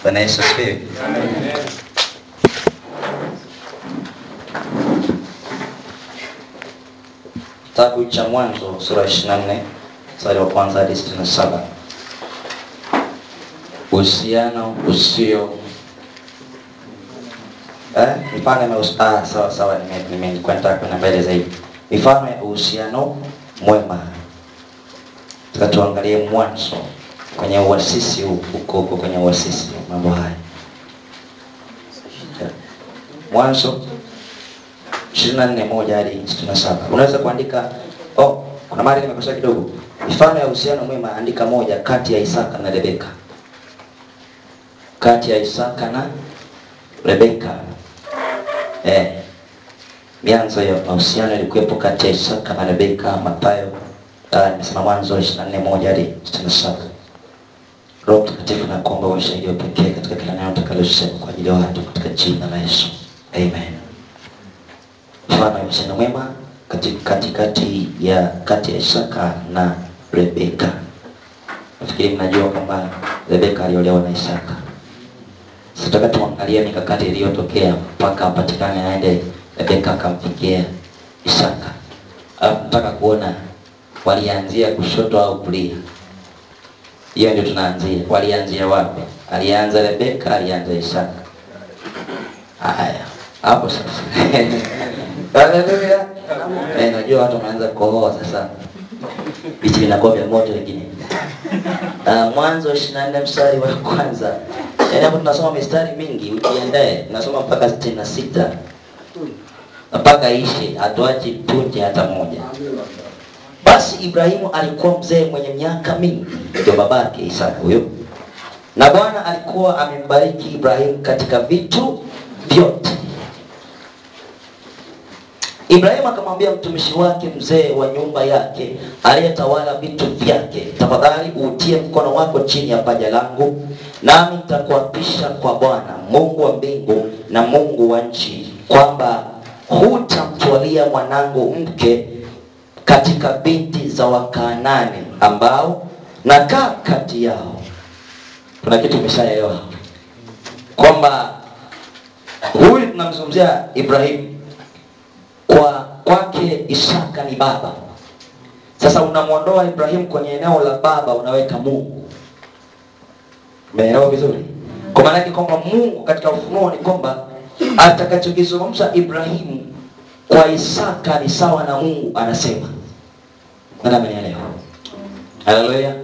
Bwana Yesu asifiwe. Amen. Kitabu cha Mwanzo sura 24 mstari wa kwanza hadi 67. Uhusiano usio mfano ya uhusiano sawa nimekwenda kuna mbele zaidi. Mfano ya uhusiano mwema. Tuangalie Mwanzo kwenye uasisi huko kwenye uasisi mambo haya. Mwanzo 24:1 hadi 67. Unaweza kuandika kuna mara nimekosa kidogo. Mifano ya uhusiano mwema andika moja kati ya Isaka na Rebeka. Kati ya Isaka na Rebeka. Mianzo ya uhusiano ilikuwepo kati ya Isaka na Rebeka. Mathayo nimesema Mwanzo 24:1 hadi 67. Roho Mtakatifu na kuomba ushahidi wa pekee katika kila neno utakalosema kwa ajili ya watu katika jina la Yesu. Amen. Mfano wa uhusiano mwema kati ya Isaka na Rebeka. Nafikiri mnajua kwamba Rebeka aliolewa na Isaka. Sasa tuangalie mikakati iliyotokea mpaka apatikane aende Rebeka akamfikia Isaka. Mpaka kuona walianzia kushoto au kulia. Hiyo ndio tunaanzia. Walianzia wapi? Alianza Rebeka, alianza Isaka. Haya. Hapo sasa. Haleluya. Najua watu wameanza kuoa sasa. Bichi inakuwa vya moto wengine. Mwanzo 24 mstari wa kwanza. Hapo tunasoma mistari mingi, ujiandae. Tunasoma mpaka 66. Mpaka ishi, hatuachi punje hata moja. Basi Ibrahimu alikuwa mzee mwenye miaka mingi, ndio babake Isaka huyo. Na Bwana alikuwa amembariki Ibrahimu katika vitu vyote. Ibrahimu akamwambia mtumishi wake mzee wa nyumba yake aliyetawala vitu vyake, tafadhali utie mkono wako chini ya paja langu, nami nitakuapisha kwa Bwana Mungu wa mbingu na Mungu wa nchi, kwamba hutamtwalia mwanangu mke katika binti za Wakanaani ambao nakaa kati yao. Kuna kitu umeshaelewa kwamba huyu tunamzungumzia Ibrahim, kwake Isaka ni baba. Sasa unamuondoa Ibrahim kwenye eneo la baba, unaweka Mungu. Umeelewa vizuri? Kwa maana yake kwamba Mungu katika ufunuo ni kwamba atakachokizungumza Ibrahim kwa Isaka ni sawa na Mungu anasema. Nani amenielewa? Haleluya.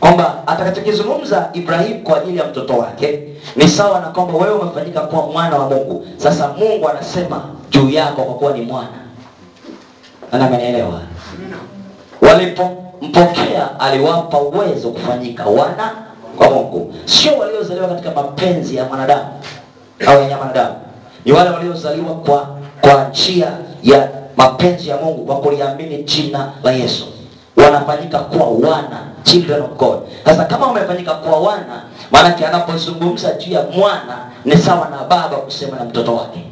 Kwamba atakachokizungumza Ibrahim kwa ajili ya mtoto wake ni sawa na kwamba wewe umefanyika kuwa mwana wa Mungu. Sasa Mungu anasema juu yako kwa kuwa ni mwana. Nani amenielewa? Walipompokea aliwapa uwezo kufanyika wana kwa Mungu. Sio waliozaliwa katika mapenzi ya mwanadamu au ya mwanadamu. Ni wale waliozaliwa kwa njia ya mapenzi ya Mungu, kwa kuliamini jina la Yesu. Wanafanyika kuwa wana, children of God. Sasa kama wamefanyika kuwa wana, maana yake anapozungumza juu ya mwana ni sawa na baba kusema na mtoto wake.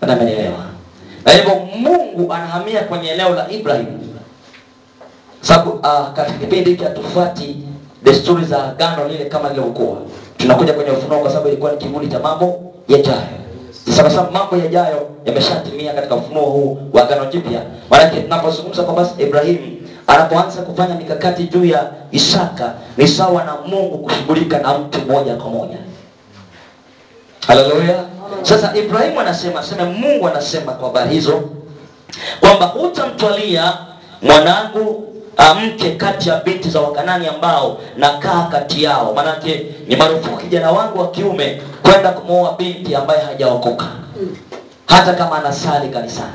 Bwana amenielewa. Na hivyo Mungu anahamia kwenye eneo la Ibrahim. Sababu katika kipindi hiki hatufuati desturi za agano lile kama lilivyokuwa. Tunakuja kwenye ufunuo kwa sababu ilikuwa ni kivuli cha mambo yajayo. Sababu mambo yajayo yameshatimia katika ufunuo huu wa agano jipya. Maana yake tunapozungumza kwa basi Ibrahim anapoanza kufanya mikakati juu ya Isaka ni sawa na Mungu kushughulika na mtu moja kwa moja. Haleluya. Sasa Ibrahim anasema Mungu anasema kwa habari hizo kwamba hutamtwalia mwanangu mke kati ya binti za Wakanani ambao nakaa kati yao. Maana yake ni marufuku kijana wangu wa kiume kwenda kumooa binti ambaye hajaokoka. Hata kama anasali kanisani,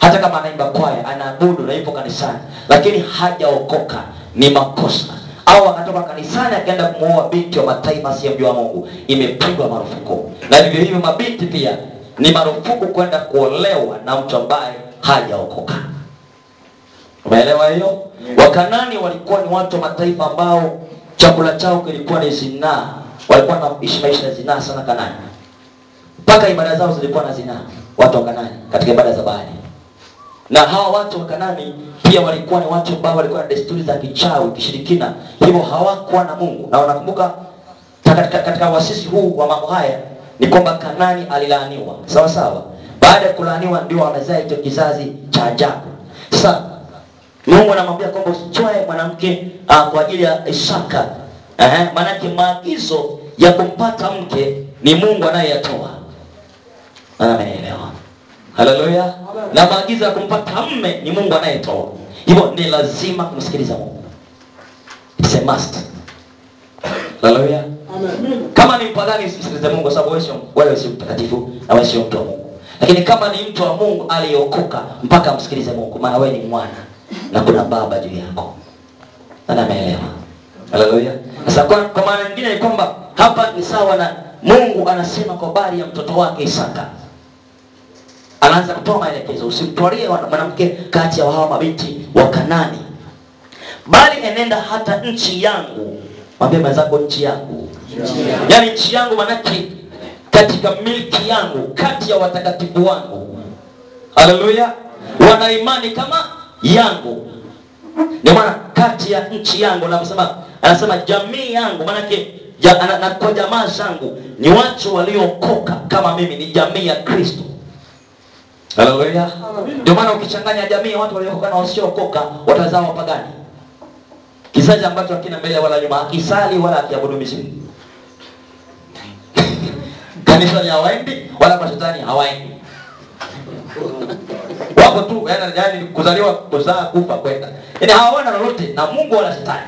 hata kama anaimba kwaya, anaabudu na yupo kanisani, lakini hajaokoka, ni makosa. Au akatoka kanisani akaenda kumooa binti wa mataifa asiyemjua Mungu, imepigwa marufuku. Na vivyo hivyo mabinti pia ni marufuku kwenda kuolewa na mtu ambaye hajaokoka. Umeelewa hiyo? Wakanani walikuwa ni watu wa mataifa ambao chakula chao kilikuwa ni zinaa. Walikuwa wanaishi maisha ya zinaa sana Kanani. Mpaka ibada zao zilikuwa na zinaa, watu wa Kanani, katika ibada za Baali. Na hawa watu wa Kanani pia walikuwa ni watu ambao walikuwa na desturi za kichawi, kishirikina. Hivyo hawakuwa na Mungu. Na wanakumbuka katika wasisi huu wa mambo haya ni kwamba Kanani alilaaniwa. Sawa sawa. Baada ya kulaaniwa ndio wanazaa hicho kizazi cha ajabu. Sasa Mungu anamwambia kwamba usichoe mwanamke kwa ajili ya Isaka. Manake maagizo ya kumpata mke ni Mungu anayeyatoa. Anaelewa. Haleluya. Na maagizo ya kumpata mume ni Mungu anayetoa. Hivyo ni lazima kumsikiliza Mungu. It's a must. Haleluya. Amen. Kama ni mpagani usimsikilize Mungu sababu wewe si mtakatifu na wewe si mtu wa Mungu. Lakini kama ni mtu wa Mungu aliyeokoka mpaka umsikilize Mungu maana wewe ni mwana na kuna baba juu yako. Anaelewa. Haleluya. Sasa kwa maana nyingine ni kwamba hapa ni sawa na Mungu anasema kwa habari ya mtoto wake Isaka. Anaanza kutoa maelekezo, usimtwalie mwanamke kati ya hawa mabinti wa Kanani, bali enenda hata nchi yangu. Mwambie mwenzako nchi yangu. Yaani nchi yangu manake katika milki yangu, kati ya watakatifu wangu. Haleluya. Wana imani kama yangu. Ndio maana kati ya nchi yangu anasema jamii yangu manake na kwa jamaa zangu ni watu waliokoka kama mimi, ni jamii ya Kristo. Haleluya. Ndio maana ukichanganya jamii ya watu waliokoka na wasiokoka watazaa wapagani. Kizazi ambacho hakina mbele wala nyuma, hakisali wala hakiabudu mizimu. Kanisa ni hawaendi wala mashetani hawaendi. Wako tu yaani kuzaliwa, kuzaa, kufa, kwenda. Yaani hawana lolote na Mungu wala shetani.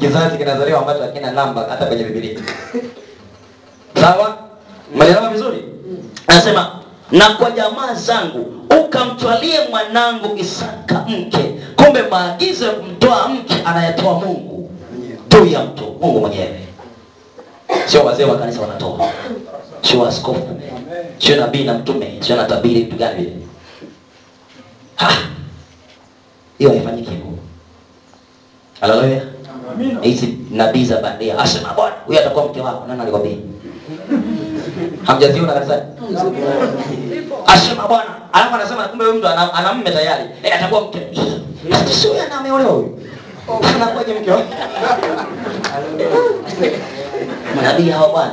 Kizazi kinazaliwa ambacho hakina namba hata kwenye Biblia. Sawa? Mnaelewa vizuri? Anasema na kwa jamaa zangu ukamtwalie mwanangu Isaka mke. Kumbe maagizo ya kumtoa mke anayatoa Mungu. Juu ya mtu, Mungu mwenyewe. Sio wazee wa kanisa wanatoa. Sio askofu. Sio nabii na mtume, sio natabiri mtu gani vile. Hiyo haifanyiki hivyo. Haleluya. Amina. Hizi nabii za bandia. Asema Bwana, huyu atakuwa mke wako. Nani alikwambia? Hamjaziona kanisa. Asema Bwana, alafu anasema kumbe huyu mtu ana mume tayari. Atakuwa mke. Sio yana ameolewa huyu. Anakuwa mke wake. Manabii hawa bwana,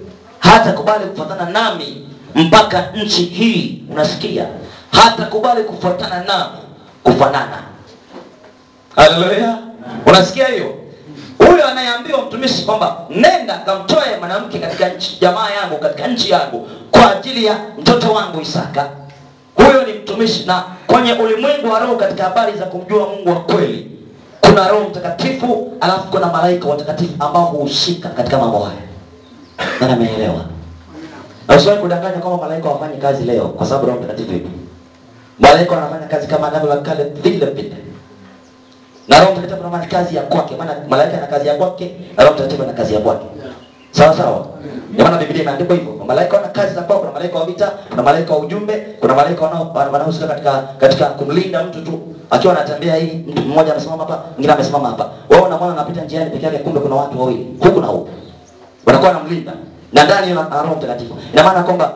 hatakubali kufuatana nami mpaka nchi hii. Unasikia? Hatakubali kufuatana nami, kufanana. Haleluya. Unasikia hiyo? Huyo anayeambiwa mtumishi kwamba nenda kamtoe mwanamke katika nchi jamaa yangu, katika nchi yangu kwa ajili ya mtoto wangu Isaka. Huyo ni mtumishi, na kwenye ulimwengu wa roho katika habari za kumjua Mungu wa kweli kuna Roho Mtakatifu, alafu kuna malaika watakatifu ambao huhusika katika mambo haya. Nani ameelewa? Na usiwahi kudanganya kama malaika wafanye kazi leo kwa sababu Roho Mtakatifu yupo. Malaika wanafanya kazi kama anavyokale vile vile. Na Roho Mtakatifu ana kazi ya kwake, maana malaika ana kazi ya kwake na Roho Mtakatifu ana kazi ya kwake. Sawa sawa. Ndio maana Biblia imeandikwa hivyo. Malaika wana kazi za kwao, kuna malaika wa vita, kuna malaika wa ujumbe, kuna malaika wanaohusika katika kumlinda mtu tu. Akiwa anatembea hivi, mtu mmoja anasimama hapa, mwingine amesimama hapa. Wao na mwana anapita njiani peke yake, kumbe kuna watu wawili, huku na huku. Wanakuwa wanamlinda. Na ndani ana Roho Mtakatifu. Ina maana kwamba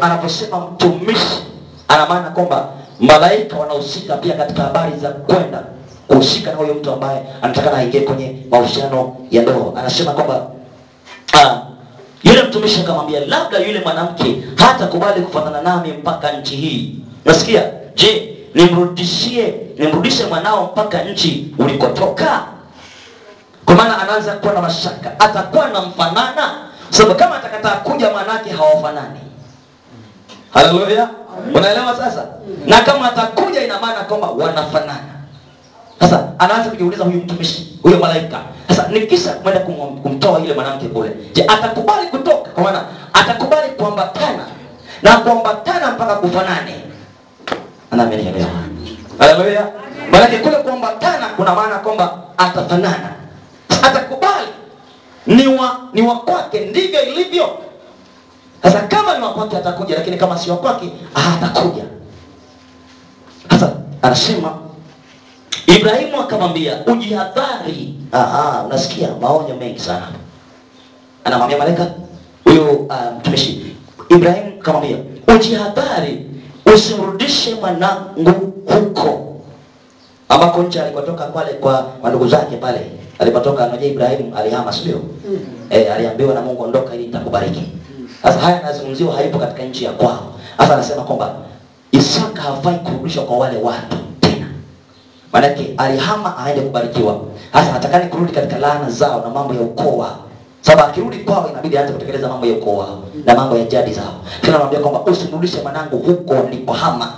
anaposema mtumishi, ana maana kwamba malaika wanahusika pia katika habari za kwenda kushika na huyo mtu ambaye anataka aingie kwenye mahusiano ya ndoa. Anasema kwamba yule mtumishi akamwambia, labda yule mwanamke hatakubali kufanana nami mpaka nchi hii. Unasikia? Je, nimrudishe mwanao mpaka nchi ulikotoka? Kwa maana anaanza kuwa na mashaka, atakuwa na mfanana, sababu kama atakataa kuja manake hawafanani. Haleluya. Unaelewa sasa? Na kama atakuja ina maana kwamba wanafanana. Sasa anaanza kujiuliza huyu mtumishi, huyo malaika. Sasa nikisha kwenda kumtoa ile mwanamke kule, je, atakubali kutoka? Kwa maana atakubali kuambatana na kuambatana mpaka kufanane. Anaelewa. Haleluya. Maana kule kuambatana kuna maana kwamba atafanana. Atakubali ni wa kwake, ndivyo ilivyo. Sasa kama ni wa kwake atakuja, lakini kama si wa kwake hatakuja. Sasa anasema Ibrahimu akamwambia ujihadhari. Unasikia maonyo mengi sana. Anamwambia malaika huyo mtumishi, Ibrahimu akamwambia ujihadhari usirudishe mwanangu huko ambako nje alikotoka pale kwa ndugu zake pale. Alipotoka anaje Ibrahim alihama, sio? Aliambiwa na Mungu ondoka ili nitakubariki. Sasa haya nazungumziwa haipo katika nchi ya kwao. Sasa anasema kwamba Isaka hafai kurudishwa kwa wale watu tena. Maana yake alihama aende kubarikiwa. Sasa hatakani kurudi katika laana zao na mambo ya ukoo wao. Sababu akirudi kwao inabidi aanze kutekeleza mambo ya ukoo wao na mambo ya jadi zao. Kila anamwambia kwamba usimrudishe mwanangu huko nilipohama.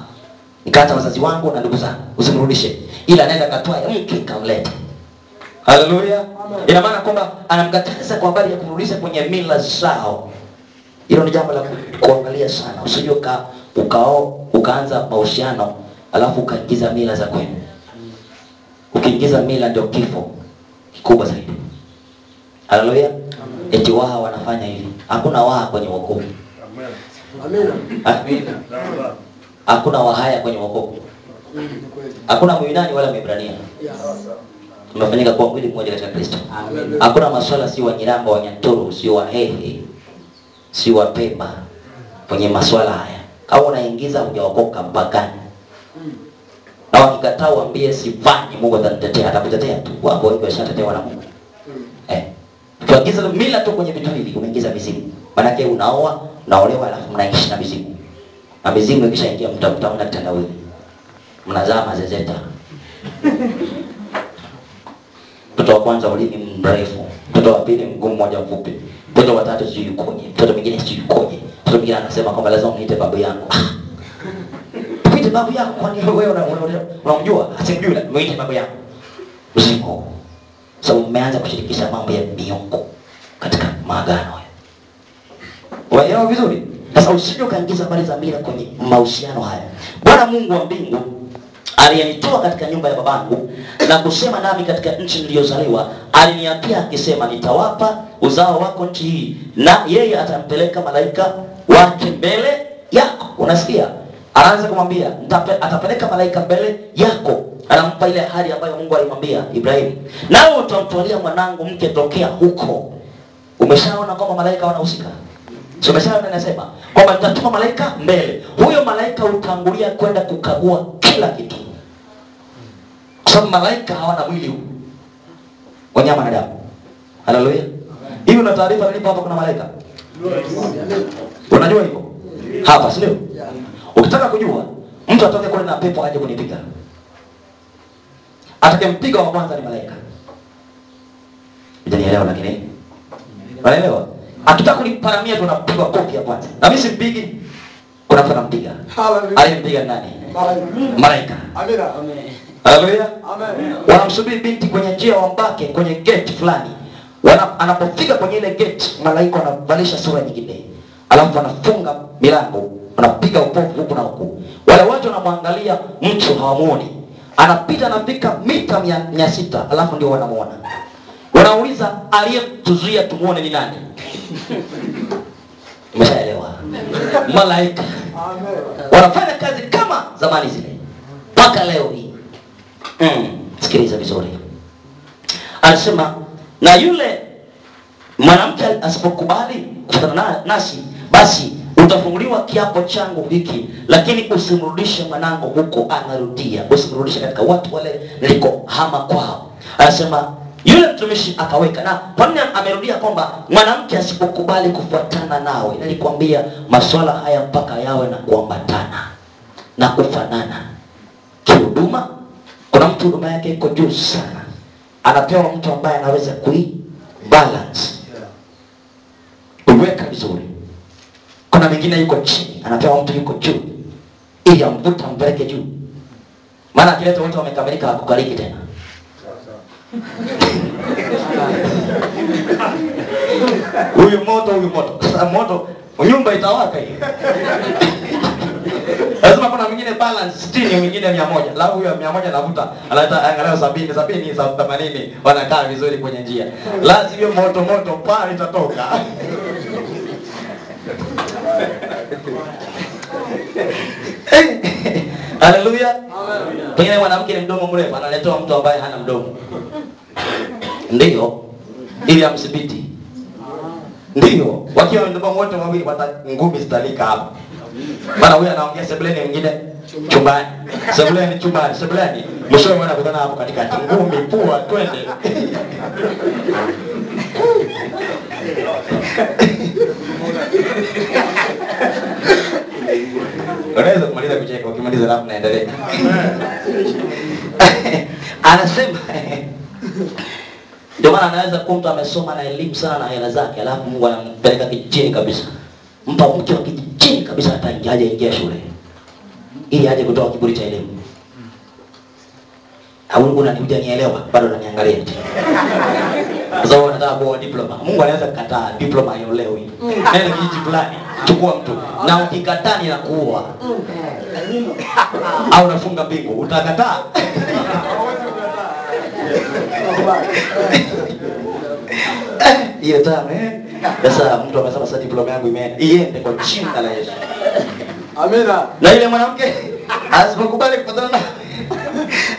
Nikata wazazi wangu na ndugu zangu, usimrudishe. Ila nenda katoa mke kamleta. Haleluya. Ina maana kwamba anamkataza kwa habari ya kumrudisha kwenye mila zao. Hilo ni jambo la kuangalia sana. Usije ukaanza mahusiano alafu ukaingiza mila za kwenu. Ukiingiza mila ndio kifo kikubwa zaidi. Haleluya. Eti wao wanafanya hivi. Hakuna wao kwenye wokovu. Amen. Amina. Hakuna Wahaya kwenye wokovu. Hakuna Myunani wala Mwebrania. Tumefanyika kuwa mwili mmoja katika Kristo. Hakuna masuala si wa Nyiramba, wa Nyaturu, si wa Hehe, si wa Pemba kwenye masuala haya. Au unaingiza hujaokoka mpakani. Na wakikataa waambie sifanyi, Mungu atanitetea, atakutetea tu. Wapo wengi washatetewa na Mungu. Ukiingiza mila tu kwenye vitu hivi umeingiza mizimu. Maana yake unaoa, unaolewa alafu mnaishi na mizimu. Na mizimu ikishaingia mtamtaona kitandawili. Mnazaa mazezeta. Mtoto wa kwanza ulimi mrefu, mtoto wa pili mguu mmoja mfupi, mtoto wa tatu sijui yukoje, mtoto mwingine sijui yukoje. Mtoto mwingine anasema kwamba lazima uniite babu yangu. Muite babu yako kwani wewe unamjua? Asimjui la, muite babu yako. Usiku. Sababu umeanza kushirikisha mambo ya miungu katika maagano haya. Waelewa vizuri? Sasa usije ukaingiza habari za mila kwenye mahusiano haya. Bwana Mungu wa mbingu aliyenitoa katika nyumba ya babangu na kusema nami katika nchi niliyozaliwa, aliniapia akisema nitawapa uzao wako nchi hii na yeye atampeleka malaika wake mbele yako. Unasikia? Anaanza kumwambia atapeleka malaika mbele yako. Anampa ile ahadi ambayo Mungu alimwambia Ibrahim. Nao utamtwalia mwanangu mke tokea huko. Umeshaona kwamba malaika wanahusika? Sasa anasema kwamba nitatuma malaika mbele. Huyo malaika utangulia kwenda kukagua kila kitu. Kwa sababu malaika hawana mwili huu. Wanyama na damu. Haleluya. Hivi una taarifa nilipo hapa kuna malaika? Unajua hivyo? Hapa sio? Ukitaka kujua, mtu atoke kule na pepo aje kunipiga. Atakayempiga wa kwanza ni malaika. Mtanielewa lakini? Unaelewa? Hatutaka kuliparamia tunapigwa kopi ya kwanza. Na mimi simpigi. Kuna mtu anampiga. Haleluya. Alimpiga nani? Malaika. Amina. Amen. Haleluya. Amen. Wanamsubiri binti kwenye njia wambake kwenye gate fulani. Anapofika kwenye ile gate, malaika anabadilisha sura nyingine. Alafu anafunga milango, anapiga upofu huku na huku. Wale watu wanamwangalia mtu hawamuoni. Anapita anapika mita 600, alafu ndio wanamuona. Wanauliza aliyetuzuia tumuone ni nani? Umeelewa? Malaika. Wanafanya kazi kama zamani zile mpaka leo hii. Sikiliza vizuri. Anasema na yule mwanamke asipokubali kukutana nasi basi utafunguliwa kiapo changu hiki, lakini usimrudishe mwanangu huko. Anarudia usimrudishe katika watu wale nilikohama kwao. Anasema yule mtumishi akaweka. Na kwa nini amerudia kwamba mwanamke asipokubali kufuatana nawe? Nilikwambia masuala haya mpaka yawe na kuambatana na kufanana kihuduma. Kuna mtu huduma yake iko juu sana, anapewa mtu ambaye anaweza kuibalance, kuweka vizuri. Kuna mwingine yuko chini, anapewa mtu yuko juu ili amvuta mpeleke juu. Maana kileta watu wamekamilika hakukaliki tena. Huyu moto, huyu moto. Sasa moto, nyumba itawaka hii. Lazima kuna mwingine balance 60, mwingine 100. Lao huyo 100 anavuta, analeta angalau 70 80, wanakaa vizuri kwenye njia. Lazima moto pale itatoka. Haleluya. Pengine mwanamke ni mdomo mrefu, analetoa mtu ambaye hana mdomo. Ndio ili amsibiti. Ndio wakiwa wametoka wote wawili ngumi zitalika hapa. Bana huyu anaongea sebuleni, mwingine chumbani. Sebuleni, chumbani, sebuleni. Mwisho wanakutana hapo katikati. Ngumi pua twende. Unaweza kumaliza kucheka, ukimaliza rafu naendelea. Anasema ndio maana anaweza kumtu amesoma na elimu sana na hela zake, alafu Mungu anampeleka kijijini kabisa. Mpa mke wa kijijini kabisa, hata hajaingia shule. Ili aje kutoa kiburi cha elimu. Au unanikuja nielewa, bado unaniangalia. Sasa unataka kuwa diploma. Mungu anaweza kukataa diploma hiyo leo hii. Nenda kijiji fulani, chukua mtu. Na ukikataa ninakuua. Au nafunga pingu, utakataa. Hiyo tamu sasa mtu amesema sasa diploma yangu imeenda. Iende kwa jina la Yesu. Amina. Na ile mwanamke asikukubali kupatana na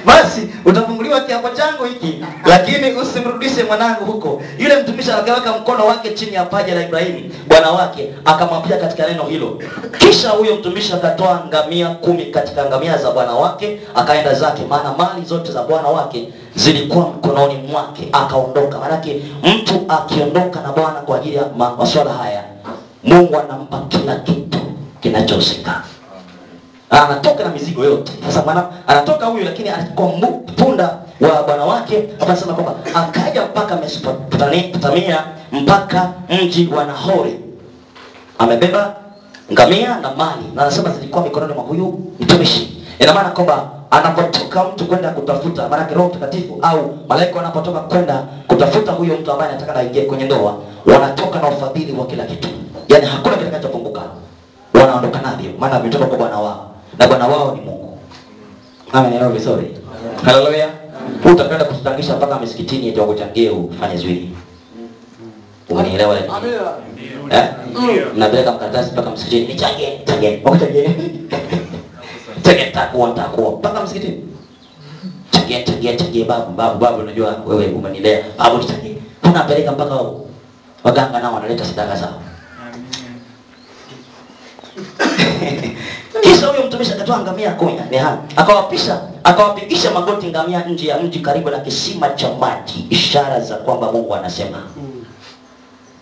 basi utafunguliwa kiapo changu hiki, lakini usimrudishe mwanangu huko. Yule mtumishi akaweka mkono wake chini ya paja la Ibrahimu bwana wake, akamwambia katika neno hilo. Kisha huyo mtumishi akatoa ngamia 10 katika ngamia za bwana wake, akaenda zake, maana mali zote za bwana wake zilikuwa mkononi mwake. Akaondoka. Maana mtu akiondoka na bwana kwa ajili ya masuala haya, Mungu anampa kila kitu kinachostahili. Anatoka na mizigo yote. Sasa mwana anatoka huyu, lakini alikuwa punda wa bwana wake. Hapa anasema kwamba akaja mpaka Mesopotamia, mpaka mji wa Nahori. Amebeba ngamia na mali, na anasema zilikuwa mikononi mwa huyu mtumishi. Ina maana kwamba anapotoka mtu kwenda kutafuta, maana Roho Mtakatifu au malaika wanapotoka kwenda kutafuta huyo mtu ambaye anataka aingie kwenye ndoa, wanatoka na ufadhili wa kila kitu. Yaani hakuna kitakachopunguka. Wanaondoka navyo, maana ametoka kwa bwana wao. Na bwana wao ni Mungu. Amenielewa vizuri? Haleluya. Utakwenda kutangisha mpaka msikitini eti wakuchangie ufanye zwili. Umenielewa leo? Amina. Napeleka mkaratasi mpaka msikitini, nichangie. Wakuchangie. Takuwa mpaka msikitini. Changia babu, unajua wewe umenilea. Babu tuchangie. Unapeleka mpaka waganga nao wanaleta sadaka zao. Kisha huyo mtumishi akatoa ngamia konya neha, akawapigisha magoti ngamia nje ya mji karibu na kisima cha maji, ishara za kwamba Mungu anasema.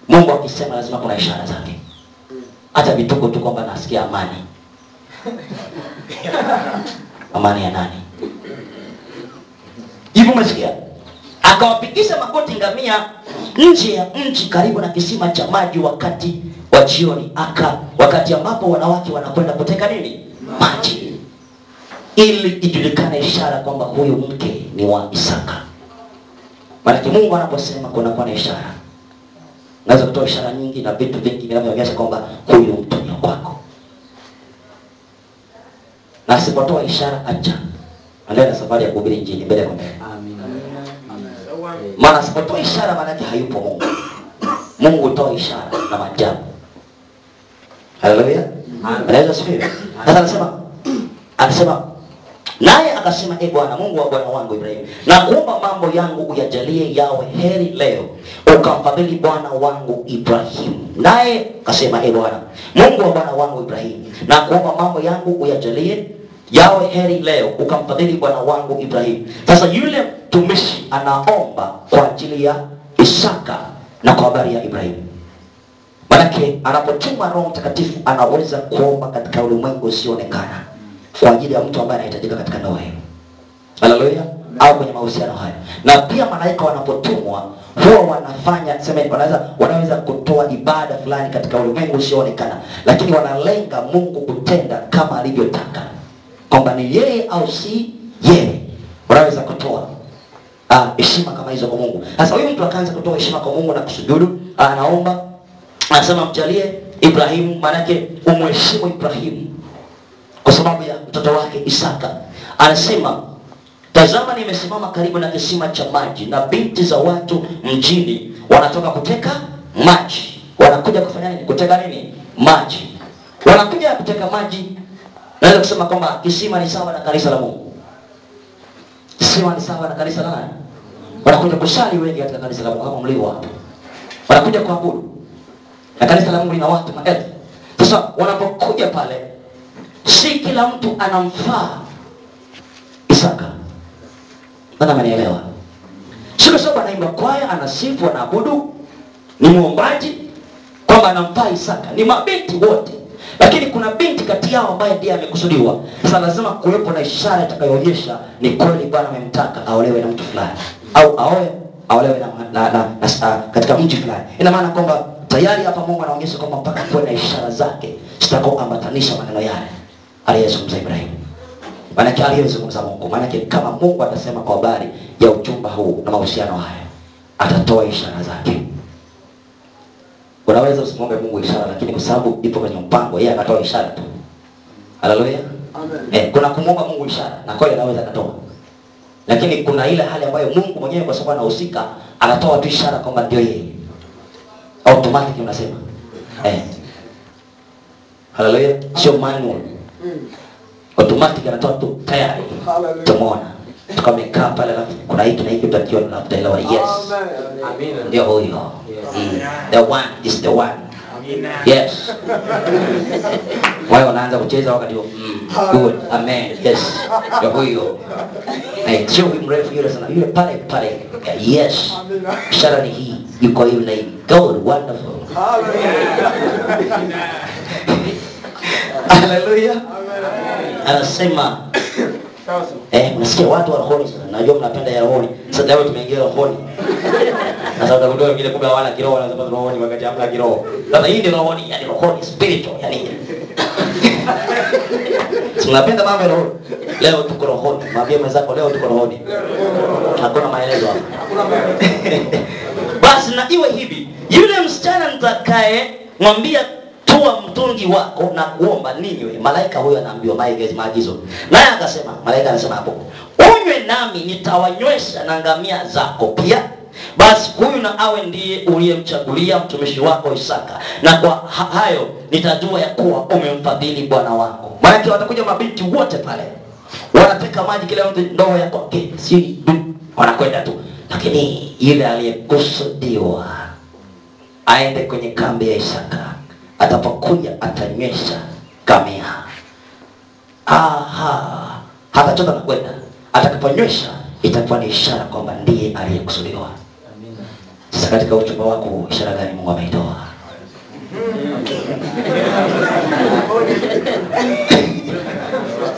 Mungu akisema lazima kuna ishara zake. Hata vituko tu kwamba nasikia amani. Amani ya nani? Hivi umesikia? Akawapigisha magoti ngamia nje ya mji karibu na kisima cha maji wakati wa jioni, wakati ambapo wanawake wanakwenda kuteka nini? Maji. Ili ijulikane ishara kwamba huyu mke ni wa Isaka. Maana Mungu anaposema kuna ishara. Naweza kutoa ishara nyingi na vitu vingi vinavyoonyesha kwamba huyu mtu ni wako. Na asipotoa ishara acha. Angalia safari ya kuhubiri injili mbele kwa mbele. Amina. Maana asipotoa ishara maana yake hayupo Mungu. Mungu toa ishara na maajabu. Haleluya. Anaweza sifia. Sasa anasema naye akasema, "Ee Bwana Mungu wa bwana wangu Ibrahimu, na kuomba mambo yangu uyajalie yawe heri leo, ukamfadhili bwana wangu Ibrahimu." Naye akasema, "Ee Bwana Mungu wa bwana wangu Ibrahimu, na kuomba mambo yangu uyajalie yawe heri leo, ukamfadhili bwana wangu Ibrahimu." Sasa yule mtumishi anaomba kwa ajili ya Isaka na kwa habari ya Ibrahimu. Manake anapotuma Roho Mtakatifu anaweza kuomba katika ulimwengu usionekana kwa ajili ya mtu ambaye anahitajika katika ndoa hiyo. Haleluya. Au kwenye mahusiano haya. Na pia malaika wanapotumwa huwa wanafanya wanaweza kutoa ibada fulani katika ulimwengu usionekana, lakini wanalenga Mungu kutenda kama alivyotaka. Kwamba ni yeye au si yeye. Wanaweza kutoa heshima kama hizo kwa Mungu. Sasa huyu mtu akaanza kutoa heshima kwa Mungu na kusujudu, anaomba, anasema mjalie Ibrahimu, maana yake umheshimu Ibrahimu. kwa sababu ya mtoto wake Isaka. Anasema, tazama nimesimama karibu na kisima cha maji, na binti za watu mjini wanatoka kuteka maji. Wanakuja kufanya nini? Kuteka nini? Maji. Wanakuja kuteka maji. Naweza kusema kwamba kisima ni sawa na kanisa la Mungu. Kisima ni sawa na kanisa la nani? Wanakuja kusali wengi katika kanisa la Mungu kama mlio hapo. Wanakuja kuabudu. Na kanisa la Mungu lina watu maelfu. Sasa wanapokuja pale, si kila mtu anamfaa Isaka. Nani amenielewa? Si kwa sababu anaimba kwaya, anasifu, anaabudu, ni muombaji kwamba anamfaa Isaka. Ni mabinti wote. Lakini kuna binti kati yao ambaye ndiye amekusudiwa. Sasa lazima kuwepo na ishara itakayoonyesha ni kweli Bwana amemtaka aolewe na mtu fulani au aolewe na katika mji fulani. Ina maana kwamba tayari hapa Mungu anaonyesha kwamba mpaka kuwe na ishara zake zitakazoambatanisha maneno yale aliyozungumza Ibrahim. Maana yake aliyozungumza Mungu, maana yake kama Mungu atasema kwa habari ya uchumba huu na mahusiano haya, atatoa ishara zake. Unaweza usimwombe Mungu ishara, lakini kwa sababu ipo kwenye mpango, yeye anatoa ishara tu. Haleluya. Amen. Kuna kumwomba Mungu ishara na kweli anaweza akatoa. Lakini kuna ile hali ambayo Mungu mwenyewe kwa sababu anahusika, anatoa tu ishara kwamba ndio yeye. Automatic unasema. Haleluya. Sio manual. Automatic anatoa tu tayari. Tumeona. Tukamekaa pale alafu kuna hiki na hiki utakiwa na utaelewa. Yes. Amen. Ndio huyo. The one is the one. Amen. Yes. Wao wanaanza kucheza wakati huo. Good. Amen. Yes. Ndio huyo. Sio mrefu yule sana. Yule pale pale. Yes. Ishara ni hii. Yuko hiyo na hii. God wonderful. Hallelujah. Hallelujah. Anasema unasikia watu wa rohoni sana. Najua mnapenda ya rohoni. Sasa leo tumeingia rohoni. Sasa utakuta wengine kumbe hawana kiroho, wanasema rohoni wakati hamna kiroho. Sasa hii ndio rohoni, yani rohoni spiritual, yani. Tunapenda mambo ya roho. Leo tuko rohoni. Mwambie mwenzako leo tuko rohoni. Hakuna maelezo hapa. Hakuna maelezo. Basi na iwe hivi, yule msichana mtakaye mwambia toa mtungi wako na kuomba ninywe, malaika huyo anaambiwa maagizo. Naye akasema, malaika anasema hapo, unywe nami nitawanywesha na ngamia zako pia. Basi huyu na awe ndiye uliyemchagulia mtumishi wako Isaka, na kwa hayo nitajua ya kuwa umemfadhili Bwana wako. Maana yake watakuja mabinti wote pale, wanateka maji, kila mtu ndoo yake, si wanakwenda tu. Lakini yule aliyekusudiwa aende kwenye kambi ya Isaka, atapokuja atanywesha ngamia. Hatachota na kwenda. Atakaponywesha itakuwa ni ishara kwamba ndiye aliyekusudiwa. Amina. Sasa katika uchumba wako ishara gani Mungu ameitoa?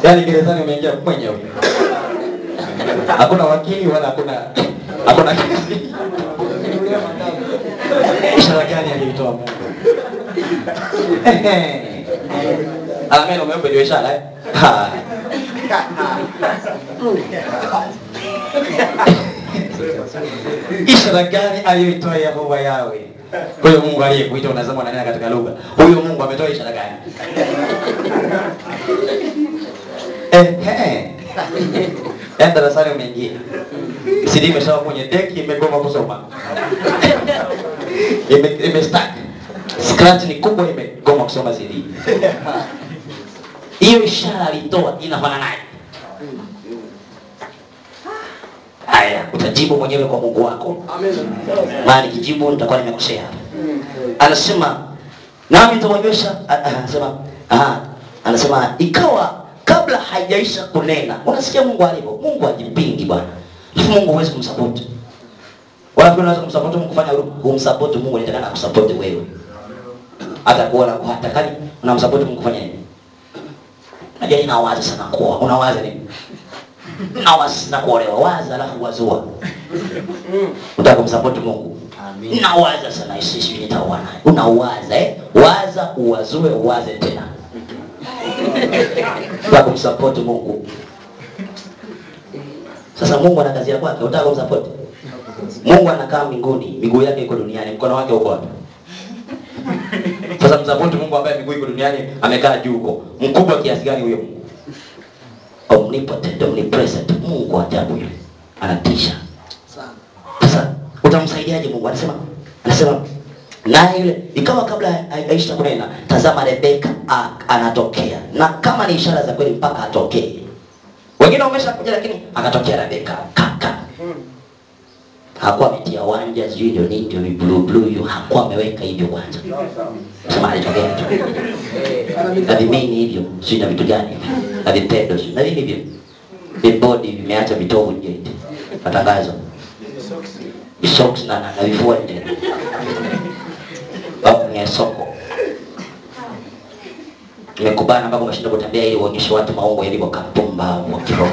Yaani gerezani umeingia mwenyewe. Hakuna wakili wala hakuna kesi. Ishara gani aliyoitoa Mungu? Amen, umeomba hiyo ishara eh? Ishara gani aliyoitoa Yehova Yahweh? Huyo Mungu aliyekuita unasema unanena katika lugha. Huyo Mungu ametoa ishara gani? Enda sana umeingia. CD imeshawa kwenye deck, imegoma kusoma. Imestuck. Scratch ni kubwa, imegoma kusoma CD. Hiyo ishara alitoa inafananaje? Haya, utajibu mwenyewe kwa Mungu wako. Amen. Maana nikijibu nitakuwa nimekosea. Anasema nami nitawanywesha, anasema ikawa kabla hajaisha kunena. Unasikia Mungu alipo? Mungu hajipingi bwana. Mungu huwezi kumsupport. Wapi unaweza kumsupport Mungu kufanya huruma? Kumsupport Mungu inatakana kusupport wewe. Atakuona kwa hatakani unamsupport Mungu kufanya nini? Najua inawaza sana kwa. Unawaza nini? Nawaza na kuolewa, waza alafu wazua. Unataka kumsupport Mungu. Amen. Nawaza sana sisi nitaoa naye. Unawaza waza uwazue uwaze tena. Unataka kumsupport Mungu. Sasa Mungu ana kazi yake, unataka kumsupport? Mungu anakaa mbinguni, miguu yake iko duniani, mkono wake uko wapi? Sasa msupport Mungu ambaye miguu iko duniani, amekaa juu huko. Mkubwa kiasi gani huyo Mungu? mlipotenda mlipresa tu, Mungu wa ajabu yule anatisha sana. Sasa utamsaidiaje Mungu? Anasema naye yule, ikawa kabla Aisha kunena, tazama Rebeka anatokea, na kama ni ishara za kweli mpaka atokee. Wengine wameshakuja lakini akatokea Rebeka kaka. Hakuwa ametia wanja sijui ndio nini ndio blue blue hiyo, hakuwa ameweka hivyo kwanza. Sema alitokea tu. Na mimi hivyo sio na vitu gani hivi. Na vitendo sio. Na mimi hivyo. The body vimeacha vitovu nje nje. Matangazo. Socks na vifua nje. Hapo ni soko. Nimekubana mpaka umeshinda kutembea ili uonyeshe watu maongo yalivyo Katumba wa kiroho.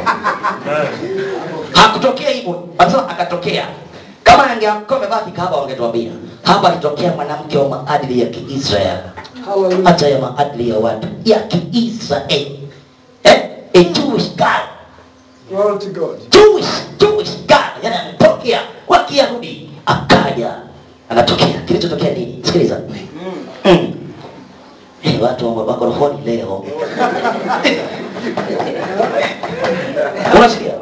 Hakutokea hivyo. Anasema akatokea. Kama angeamka amebaki hapa wangetuambia. Hapa alitokea mwanamke wa maadili ya Kiisraeli. Hallelujah. Hata ya maadili ya watu ya Kiisraeli. A Jewish girl. Glory to God. Jewish girl. Yaani anatokea wa Kiyahudi. Akaja. Anatokea. Kilichotokea nini? Sikiliza. Watu wa makorofoni leo. Unasikia?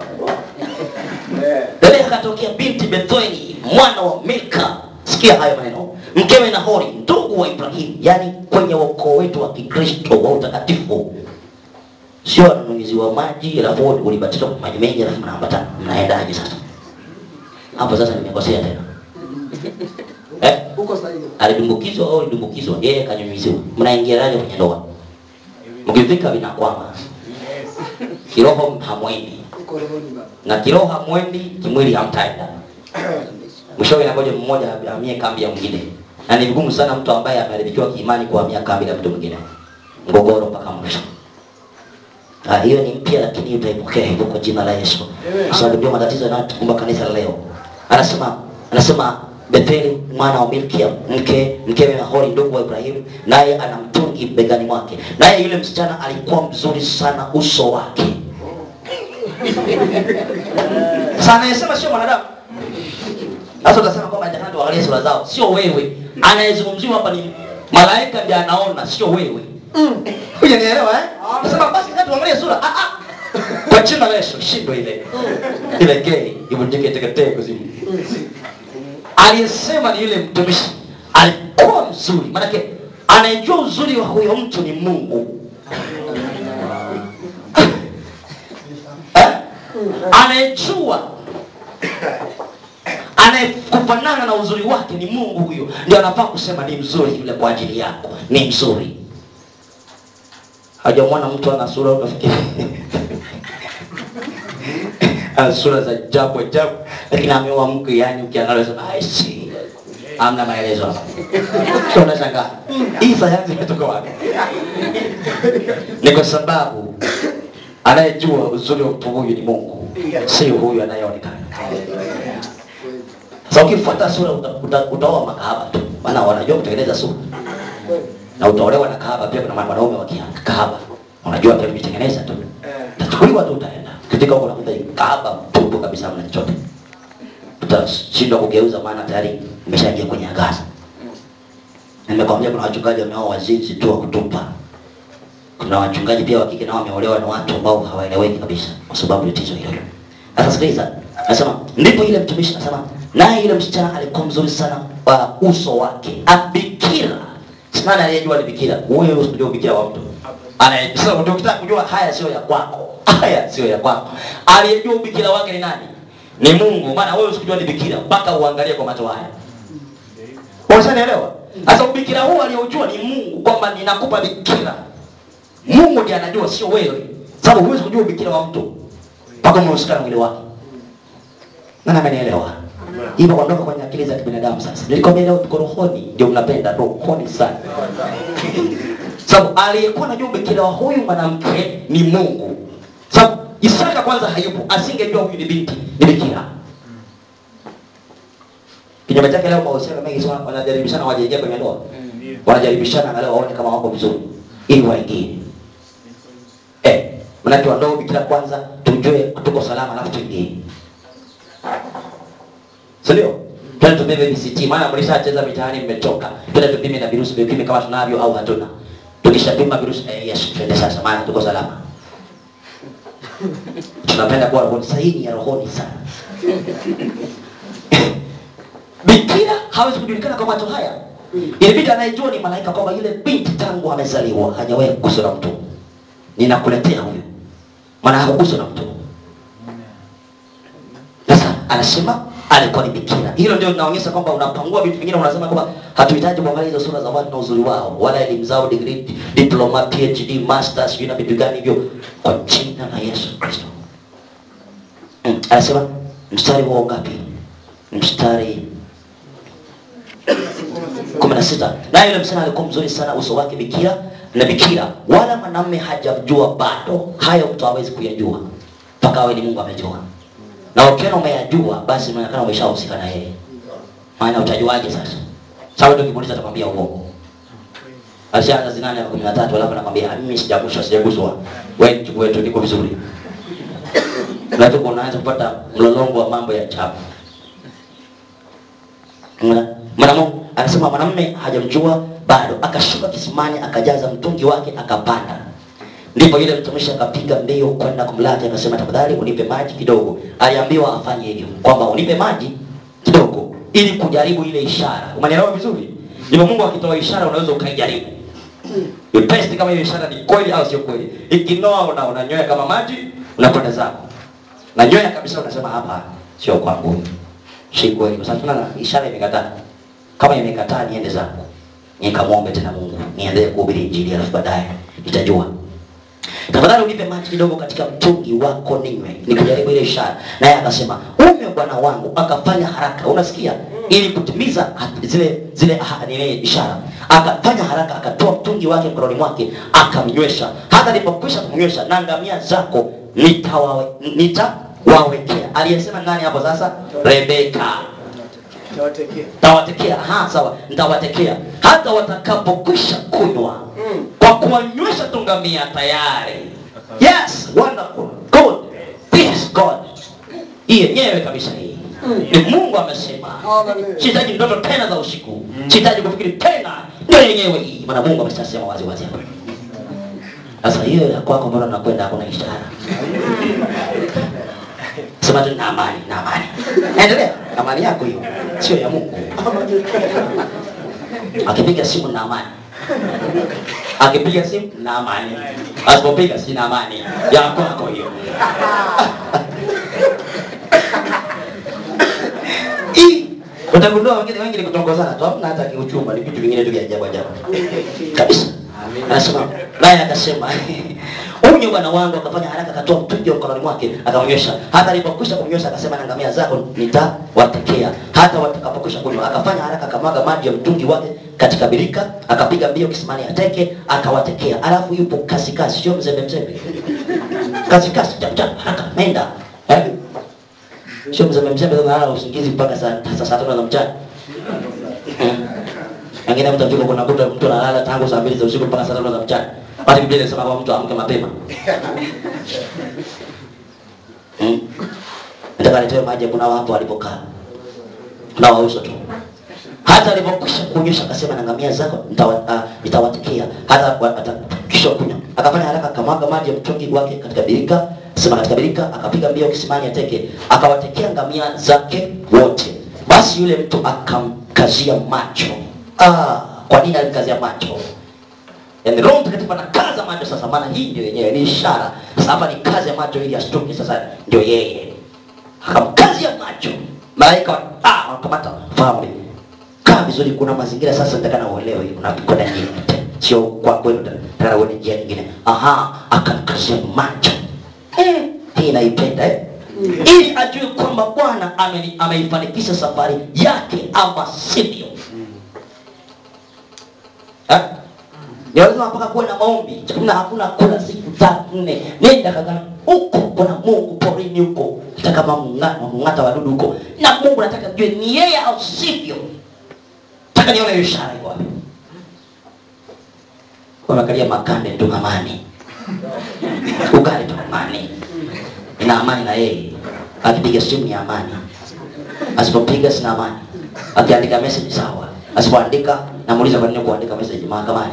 Rebeka katokea binti Bethueli mwana wa Milka. Sikia hayo maneno. Mkewe Nahori ndugu wa Ibrahim, yani kwenye ukoo wetu wa Kikristo wa utakatifu. Sio wanunuzi wa maji alafu ulibatizwa kwa maji mengi alafu mnaambatana. Mnaendaje sasa? Hapo sasa nimekosea tena. Huko sasa hiyo. Alidumbukizwa au alidumbukizwa? Yeye kanyunyiziwa. Mnaingiliaje kwenye ndoa? Mkifika vinakwama. Yes. Kiroho hamwendi. Na kiroho hamwendi, kimwili hamtaenda. Mwishowe inabidi mmoja ahamie kambi ya mwingine. Na ni vigumu sana mtu ambaye ameharibikiwa kiimani kuhamia kambi na mtu mwingine. Mgogoro mpaka mwisho. Hiyo ni mpya lakini utaipokea hivyo kwa jina la Yesu. Kwa sababu ndio matatizo yanayotukumba kanisa leo. Anasema Betheli mwana wa Milkia, mkewe Nahori ndugu wa Ibrahim, naye ana mtungi begani mwake. Naye yule msichana alikuwa mzuri sana uso wake. Sana anasema sio mwanadamu. Sasa utasema kwamba ndio ndio angalia sura zao, sio wewe. Anayezungumziwa hapa ni malaika ndiye anaona, sio wewe. Unanielewa eh? Nasema basi ndio angalia sura. Kwa jina la Yesu shindo ile. Ile gei ibundike teketeke kuzimu. Aliyesema ni yule mtumishi alikuwa mzuri, maana yake anajua uzuri wa huyo mtu ni Mungu. Anajua anayekufanana na uzuri wake ni Mungu, huyo ndio anafaa kusema ni mzuri yule kwa ajili yako, ni mzuri. Hajamwona mtu ana sura ukafikiri sura za japo japo, lakini ameoa mke, yani ukiangalia sasa aisi amna maelezo hapa. Sio unashangaa hii sayansi kutoka wapi? Ni kwa sababu anayejua uzuri wa mtu huyu ni Mungu, sio huyu anayeonekana. Sasa ukifuata sura utaoa makahaba tu, maana wanajua kutengeneza sura. Na utaolewa na kahaba pia, kuna wanaume wa kahaba wanajua pia kutengeneza tu. Tachukuliwa tu utaenda. Katika huko nakuta kahaba mtupu kabisa mna chochote. Utashindwa kugeuza maana tayari umeshaingia kwenye agano. Nimekwambia kuna wachungaji wanao wazinzi tu wa kutupa. Kuna wachungaji pia wa kike nao wameolewa na watu ambao hawaeleweki kabisa kwa sababu ya tatizo hilo. Sasa sikiliza. Anasema ndipo ile mtumishi anasema naye yule msichana alikuwa mzuri sana kwa uso wake. Abikira. Sina anayejua ni bikira. Wewe usijue bikira wa mtu. Anayejua ndio ukitaka kujua haya sio ya kwako. Haya sio ya kwako. Aliyejua bikira wake ni nani? Ni Mungu, maana wewe usikujua ni bikira mpaka uangalie kwa macho haya. Unaelewa? Sasa bikira huo aliyojua ni Mungu, kwamba ninakupa bikira. Mungu ndiye anajua, sio wewe. Sababu huwezi kujua bikira wa mtu mpaka umeosikana mwili wake. Nani amenielewa? Hivyo kuondoka kwenye akili za kibinadamu sasa. Nilikwambia leo tuko rohoni, ndio mnapenda rohoni sana. Sababu aliyekuwa anajua bikira wa huyu mwanamke ni Mungu. Sababu Isaka kwanza hayupo, asingejua huyu ni binti, ni bikira. Kinyume chake leo mahusiano mengi sana wanajaribishana wajeje kwenye ndoa. Wanajaribishana angalau waone kama wako vizuri ili waingie. Maana kwa ndoa bikira kwanza tujue tuko salama alafu tuingie. Sio? Twende tupime BCG, maana mlishacheza mitaani mmetoka. Twende tupime na virusi, tupime kama tunavyo au hatuna. Tukishapima virusi yes, twende sasa maana tuko salama. Napenda kuwa bonsaini ya rohoni sana. Bikira hawezi kujulikana kwa macho haya. Ilibidi anayejua ni malaika kwamba yule binti tangu amezaliwa hajawahi kuguswa na mtu. Ninakuletea huyu. Maana hakuguswa na mtu. Sasa anasema alikuwa ni bikira. Hilo ndio linaonyesha kwamba unapangua vitu vingine, unasema kwamba hatuhitaji kuangalia hizo sura za watu na uzuri wao, wala elimu zao, degree, diploma, PhD, masters, sijui na vitu gani hivyo, kwa jina la Yesu Kristo. Anasema mstari wa ngapi? Mstari 16. Na yule msichana alikuwa mzuri sana, uso wake bikira, na bikira wala mwanamume hajajua bado. Hayo mtu hawezi kuyajua mpaka awe ni Mungu amejua. Na ukiona umeyajua basi inaonekana umeshahusika na yeye. Maana utajuaje sasa? Sawa ndio kimuuliza atakwambia uongo. Ashaanza zinani ya 13 alafu anakwambia mimi sijaguswa. Wewe chukua wetu niko vizuri. Na tuko unaanza kupata mlolongo wa mambo ya chafu. Mwanamume anasema mwanamume hajamjua bado, akashuka kisimani akajaza mtungi wake akapanda. Ndipo yule mtumishi akapiga mbio kwenda kumlaki, akasema tafadhali unipe maji kidogo. Aliambiwa afanye hivyo kwamba unipe maji kidogo ili kujaribu ile ishara. Umeelewa vizuri? Ndipo Mungu akitoa ishara unaweza ukaijaribu. Ipesi kama ile ishara ni kweli au sio kweli. Ikinoa unanyoya kama maji, unakwenda zako. Na nyoya kabisa unasema hapa sio kwangu. Si kweli. Kwa sababu tuna ishara imekataa. Kama imekataa niende zako. Nikamwombe tena Mungu, niendelee kuhubiri injili alafu baadaye nitajua. Tafadhali unipe maji kidogo katika mtungi wako ninywe nikujaribu ile ishara. Naye akasema ume bwana wangu, akafanya haraka, unasikia, ili kutimiza zile ahadi ile ishara. Akafanya haraka, akatoa mtungi wake mkononi mwake akamnywesha. Hata alipokwisha kumnywesha, na ngamia zako nitawawekea. Aliyesema nani hapo sasa? Rebeka. Tawatekea. Aha, sawa, nitawatekea hata watakapokwisha kunywa. Kwa kuwanywesha tungamia tayari. Yes, wonderful, good, peace, God. Iye, nyewe kabisa hii. Ni Mungu amesema. Sihitaji ndoto tena za usiku. Sihitaji kufikiri tena. Nyewe nyewe hii. Maana Mungu ameshasema wazi wazi hapa. Sasa hiyo ya kwako mbona nakwenda hakuna ishara. Sema tu na amani, na amani. Endelea, amani yako hiyo. Sio ya Mungu. Akipiga simu na amani. Akipiga simu na amani. Asipopiga sina amani. Ya kwako hiyo. Utagundua wengine wengi ni kutongozana tu, hamna hata kiuchumba, ni vitu vingine tu vya ajabu ajabu. Kabisa. Anasema, naye akasema, "Huyu bwana wangu akafanya haraka, akatoa mtungi wa mkononi mwake, akamnywesha. Hata alipokwisha kumnywesha akasema na ngamia zako nitawatekea. Hata watakapokwisha kunywa, akafanya haraka akamwaga maji ya mtungi wake katika birika, akapiga mbio kisimani ateke, akawatekea." Alafu yupo kasikasi, sio mzembe. Kasikasi chap haraka nenda. Sio mzembe ndio usingizi mpaka saa 5 za mchana. Angine mtu mtafika kuna kuta mtu analala tangu saa 2 za usiku mpaka saa 5 za mchana. Basi Biblia inasema kwamba mtu amke mapema. Ndakaletea maji kuna wapo walipokaa. Kuna wauso tu. Hata alipokwisha kunyesha akasema na ngamia zako nitawatekea. Hata kisha kunywa. Akafanya haraka akamwaga maji ya mtungi wake katika birika. Sema katika birika akapiga mbio kisimani ateke, akawatekea ngamia zake wote. Basi yule mtu akamkazia macho. Kwa nini alikazia macho? Yaani Roho Mtakatifu anakaza macho sasa, maana hii ndio yenyewe ni ishara. Sasa hapa ni kazi ya macho ili ashtuke sasa ndio yeye. Akamkazia macho. Malaika wanakamata fahamu. Kaa vizuri, kuna mazingira sasa nitakana uelewe unapiko na nini. Sio kwa kwenu nataka uone njia nyingine. Akamkazia macho. Hii naipenda ili ajue kwamba Bwana ameifanikisha safari yake ama sivyo. Niwezima mpaka kuwe na maombi. Chakuna hakuna kula siku 3-4. Nenda kagana huko kuna Mungu porini huko. Nataka mungata wadudu huko. Na Mungu nataka jue ni yeye au sivyo. Nataka nione ishara iko wapi. Kwa makalia makande ndio amani. Ugali tu amani. Na amani na yeye. Akipiga simu ni amani. Asipopiga sina amani. Akiandika message sawa. Asipoandika namuuliza kwa nini kuandika message mahakamani.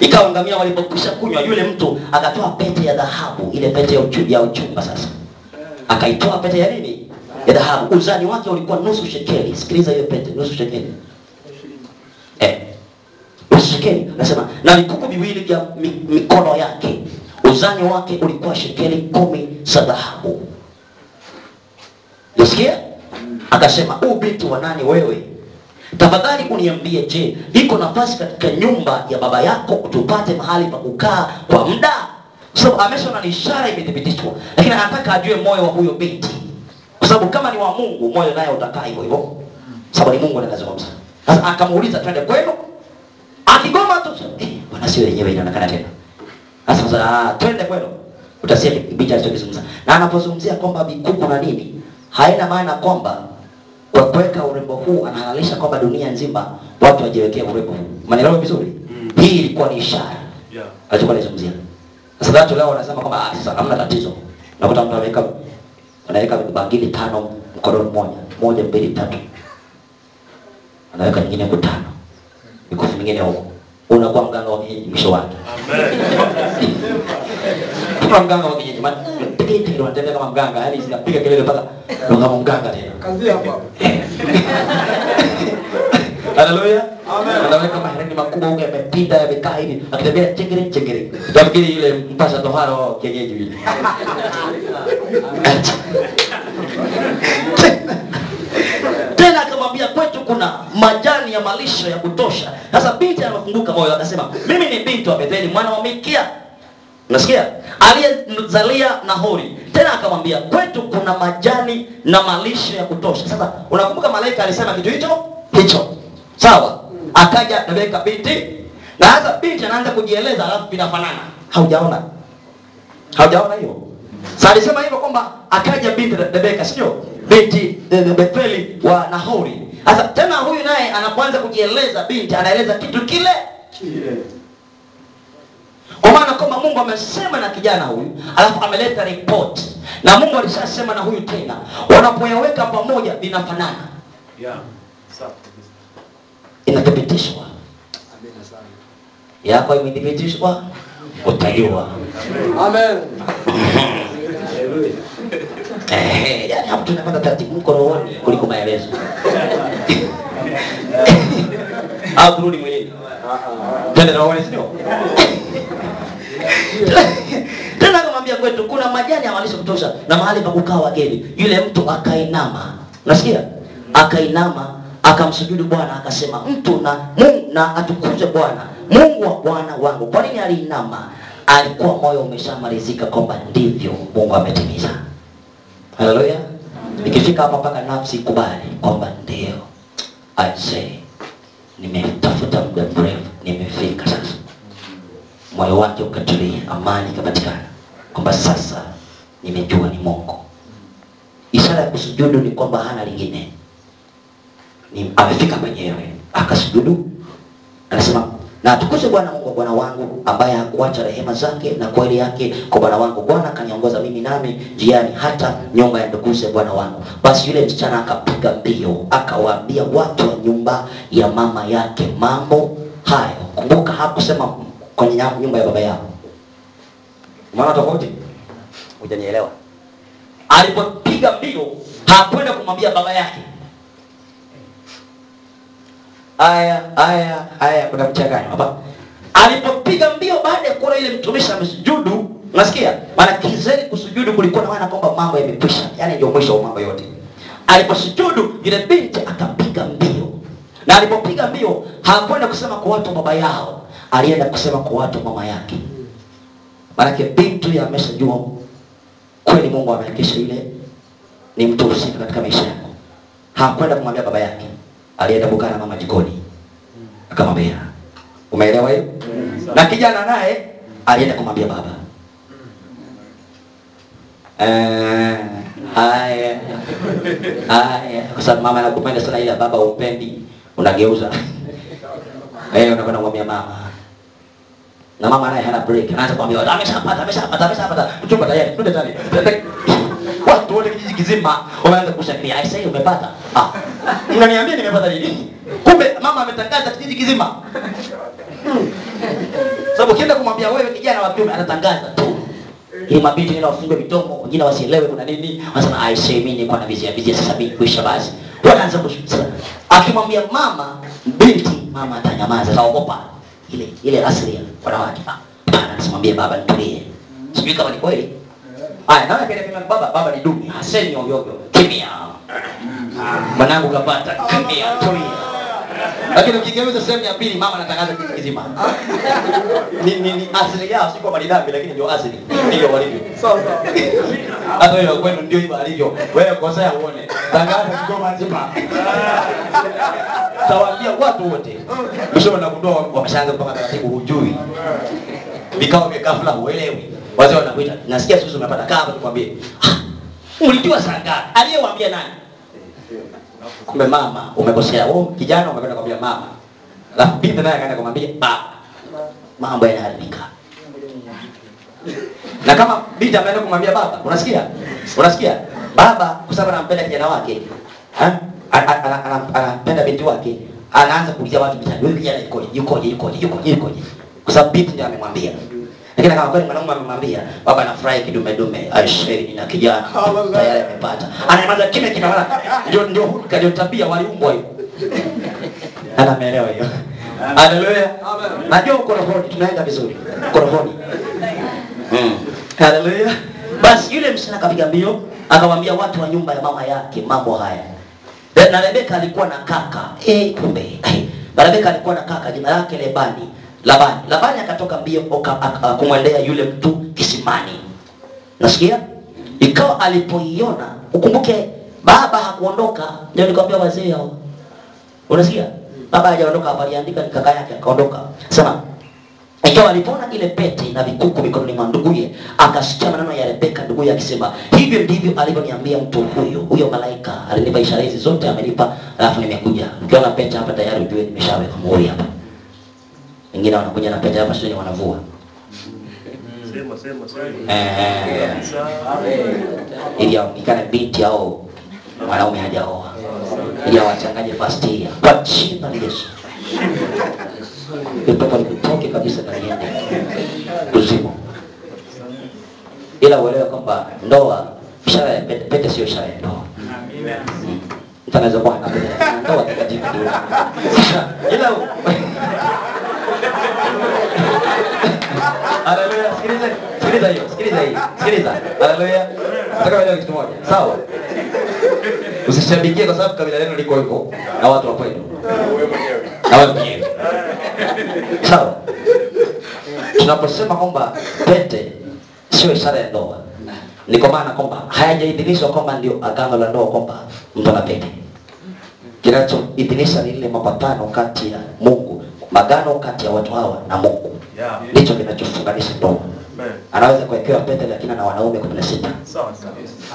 Ikawa ngamia walipokwisha kunywa, yule mtu akatoa pete ya dhahabu, ile pete ya uchumba sasa. Akaitoa pete ya nini? Ya dhahabu. Uzani wake ulikuwa nusu shekeli. Sikiliza hiyo pete, nusu shekeli. Nusu shekeli. Nasema, na vikuku viwili vya mikono yake. Uzani wake ulikuwa shekeli 10 za dhahabu. Yasikia? Akasema, u binti wa nani wewe? Tafadhali uniambie, je, iko nafasi katika nyumba ya baba yako utupate mahali pa kukaa kwa muda? Kwa sababu ameshaona ni ishara imethibitishwa, lakini anataka ajue moyo wa huyo binti. Kwa sababu kama ni wa Mungu, moyo naye utakaa hivyo hivyo. Sababu ni Mungu anazungumza. Sasa akamuuliza twende kwenu. Akigoma tu, bwana si wenyewe inaonekana tena. Sasa twende kwenu. Utasikia binti anazungumza. Na anapozungumzia kwamba bikuku na nini, haina maana kwamba kwa kuweka urembo huu anahalalisha kwamba dunia nzima watu wajiwekee urembo huu. Maneno vizuri. Hii ilikuwa ni ishara. Yeah. Alikuwa anazungumzia. Sasa watu leo wanasema kwamba sasa hamna tatizo. Nakuta mtu anaweka bangili 5 mkononi mmoja, 1 2 3. Anaweka nyingine kwa 5. Mikufu mingine huko. Unakuwa mganga wa kijiji mwisho wake. Amen. Kama mganga wa kijiji, mtiki ndio anatembea kama mganga, yaani sinapiga kelele mpaka kama mganga tena. Kazi hapa hapa. Haleluya. Amen. Anaweka kama hereni makubwa huko yamepinda yamekaa hivi, akitembea chengere chengere. Utafikiri yule mpasa toharo kienyeji yule. Tena akamwambia kwetu kuna majani ya malisho ya kutosha. Sasa binti anafunguka moyo akasema, mimi ni binti wa Betheli mwana wa Mikia. Unasikia? Aliyezalia Nahori. Tena akamwambia kwetu kuna majani na malisho ya kutosha. Sasa unakumbuka malaika alisema kitu hicho? Hicho. Sawa? Akaja naweka binti. Na sasa binti anaanza kujieleza alafu vinafanana. Haujaona? Haujaona hiyo? Sasa alisema hivyo kwamba akaja binti Rebeka, sio? Binti Betheli wa Nahori. Sasa tena huyu naye anapoanza kujieleza binti anaeleza kitu kile kile. Kwa maana kama Mungu amesema na kijana huyu, alafu ameleta report. Na Mungu alishasema na huyu tena. Wanapoyaweka pamoja vinafanana. Yeah. Sawa. Inathibitishwa. Amina sana. Yako imethibitishwa. Utajua. Amen. Haleluya. Yani hapo tunapata taratibu mkono wote kuliko maelezo. Au turudi mwenyewe. Tena tunaona sio? Tena akamwambia kwetu kuna majani ya malisho kutosha na mahali pa kukaa wageni. Yule mtu akainama. Unasikia? Akainama, akamsujudu Bwana, akasema mtu na Mungu na atukuze Bwana, Mungu wa Bwana wangu. Kwa nini aliinama? Alikuwa moyo umeshamalizika kwamba ndivyo Mungu ametimiza. Haleluya. Nikifika hapa mpaka nafsi ikubali kwamba ndio. I say nimetafuta muda mrefu, nimefika sasa. Moyo wake ukatulia, amani ikapatikana. Kwamba sasa nimejua ni Mungu. Ishara ya kusujudu ni kwamba hana lingine. Ni amefika mwenyewe, akasujudu. Anasema na atukuzwe Bwana Mungu Bwana wangu ambaye hakuacha rehema zake na kweli yake kwa Bwana wangu. Bwana kaniongoza mimi nami njiani hata nyumba ya nduguze Bwana wangu. Basi yule msichana akapiga mbio akawaambia watu wa nyumba ya mama yake mambo hayo. Kumbuka hakusema kwenye nyumba ya baba yao. Maana tofauti. Hujanielewa. Alipopiga mbio hakwenda kumwambia baba yake. Aya kuna mchanganyo hapa. Alipopiga mbio baada ya kuona ile mtumishi amesujudu, unasikia? Maana kizeli kusujudu kulikuwa na maana kwamba mambo yamekwisha, yani ndio mwisho wa mambo yote. Aliposujudu yule binti akapiga mbio. Na alipopiga mbio hakwenda kusema kwa watu baba yao, alienda kusema kwa watu mama yake. Maana binti yake ameshajua kweli Mungu amehakikisha ile ni mtu usika katika maisha yako. Hakwenda kumwambia baba yake. Alienda bukana mama jikoni. Akamwambia. Umeelewa hiyo? Na kijana naye alienda kumwambia baba. Kwa sababu mama anakupenda sana ila baba humpendi, unageuza. Unakwenda kumwambia mama. Na mama naye hana break. Anaanza kumwambia baba, ameshapata. Mchumba tayari, twende tani. Watu wote kijiji kizima wameanza kushangilia. I say umepata. Unaniambia nimepata nini? Kumbe mama ametangaza kijiji kizima. Sababu ukienda kumwambia wewe kijana wa kiume anatangaza tu. Ili mabinti wengine wafunge midomo, wengine wasielewe kuna nini. Wanasema I say mimi niko na vizia vizia sasa mimi kuisha basi. Wanaanza kushukisha. Akimwambia mama, binti mama atanyamaza, ataogopa. Ile asili kwa wanawake. Bana nisimwambie baba nitulie. Sijui kama ni kweli. Haya nawe pia nimemwambia baba ni dume. Hasemi ovyo ovyo. Kimya. Mwanangu kapata. Kimya tulia. Lakini ukigeuza sehemu ya pili mama anatangaza kitu kizima. Ni asili yao sio maridadi lakini ndio asili. Ndio walivyo. Sawa sawa. Hata wewe kwenu ndio hivyo alivyo. Wewe kosea uone. Tangaza mgoma nzima. Tawaambia watu wote. Mwisho unagundua wameshaanza kupanga taratibu hujui. Vikao vya ghafla huelewi. Wazee wanakuita. Nasikia siku umepata kaa hapa tukwambie. Ulijua saa ngapi? Aliyewaambia nani? Kumbe mama umekosea. Oh kijana umekwenda kumwambia mama. Alafu binti naye akaenda kumwambia baba. Mambo yanaharibika. Na kama binti ameenda kumwambia baba, unasikia? Unasikia? Baba kwa sababu anampenda kijana wake. Anapenda binti wake. Anaanza kuuliza watu mtaani, "Wewe kijana yukoje?" Kwa sababu binti ndiye amemwambia. Lakini kama kweli mwanaume amemwambia baba anafurahi kidume dume aisheni na kijana tayari amepata, anayemaza kime kime mara ndio hulka ndio tabia waliumbwa hiyo. Ana maelewa hiyo. Haleluya. Najua korofoni tunaenda vizuri. Korofoni. Haleluya. Basi yule msichana akapiga mbio akamwambia watu wa nyumba ya mama yake mambo haya. Na Rebeka alikuwa na kaka. Kumbe. Rebeka alikuwa na kaka jina lake Labani akatoka mbio kumwendea yule mtu kisimani. Nasikia? Ikawa alipoiona, ukumbuke baba hakuondoka, ndio nikamwambia wazee hao. Unasikia? Baba hajaondoka bali aliandika ni kaka yake akaondoka. Sema ikawa alipoona ile pete na vikuku mikononi mwa nduguye, akasikia maneno ya Rebeka nduguye akisema, "Hivyo ndivyo alivyoniambia mtu huyo, huyo malaika, alinipa ishara hizi zote amenipa, alafu nimekuja. Ukiona pete hapa tayari ujue nimeshaweka muhuri hapa." Wengine wanakuja na pete hapa shule wanavua. Sema. Ili aonekane binti au mwanaume hajaoa. Ili awachanganye first year. Kwa jina la Yesu. Ndipo nitoke kabisa na niende. Uzima. Ila uelewe kwamba ndoa ishara ya pete sio ishara ya ndoa. Amina. Mtanaweza kuwa na pete. Ndoa takatifu. Ila Haleluya, sikiliza hiyo. Haleluya. Nataka niongee kitu moja. Sawa? Usishabikie kwa sababu kabila lenu liko hivyo na watu wa kwenu. Na wewe mwenyewe. Sawa? Tunaposema kwamba pete sio ishara ya ndoa, ni kwa maana kwamba hayajaidhinishwa kwamba ndio agano la ndoa kwamba mtu ana pete. Kinachoidhinisha ni ile mapatano kati ya Mungu, magano kati ya watu hawa na Mungu. Ndicho kinachofunganisha ndoa. Anaweza kuwekewa pete lakini ana wanaume 16. Sawa kabisa.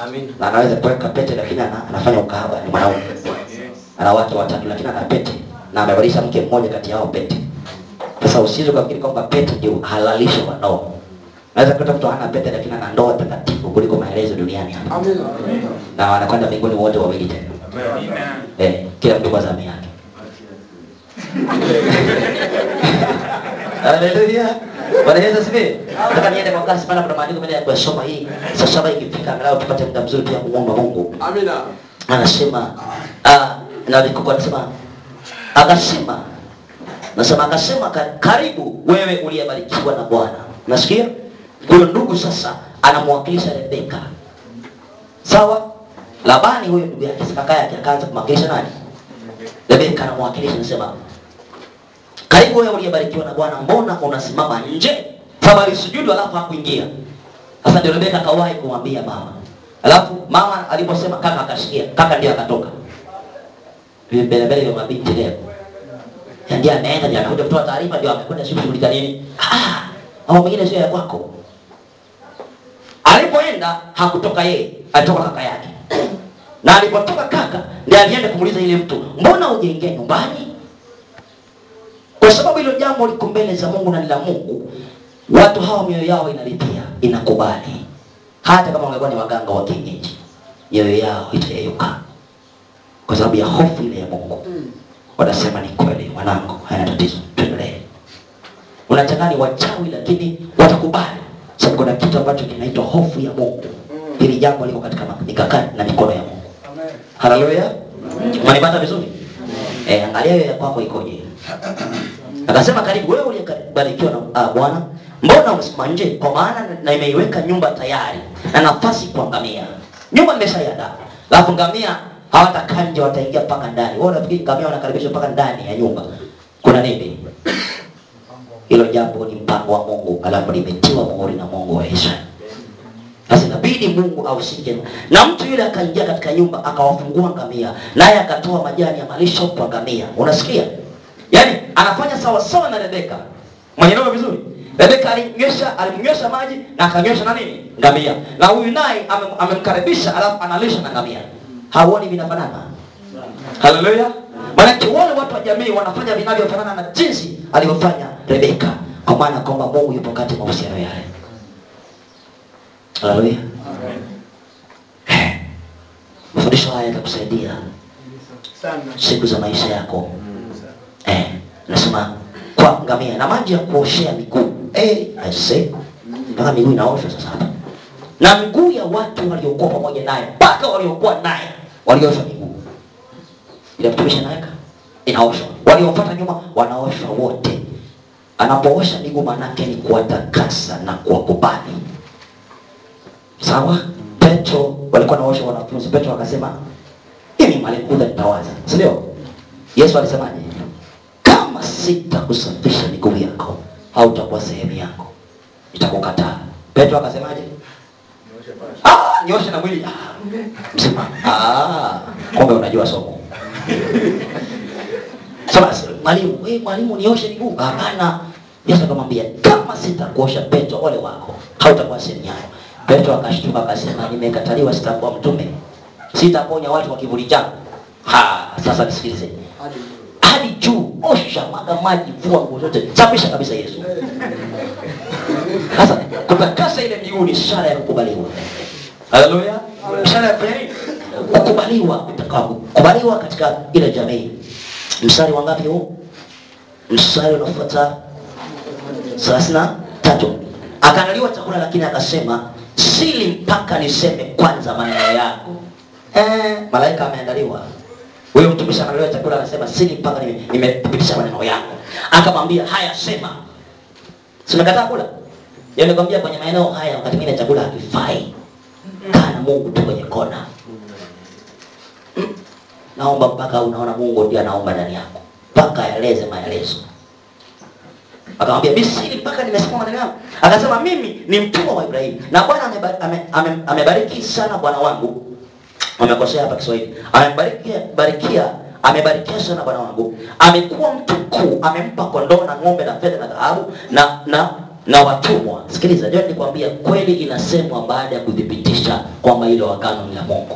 Amen. Na anaweza kuweka pete lakini anafanya ukahaba ni mwanaume. Ana wake watatu lakini ana pete na amebadilisha mke mmoja kati yao pete. Sasa usije ukafikiri kwamba pete ndio halalisho la ndoa. Anaweza kuta mtu hana pete lakini ana ndoa takatifu kuliko maelezo duniani hapa. Amen. Na wanakwenda mbinguni wote wawili tena. Amen. Kila mtu kwa zamu yake. Haleluya. Bwana Yesu asifiwe. Nataka niende kwa kasi maana kuna maandiko mbele ya kusoma hii. Sasa saba ikifika angalau tupate muda mzuri pia kuomba Mungu. Amina. Anasema na vikuku akasema karibu wewe uliyebarikiwa na Bwana. Unasikia? Huyo ndugu sasa anamwakilisha Rebeka. Sawa? Labani huyo ndugu yake kaka yake akaanza kumwakilisha nani? Rebeka anamwakilisha anasema karibu wewe uliyebarikiwa na Bwana, mbona unasimama nje? Sababu alisujudu alafu hakuingia. Sasa ndio Rebeka akawahi kumwambia mama. Alafu mama aliposema kaka akasikia, kaka ndiye akatoka. Mbele ya mabinti leo. Ndio anaenda ndio anakuja kutoa taarifa ndio amekwenda siku kulika nini? Au mwingine sio ya kwako. Alipoenda hakutoka yeye, alitoka kaka yake. Na alipotoka kaka ndiye alienda kumuuliza ile mtu, "Mbona hujengea nyumbani?" Kwa sababu hilo jambo liko mbele za Mungu na ni la Mungu, watu hawa mioyo yao inaridhia, inakubali. Hata kama wangekuwa ni waganga wa kienyeji, mioyo yao itayeyuka. Kwa sababu ya hofu ile ya Mungu. Wanasema ni kweli mwanangu, hana tatizo, tuendelee. Unachanganya ni wachawi lakini watakubali. Sababu kuna kitu ambacho kinaitwa hofu ya Mungu. Hili jambo liko katika mikakati na mikono ya Mungu. Amen. Haleluya. Mwanipata vizuri? Angalia ya kwako ikoje. Akasema karibu wewe uliyebarikiwa na Bwana, mbona umesimama nje? Kwa maana na imeiweka nyumba tayari na nafasi kwa ngamia. Nyumba imeshaandaa. Alafu ngamia hawatakaa nje, wataingia mpaka ndani. Wewe unafikiri ngamia wanakaribishwa mpaka ndani ya nyumba? Kuna nini? Hilo jambo ni mpango wa Mungu, alafu limetiwa muhuri na Mungu wa Israeli. Basi inabidi Mungu aushike. Na mtu yule akaingia katika nyumba akawafungua ngamia, naye akatoa majani ya malisho kwa ngamia. Unasikia? Yaani anafanya sawa sawa na Rebeka. Mwenyewe vizuri. Rebeka alimnywesha maji na akanywesha na nini? Ngamia. Na huyu naye amemkaribisha alafu analisha na ngamia. Hauoni vinafanana? Haleluya. Maana wale watu wa jamii wanafanya vinavyofanana na jinsi alivyofanya Rebeka, kwa maana kwamba Mungu yupo kati ya mahusiano yale. Haleluya. Mafundisho haya yatakusaidia sana siku za maisha yako. Nasema kwa ngamia na maji ya kuoshea miguu. Mpaka miguu inaoshwa sasa hapa. Na miguu ya watu waliokuwa pamoja naye, mpaka waliokuwa naye walioshwa miguu. Ile mtumishi anaweka inaoshwa. Waliofuata nyuma wanaoshwa wote. Anapoosha miguu manake ni kuwatakasa na kuwakubali. Sawa? Petro walikuwa naosha wanafunzi. Petro akasema, "Mimi malikuta nitawaza." Si ndio? Yesu alisemaje? "Kama sitakusafisha miguu yako, hautakuwa sehemu yako. Nitakukataa." Petro akasemaje? Nyosha na mwili. Msema, kumbe unajua somo. Sasa mwalimu nioshe miguu. Hapana. Yesu akamwambia, "Kama sitakuosha Petro ole wako, hautakuwa sehemu yako." Petro akashtuka akasema, "Nimekataliwa, sitakuwa mtume. Sitaponya watu kwa kiburi changu." Sasa nisikilize. Hadi juu, osha, mwaga maji, vua nguo zote, safisha kabisa Yesu. Sasa kutakasa ile miguu ni ishara ya kukubaliwa. Haleluya. Ishara ya kufanya nini? Kukubaliwa, kukubaliwa katika ile jamii. Mstari wangapi huu? Mstari unafuata 33. Akaandaliwa chakula lakini akasema, "Sili mpaka niseme kwanza maneno yako." Malaika ameandaliwa. Huyo mtumishi anaandaliwa chakula anasema, "Sili mpaka nimepitisha maneno yako." Akamwambia, "Haya sema." Simekataa kula. Yeye nikamwambia kwenye maeneo haya wakati mwingine chakula hakifai. Kana Mungu tu kwenye kona. Naomba mpaka unaona Mungu ndiye anaomba ndani yako. Mpaka aeleze maelezo. Akamwambia, "Mimi sili mpaka nimesema maneno yako." Akasema, "Mimi ni mtumwa wa Ibrahimu. Na Bwana amebariki sana bwana wangu." Amekosea hapa Kiswahili. Amebarikia sana bwana wangu. Amekuwa mtu mkuu, amempa kondoo na ng'ombe na fedha na dhahabu na watumwa. Sikiliza, leo nikwambia kweli inasemwa baada ya kudhibitisha kwamba hilo agano ni la Mungu.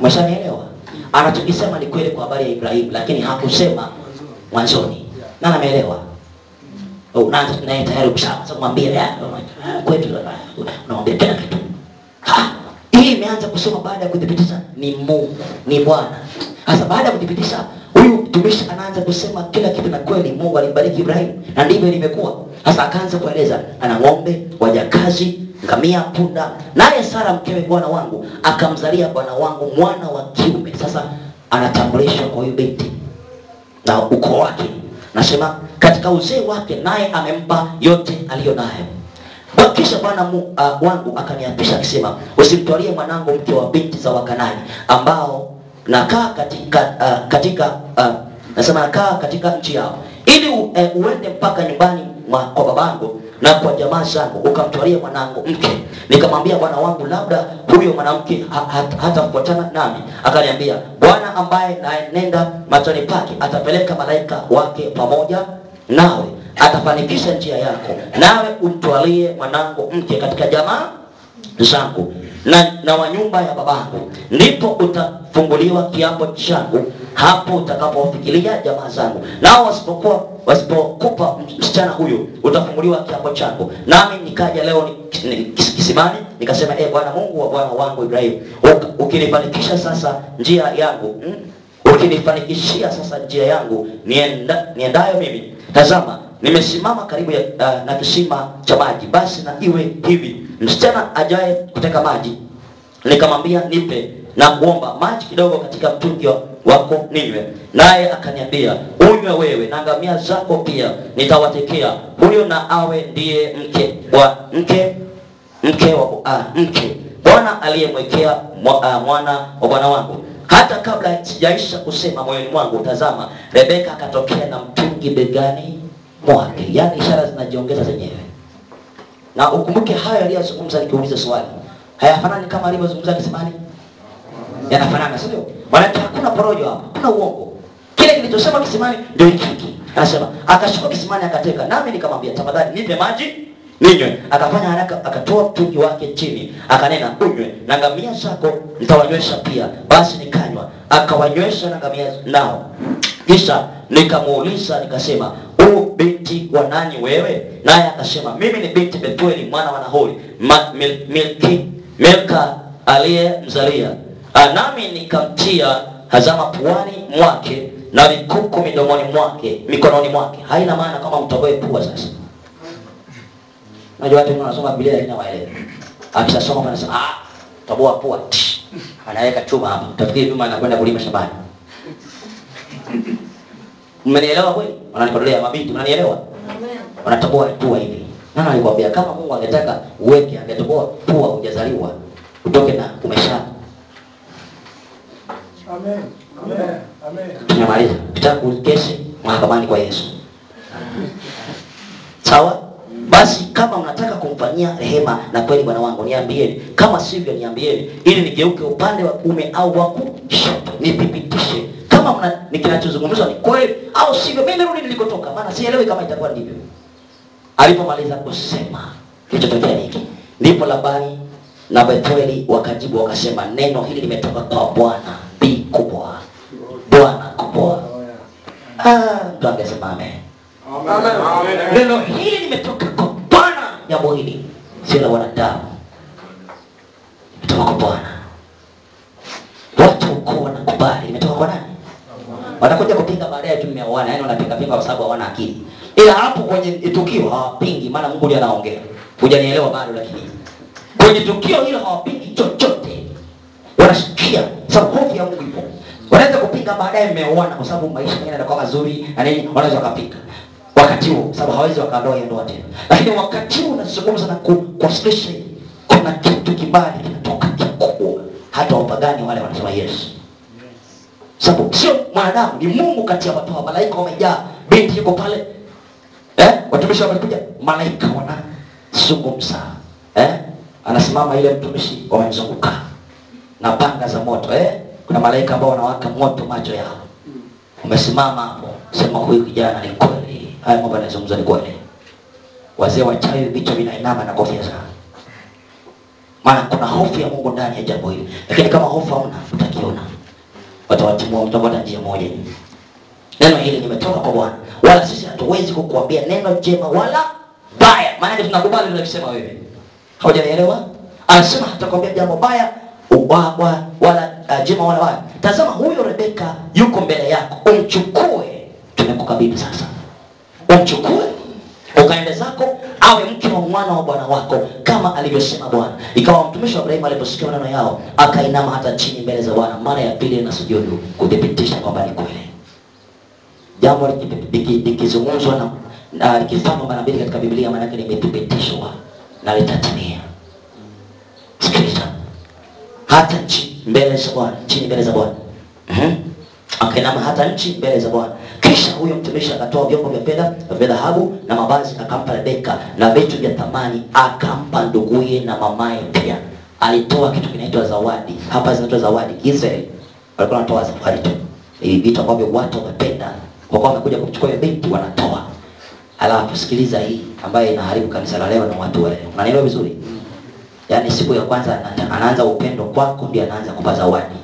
Umeshanielewa? Anachokisema ni kweli kwa habari ya Ibrahimu, lakini hakusema mwanzoni. Nani ameelewa? Unaanza naye tayari kushaanza kumwambia kwetu unaomba tena kitu. Hii imeanza kusoma baada ya kudhibitisha ni Mungu, ni Bwana. Sasa baada ya kudhibitisha huyu mtumishi anaanza kusema kila kitu na kweli Mungu alimbariki Ibrahimu na ndivyo ilivyokuwa. Sasa akaanza kueleza ana ng'ombe, wajakazi, ngamia, punda. Naye Sara mkewe bwana wangu akamzalia bwana wangu mwana wa kiume. Sasa anatambulishwa kwa huyu binti na ukoo wake. Nasema katika uzee wake naye amempa yote aliyonayo. Kisha bwana wangu akaniapisha akisema, "Usimtwalie mwanangu mke wa binti za Wakanani ambao nakaa katika nchi yao, ili uende mpaka nyumbani kwa babangu na kwa jamaa zangu ukamtwalie mwanangu mke." Nikamwambia bwana wangu, "Labda huyo mwanamke hatafuatana nami." Akaniambia, "Bwana ambaye naenda machoni pake atapeleka malaika wake pamoja nawe, atafanikisha njia yako, nawe umtwalie mwanangu mke katika jamaa zangu na wa nyumba ya babangu, ndipo utafunguliwa kiapo changu hapo utakapofikiria jamaa zangu, nao wasipokupa msichana huyo utafunguliwa kiapo changu." Nami nikaja leo kisimani nikasema, Bwana Mungu wa bwana wangu Ibrahimu, ukinifanikisha sasa njia yangu, ukinifanikishia sasa njia yangu niendayo mimi, tazama nimesimama karibu ya, na kisima cha maji, basi na iwe hivi, msichana ajaye kuteka maji, nikamwambia nipe na kuomba maji kidogo katika mtungi wako ninywe. Naye akaniambia, unywe wewe na ngamia zako pia, nitawatekea. Huyo na awe ndiye mke Bwana aliyemwekea mwana wa bwana wangu. Hata kabla sijaisha kusema moyoni mwangu, tazama, Rebeka akatokea na mtungi begani mwake. Yaani ishara zinajiongeza zenyewe. Na ukumbuke hayo aliyozungumza nikiuliza swali. Hayafanani kama alivyozungumza kisimani? Yanafanana, sio? Maana hakuna porojo hapa, hakuna uongo. Kile kilichosema kisimani ndio hiki. Anasema, akashuka kisimani akateka. Nami nikamwambia, tafadhali nipe maji ninywe. Akafanya haraka akatoa mtungi wake chini, akanena, unywe na ngamia zako nitawanywesha pia. Basi nikanywa, akawanywesha na ngamia nao. Kisha nikamuuliza nikasema, "U binti wa nani wewe?" Naye akasema, "Mimi ni binti Bethueli mwana wa Nahori, Milka aliyemzalia." Nami nikamtia hazama puani mwake na vikuku midomoni mwake, mikononi mwake. Haina maana kama mtoboe pua sasa. Najua watu wanasoma Biblia lakini hawaelewi. Akisasoma wanasema, toboa pua. Anaweka chuma hapa. Utafikiri nyuma anakwenda kulima shambani. Mmenielewa kweli? Wananikodolea mabinti, mnanielewa? Amen. Wanatoboa pua hivi. Nani alikwambia kama Mungu angetaka uweke angetoboa pua hujazaliwa? Utoke na umesha. Amen. Amen. Amen. Tunamaliza. Tutakukeshe mahakamani kwa Yesu. Sawa? Basi kama unataka kumfanyia rehema na kweli bwana wangu niambieni, kama sivyo niambieni ili nigeuke upande wa kuume au wa kushoto nipipitishe kama nikinachozungumzwa ni kweli au sivyo mimi nirudi nilikotoka, maana sielewi kama itakuwa ndivyo. Alipomaliza kusema kilichotokea hiki, ndipo Labani na Bethueli wakajibu wakasema, neno hili limetoka kwa Bwana bi kubwa. Bwana kubwa. Tungesema amen. Amen. Neno hili limetoka kwa Bwana, jambo hili sio la wanadamu. Limetoka kwa Bwana. Watu wako wanakubali limetoka kwa nani? Watakuja kupinga baadaye tu mmeoana, yani wanapinga kwa sababu hawana akili. Ila hapo kwenye tukio hawapingi, maana Mungu ndiye anaongea. Hujanielewa bado, lakini kwenye tukio hilo hawapingi chochote. Wanashikia sababu hofu ya Mungu ipo. Wanaweza kupinga baadaye mmeoana kwa sababu maisha yenu yanakuwa mazuri, yani wanaweza kupinga. Wakati huo sababu hawezi wakaondoa ndoa tena, lakini wakati huo unazungumza na kuwasilisha kuna kitu kibali kinatoka kikubwa. Hata wapagani wale wanasema Yesu, sababu sio mwanadamu ni Mungu kati ya watu wa malaika wamejaa. Binti yuko pale, watumishi wamekuja, malaika wanazungumza, anasimama ile mtumishi wamemzunguka na panga za moto, kuna malaika ambao wanawaka moto macho yao, wamesimama hapo, sema huyu kijana ni kweli. Haya mambo yanazungumzwa ni kweli. Wazee wachawi vichwa vinainama na kofia zao. Maana kuna hofu ya Mungu ndani ya jambo hili. Lakini kama hofu hamna, utakiona. Watawatimua mtakwenda njia moja. Neno hili limetoka kwa Bwana. Wala sisi hatuwezi kukuambia neno jema wala baya. Maana tunakubali tunasema wewe. Haujanielewa? Anasema hatakwambia jambo baya, ubaya wala jema wala baya. Tazama huyo Rebeka yuko mbele yako. Umchukue. Tunakukabidhi sasa. Umchukue ukaende zako awe mke wa mwana wa bwana wako kama alivyosema Bwana. Ikawa mtumishi wa Ibrahim aliposikia maneno yao akainama hata chini mbele za Bwana mara ya pili na sujudu kudhibitisha kwamba ni kweli. Jambo likizungumzwa na likifanywa mara mbili katika Biblia maana yake limethibitishwa na litatimia. Sikiliza. Hata chini mbele za Bwana, chini mbele za Bwana. Akainama hata nchi mbele za Bwana. Kisha huyo mtumishi akatoa vyombo vya fedha, vya dhahabu na mavazi akampa Rebeka na vitu vya thamani akampa nduguye na mamaye pia. Alitoa kitu kinaitwa zawadi. Hapa zinaitwa zawadi Israeli. Walikuwa wanatoa zawadi tu. Hivi vitu ambavyo watu wanapenda. Kwa kuwa wamekuja kuchukua hiyo binti wanatoa. Alafu sikiliza hii ambayo inaharibu kanisa la leo na watu wale. Unanielewa vizuri? Yaani siku ya kwanza anaanza upendo kwako ndio anaanza kupa zawadi.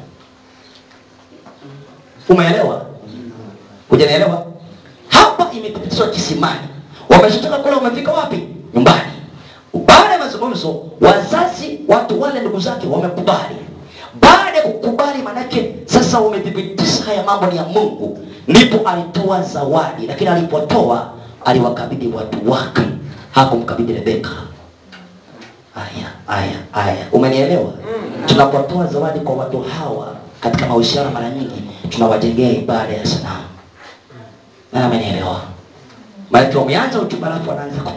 Umeelewa? Hujanielewa? Hapa imepitishwa kisimani. Wameshitaka kula umefika wapi? Nyumbani. Baada ya mazungumzo, wazazi watu wale ndugu zake wamekubali. Baada ya kukubali maana yake sasa umethibitisha haya mambo ni ya Mungu. Ndipo alitoa zawadi, lakini alipotoa aliwakabidhi watu wake, hakumkabidhi Rebeka. Haya. Umenielewa? Tunapotoa zawadi kwa watu hawa katika mahusiano mara nyingi tunawajengea ibada ya sanamu. Na amenielewa. Maana umeanza utuba alafu anaanza kwa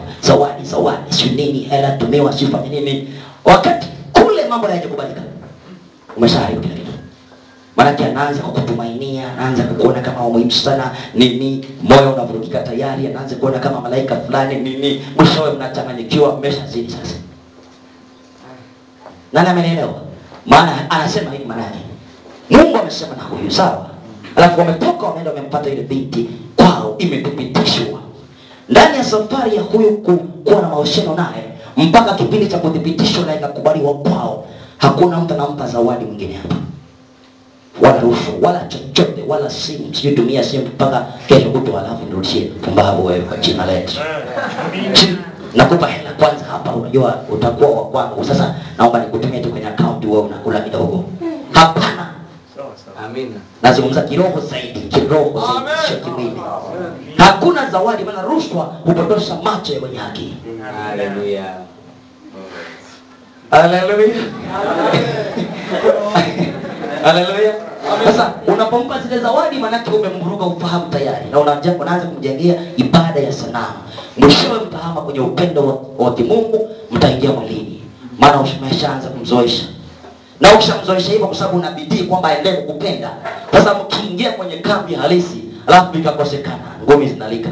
zawadi, si nini, hela tumewa sifanye nini. Wakati kule mambo hayajakubadilika. Umeshaharibu kila kitu. Maana anaanza kukutumainia, anaanza kukuona kama muhimu sana, nini, moyo unavurugika tayari, anaanza kuona kama malaika fulani, nini, mwishowe mnachanganyikiwa, mmeshazidi sasa. Nani amenielewa? Maana anasema hivi maana yake. Mungu amesema na huyu sawa. Alafu wametoka wameenda wamempata ile binti kwao, imethibitishwa. Ndani ya safari ya huyu kuwa na mahusiano naye mpaka kipindi cha kuthibitishwa na ikakubaliwa kwao, hakuna mtu anampa zawadi mwingine hapa. Wala rufu, wala chochote, wala simu, situmia simu mpaka kesho kutu alafu nirudishie. Pumbavu wewe kwa jina la Yesu. Nakupa hela kwanza hapa, unajua utakuwa wa kwangu. Sasa naomba nikutumie tu kwenye account wewe unakula kidogo. Hapana. Amina. Nazungumza kiroho zaidi, kiroho sio kimwili. Hakuna zawadi maana rushwa hupotosha macho ya mwenye haki. Haleluya. Haleluya. Haleluya. Sasa unapompa zile zawadi maana yake umemvuruga ufahamu tayari na unaanza kumjengea ibada ya sanamu. Mwishowe mtahama kwenye upendo wa Mungu, mtaingia mwilini. Maana umeshaanza kumzoesha. Na ukishamzoesha hivyo kwa sababu unabidii kwamba aendelee kukupenda. Sasa mkiingia kwenye kambi halisi, alafu ikakosekana, ngumi zinalika.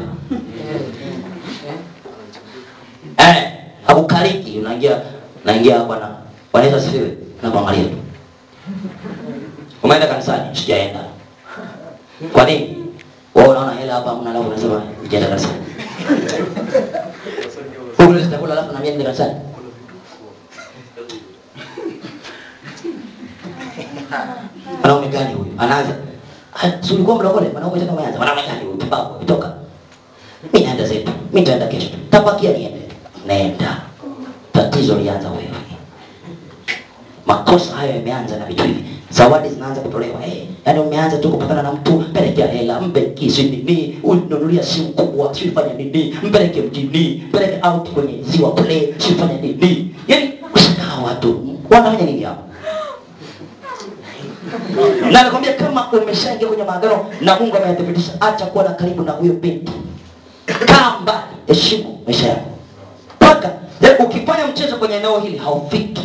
Hakukariki, unaingia hapa na wanaweza sifiwe na kuangalia tu. Umeenda kanisani, sijaenda. Kwa nini? Wao wanaona hela hapa mna alafu unasema ujaenda kanisani. Unaweza takula alafu na mimi nenda kanisani. Mwanaume gani huyu? Anaanza. Ulikuwa mlokole, mwanaume tena umeanza. Mwanaume gani huyu? Pumbavu, kutoka. Mimi naenda zetu. Mimi nitaenda kesho. Tabakia niende. Naenda. Tatizo lianza wewe. Makosa hayo yameanza na vitu hivi. Zawadi zinaanza kutolewa. Yaani umeanza tu kupatana na mtu, pelekea hela, mbeki nini, ununulia simu kubwa, sifanya nini, mpeleke mjini, mpeleke out kwenye ziwa kule, sifanya nini. Yaani ushangaa watu, wanafanya nini hapa? Na nakwambia kama umeshaingia kwenye maagano na Mungu ameyathibitisha, acha kuwa na karibu na huyo binti. Kaa mbali, heshimu maisha yako. Paka ukifanya mchezo kwenye eneo hili haufiki.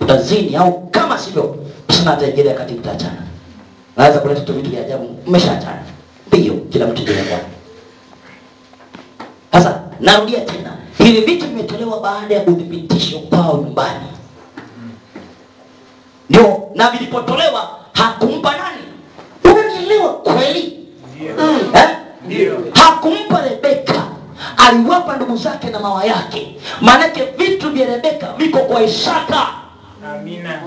Utazini au kama sivyo sina taingia kati mtachana. Naweza kuleta vitu vya ajabu, mmeshaachana. Ndio kila mtu ndiye kwa. Sasa narudia tena. Hivi vitu vimetolewa baada ya kudhibitishwa kwao nyumbani. Ndio, na vilipotolewa hakumpa nani? Unaelewa kweli? Ndio. Hakumpa Rebeka. Aliwapa ndugu zake na mawa yake. Maana yake vitu vya Rebeka viko kwa Isaka. Amina.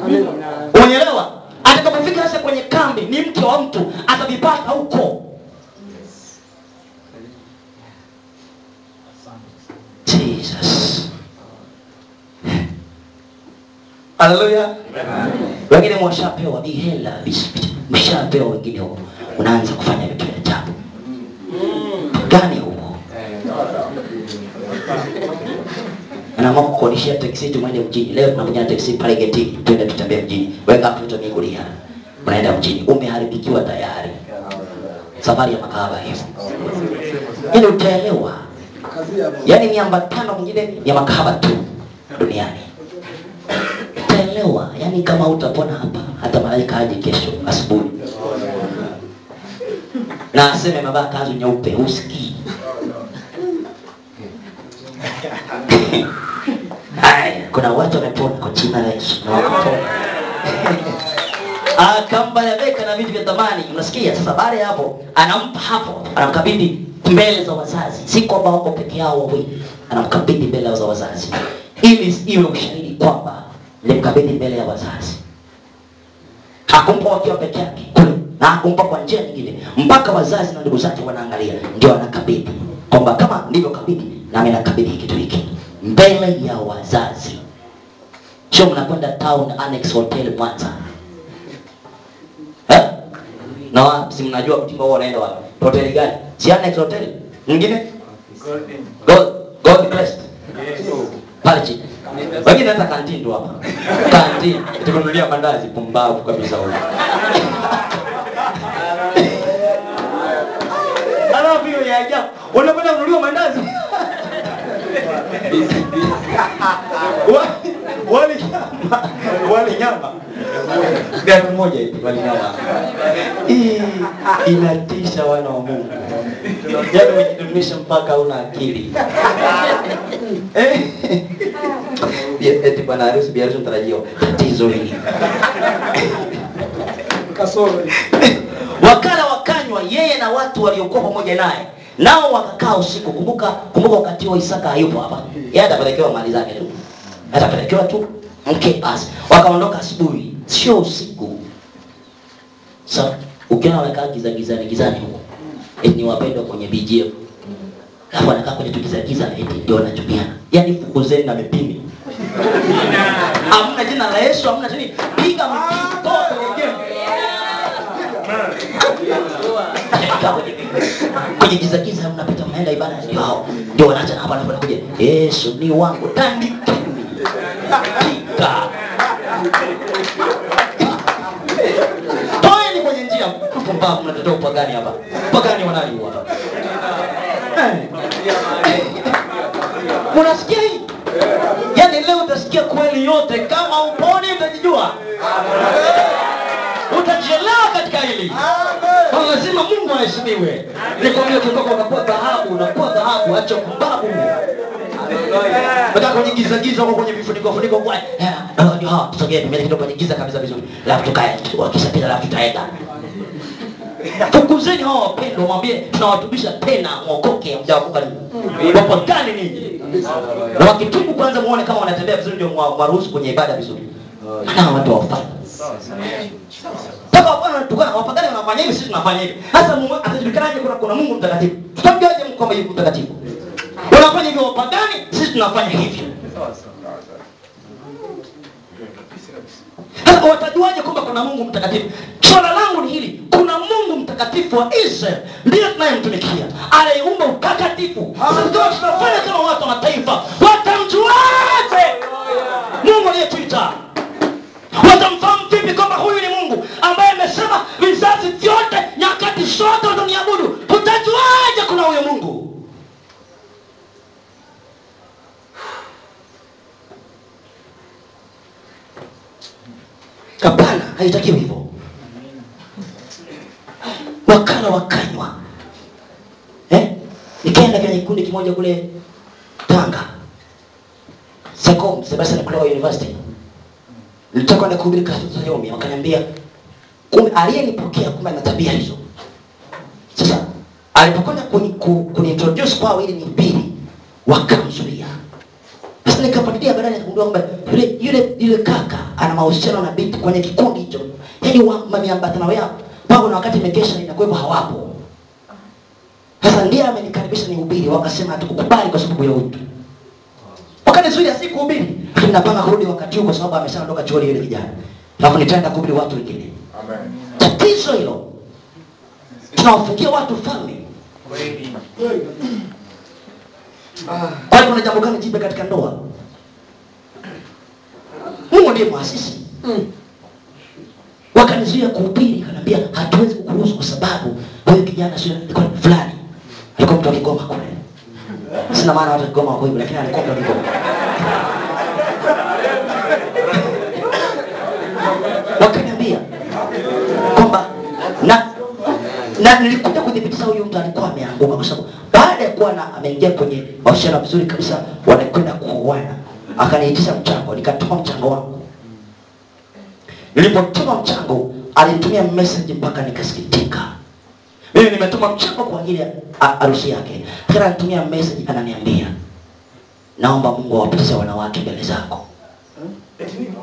Unaelewa? Atakapofika sasa kwenye kambi ni mke wa mtu atabipata huko. Jesus. Haleluya. Wengine mwashapewa hela biskuti. Mshapewa wengine huko. Unaanza kufanya vitu vya ajabu. Gani huko? Anaamua kukodishia taksi tumwende mjini. Leo tunakuja taksi pale geti, twende tutembee mjini. Weka mtoto migulia. Unaenda mjini. Umeharibikiwa tayari. Safari ya makahaba hiyo. Yaani utaelewa. Yaani miambatano mingine ya makahaba tu duniani. Utaelewa, yani kama utapona hapa, hata malaika aje kesho asubuhi. Na aseme mabaa kanzu nyeupe usikii. Haya, kuna watu wamepona kwa jina la Yesu. Na wakapona. Akamba Rebeka na vitu vya thamani, unasikia sasa baada ya hapo, anampa hapo, anamkabidhi mbele za wazazi. Si kwamba wako peke yao wawili, anamkabidhi mbele za wazazi. Ili iwe ushahidi kwamba nilimkabidhi mbele ya wazazi. Hakumpa wakiwa peke yake kule na hakumpa kwa njia nyingine mpaka wazazi na ndugu zake wanaangalia ndio anakabidhi. Kwamba kama ndivyo kabidhi na mimi nakabidhi kitu hiki mbele ya wazazi. Sio mnakwenda town annex hotel Mwanza. Na si mnajua mtimba wao wanaenda wapi? Hotel gani? Si annex hotel? Nyingine? God blessed. Parchi. Wengine hata kanti ndo hapa. Kanti tukunulia mandazi pumbavu kabisa huyo. Alafu hiyo ya ajabu. Unapenda kunulia mandazi? Wali nyama. Gari moja hivi wali nyama. Hii inatisha wana wa Mungu. Yaani unajidunisha mpaka una akili. Eh? Eti bwana harusi biarusi mtarajio. Tatizo hili. Kasoro. Wakala wakanywa yeye na watu waliokuwa pamoja naye. Nao wakakaa usiku. Kumbuka wakati wa Isaka hayupo hapa. Yeye atapelekewa mali zake tu. Atapelekewa tu mke basi. Wakaondoka asubuhi, sio usiku. Sasa ukiona wakaa gizani huko. Ni wapendwa kwenye BGF. Hapo wanakaa kwenye tukizagiza eti ndio wanachupiana. Yaani fukuzeni na mipini. Hamna jina la Yesu, hamna nini. Piga mtoto kwenye game. Kwenye gizagiza mnapita mnaenda ibada ndio wanaacha hapa na kuja Yesu ni wangu tandikeni pika toeni kwenye njia mpaka mnatotoa pagani hapa pagani wanaliwa hapa mnasikia hii yani leo utasikia kweli yote kama upone utajijua utajelewa katika hili. Amen. Lazima Mungu aheshimiwe. Nikwambia kutoka unakuwa dhahabu, acha kumbabu. Nataka kujigiza giza huko kwenye vifuniko kwa. Ndio hapo tusogee pembeni kidogo kwenye giza kabisa vizuri. Alafu tukae wakisha pita alafu tutaenda. Tukuzeni hao wapendwa mwambie tunawatubisha tena mwokoke mjawakuka nini. Hapo gani nini? Na wakitubu kwanza muone kama wanatembea vizuri ndio mwaruhusu kwenye ibada vizuri. Ana watu wafanye. Sasa bwana tukana wapagani wanafanya hivi sisi tunafanya hivi. Sasa Mungu atajulikanaje kuna Mungu mtakatifu? Tutamjuaje Mungu kama yuko mtakatifu? Wanafanya hivi wapagani sisi tunafanya hivi. Sasa watajuaje kwamba kuna Mungu mtakatifu? Swala langu ni hili, kuna Mungu mtakatifu wa Israeli ndiye tunayemtumikia. Aliyeumba utakatifu. Sasa tunafanya kama watu wa mataifa. Watamjuaje? Mungu aliyetuita. Watamfahamu vipi kwamba huyu ni Mungu ambaye amesema vizazi vyote nyakati zote wataniabudu? Utajuaje kuna huyo Mungu? Hapana, haitakiwi hivyo. Wakala wakanywa. Nikaenda kwenye kikundi kimoja kule Tanga. Second Sebastian Crow University. Nilitaka na kuhubiri kwa yomi wakaniambia kumbe aliyenipokea kumbe na tabia hizo. Sasa alipokwenda kunintroduce kwa ile nipili wakamzuia. Sasa nikafuatilia baadaye nikagundua kwamba yule kaka ana mahusiano na binti kwenye kikundi hicho. Yaani wameambatana wao pamoja na wakati imekesha inakuwa hawapo. Sasa ndiye amenikaribisha nihubiri wakasema hatukukubali kwa sababu ya utu. Wakati zuri siku hubiri tunapanga kurudi wakati huko sababu ameshaondoka chuo yule kijana. Alafu nitaenda kuhubiri watu wengine. Amen. Tatizo hilo. Tunawafungia watu family. Kweli. Kwani kuna jambo gani jibe katika ndoa? Mungu ndiye muasisi. Wakanizuia kuhubiri, kaniambia hatuwezi kukuruhusu kwa sababu wewe kijana sio alikuwa fulani. Alikuwa mtu wa Kigoma kule. Sina maana watu wa Kigoma wako hivyo lakini alikuwa mtu wa Kigoma. Wakaniambia kwamba na nilikuja kudhibitisha huyu mtu alikuwa ameanguka kwa sababu baada ya kuwa na ameingia kwenye mahusiano vizuri kabisa wanakwenda kuoana akaniitisha mchango nikatoa mchango wangu. Nilipotuma mchango alitumia message mpaka nikasikitika. Mimi nimetuma mchango kwa ajili ya harusi yake lakini alitumia message ananiambia naomba Mungu awapitishe wanawake mbele zako.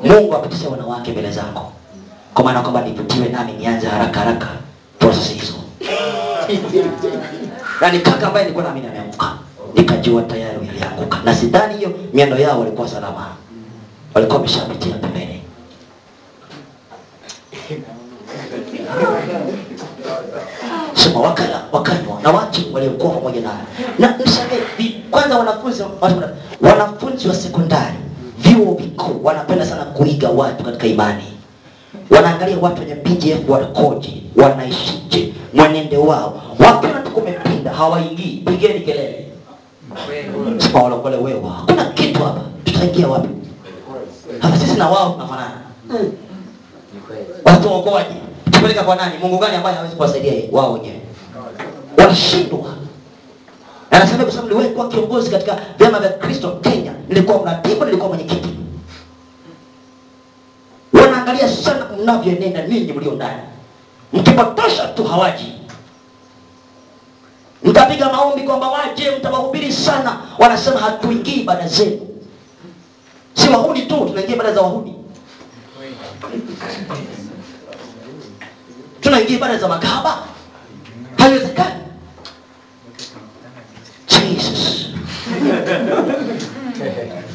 Mungu apitishe wanawake mbele zako. Kwa maana kwamba nipitiwe nami nianze haraka process hizo. Na ni kaka ambaye nilikuwa naamini ameanguka. Nikajua tayari alianguka. Na sidhani hiyo miendo yao walikuwa salama. Walikuwa wameshapitia pembeni. Sema wakasema wakanywa na watu waliokuwa pamoja naye. Na mshauri kwanza, wanafunzi wa sekondari, vyuo vikuu wanapenda sana kuiga watu katika imani. Wanaangalia watu wenye BJF wanakoje, wanaishije, mwenendo wao. Wakiona tu kumepinda hawaingii, pigeni kelele. Paulo kule wewe. Kuna kitu hapa. Tutaingia wapi? Hapa sisi na wao tunafanana. Watu wakoje? Tupeleka kwa nani? Mungu gani ambaye hawezi kuwasaidia wao wenyewe? Wanashindwa. Anasema kwa sababu wewe kwa kiongozi katika vyama vya Kristo Kenya, nilikuwa mratibu, nilikuwa mwenyekiti. Wanaangalia sana mnavyoenenda ninyi mlio ndani. Mkipotosha tu hawaji. Mtapiga maombi kwamba waje, mtawahubiri sana, wanasema hatuingii ibada zenu. Si wahudi tu, tunaingia ibada za wahudi. Tunaingia ibada za makahaba. Haiwezekani. Jesus.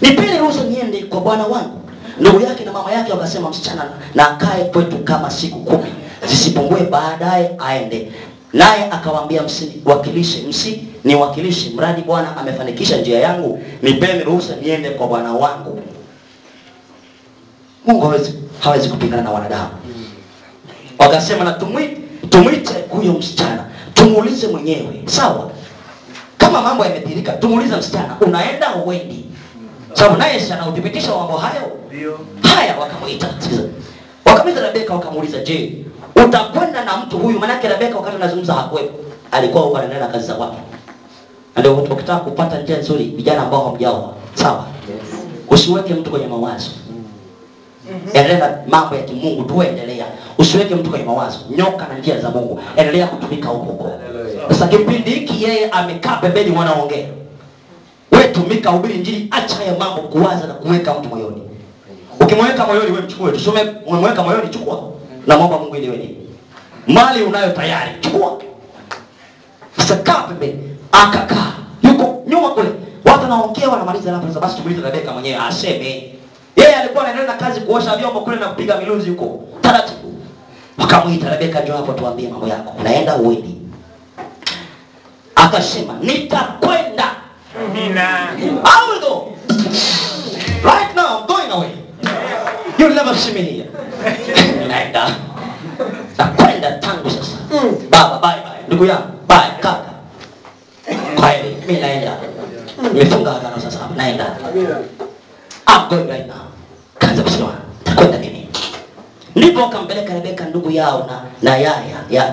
Nipeni ruhusa niende kwa bwana wangu. Ndugu yake na mama yake wakasema msichana na akae kwetu kama siku 10. Zisipungue, baadaye aende. Naye akawaambia msiniwakilishe, mradi Bwana amefanikisha njia yangu, nipeni ruhusa niende kwa bwana wangu. Mungu hawezi kupingana na wanadamu. Wakasema na tumwite huyo msichana, tumuulize mwenyewe. Sawa? Kama mambo yametirika, tumuulize msichana, unaenda huendi? Sababu naye sana uthibitisha mambo hayo. Ndio. Haya, wakamuita. Wakamwita Rebeka wakamuuliza, "Je, utakwenda na mtu huyu?" Maana yake Rebeka wakati anazungumza hakuwepo. Alikuwa huko anaendelea kazi za wapi. Ndio ukitaka kupata njia nzuri vijana ambao hamjaoa. Sawa? Yes. Usiweke mtu kwenye mawazo. Endelea mambo ya kimungu tu, endelea. Usiweke mtu kwenye mawazo. Nyoka na njia za Mungu. Endelea kutumika huko. Sasa kipindi hiki yeye amekaa pembeni wanaongea. Wewe tumika, hubiri injili, acha haya mambo kuwaza na kuweka mtu moyoni. Ukimweka moyoni wewe mchukue. Tusome umemweka moyoni, chukua. Na muombe Mungu ili wewe. Mali unayo tayari, chukua. Sasa pembeni akakaa. Yuko nyuma kule. Watu wanaongea wanamaliza hapo, sasa basi tumuite Rebeka mwenyewe aseme. Yeye alikuwa anaendelea na kazi kuosha vyombo kule na kupiga miluzi huko. Taratibu. Wakamuita Rebeka, njoo hapo tuambie mambo yako. Unaenda uende? Akasema, "Nitakwenda." Amina. I will go. Right now I'm going away. You'll never see me here. Naenda. Nakwenda tangu sasa. Baba, bye. Ndugu yangu, bye kaka. Kweli mimi naenda. Nimefunga agano sasa, naenda. I'm going right now. Kaanza kusema, "Takwenda nini?" Ndipo akampeleka Rebeka ndugu yao na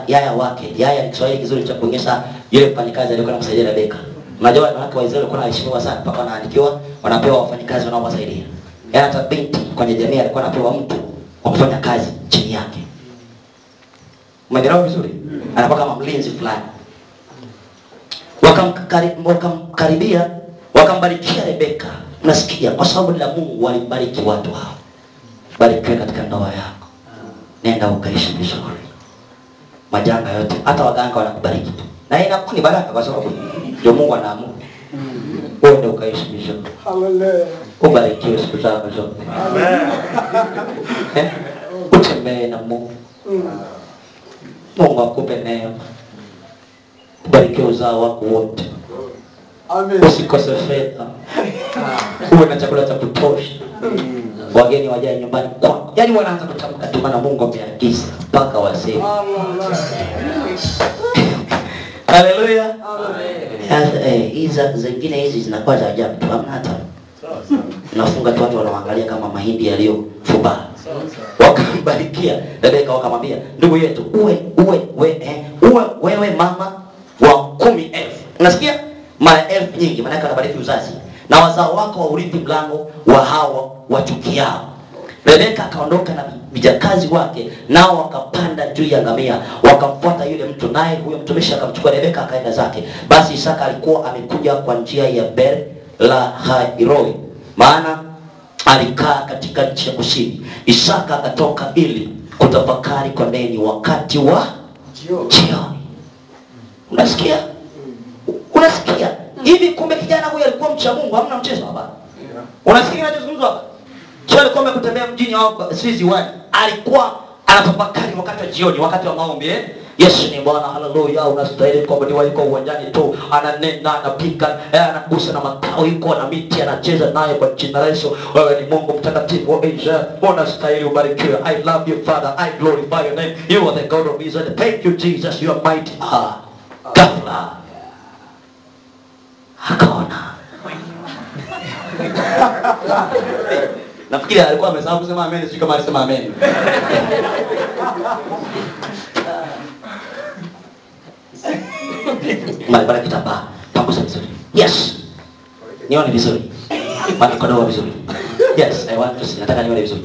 yaya wake. Yaya ni Kiswahili kizuri cha kuonyesha yule mfanyakazi aliyekuwa anamsaidia Rebeka. Unajua wanawake wa Israeli kuna heshima sana, mpaka wanaandikiwa wanapewa wafanyakazi wanaowasaidia. Yaani hata binti kwenye jamii alikuwa anapewa mtu wa kufanya kazi chini yake. Umeelewa vizuri? Anakuwa kama mlinzi fulani. Wakamkaribia, wakambarikia Rebeka. Nasikia kwa sababu la Mungu walibariki watu hao. Barikiwe katika ndoa yako. Nenda ukaishi vizuri. Majanga yote hata waganga wanakubariki tu. Na inakuwa ni baraka kwa sababu ndio Mungu anaamua. Wewe ukaishi vizuri. Haleluya. Ubarikiwe siku zako zote. Amen. Utembee na Mungu. Mungu akupe neema. Ubarikiwe uzao wako wote. Amen. Usikose fedha. Uwe na chakula cha kutosha. Wageni wajae nyumbani kwako. Yaani wanaanza kutamka tu maana Mungu ameagiza mpaka waseme. Haleluya. Amen. Hizo zingine hizi zinakuwa za ajabu hamna hata. Sawa. Nafunga tu watu wanaangalia kama mahindi yaliyofumba. Sawa. Wakambarikia Rebeka wakamwambia, "Ndugu yetu, uwe mama wa 10,000." Unasikia? Mara elfu nyingi, maana anabariki uzazi na wazao wako waurithi mlango wa hawa wachukiao. Rebeka akaondoka na vijakazi wake, nao wakapanda juu ya ngamia wakamfuata yule mtu, naye huyo mtumishi akamchukua Rebeka akaenda zake. Basi Isaka alikuwa amekuja kwa njia ya Beer-lahai-roi, maana alikaa katika nchi ya kusini. Isaka akatoka ili kutafakari kwa neni wakati wa jioni. Unasikia? Unasikia? Hivi kumbe kijana huyu alikuwa mcha Mungu, hamna mchezo hapa. Unasikia anachozungumzwa hapa? Sio alikuwa amekutembea mjini au Swiss wani. Alikuwa anatafakari wakati wa jioni, wakati wa maombi. Yesu ni Bwana, haleluya. Unastahili kwa bidii yako uwanjani tu. Ananena, anapika, anagusa na matao, yuko na miti, anacheza naye kwa jina la Yesu. Wewe ni Mungu mtakatifu wa Israel. Unastahili ubarikiwe. I love you, Father. I glorify your name. You are the God of Israel. Thank you, Jesus. You are mighty. Ghafla akaona. Nafikiri alikuwa amesahau kusema amen, sio kama alisema amen. Barabara kitapa, pangusa vizuri. Yes. Nione vizuri. Baki kwa doa vizuri. Yes, I want to see. Nataka nione vizuri.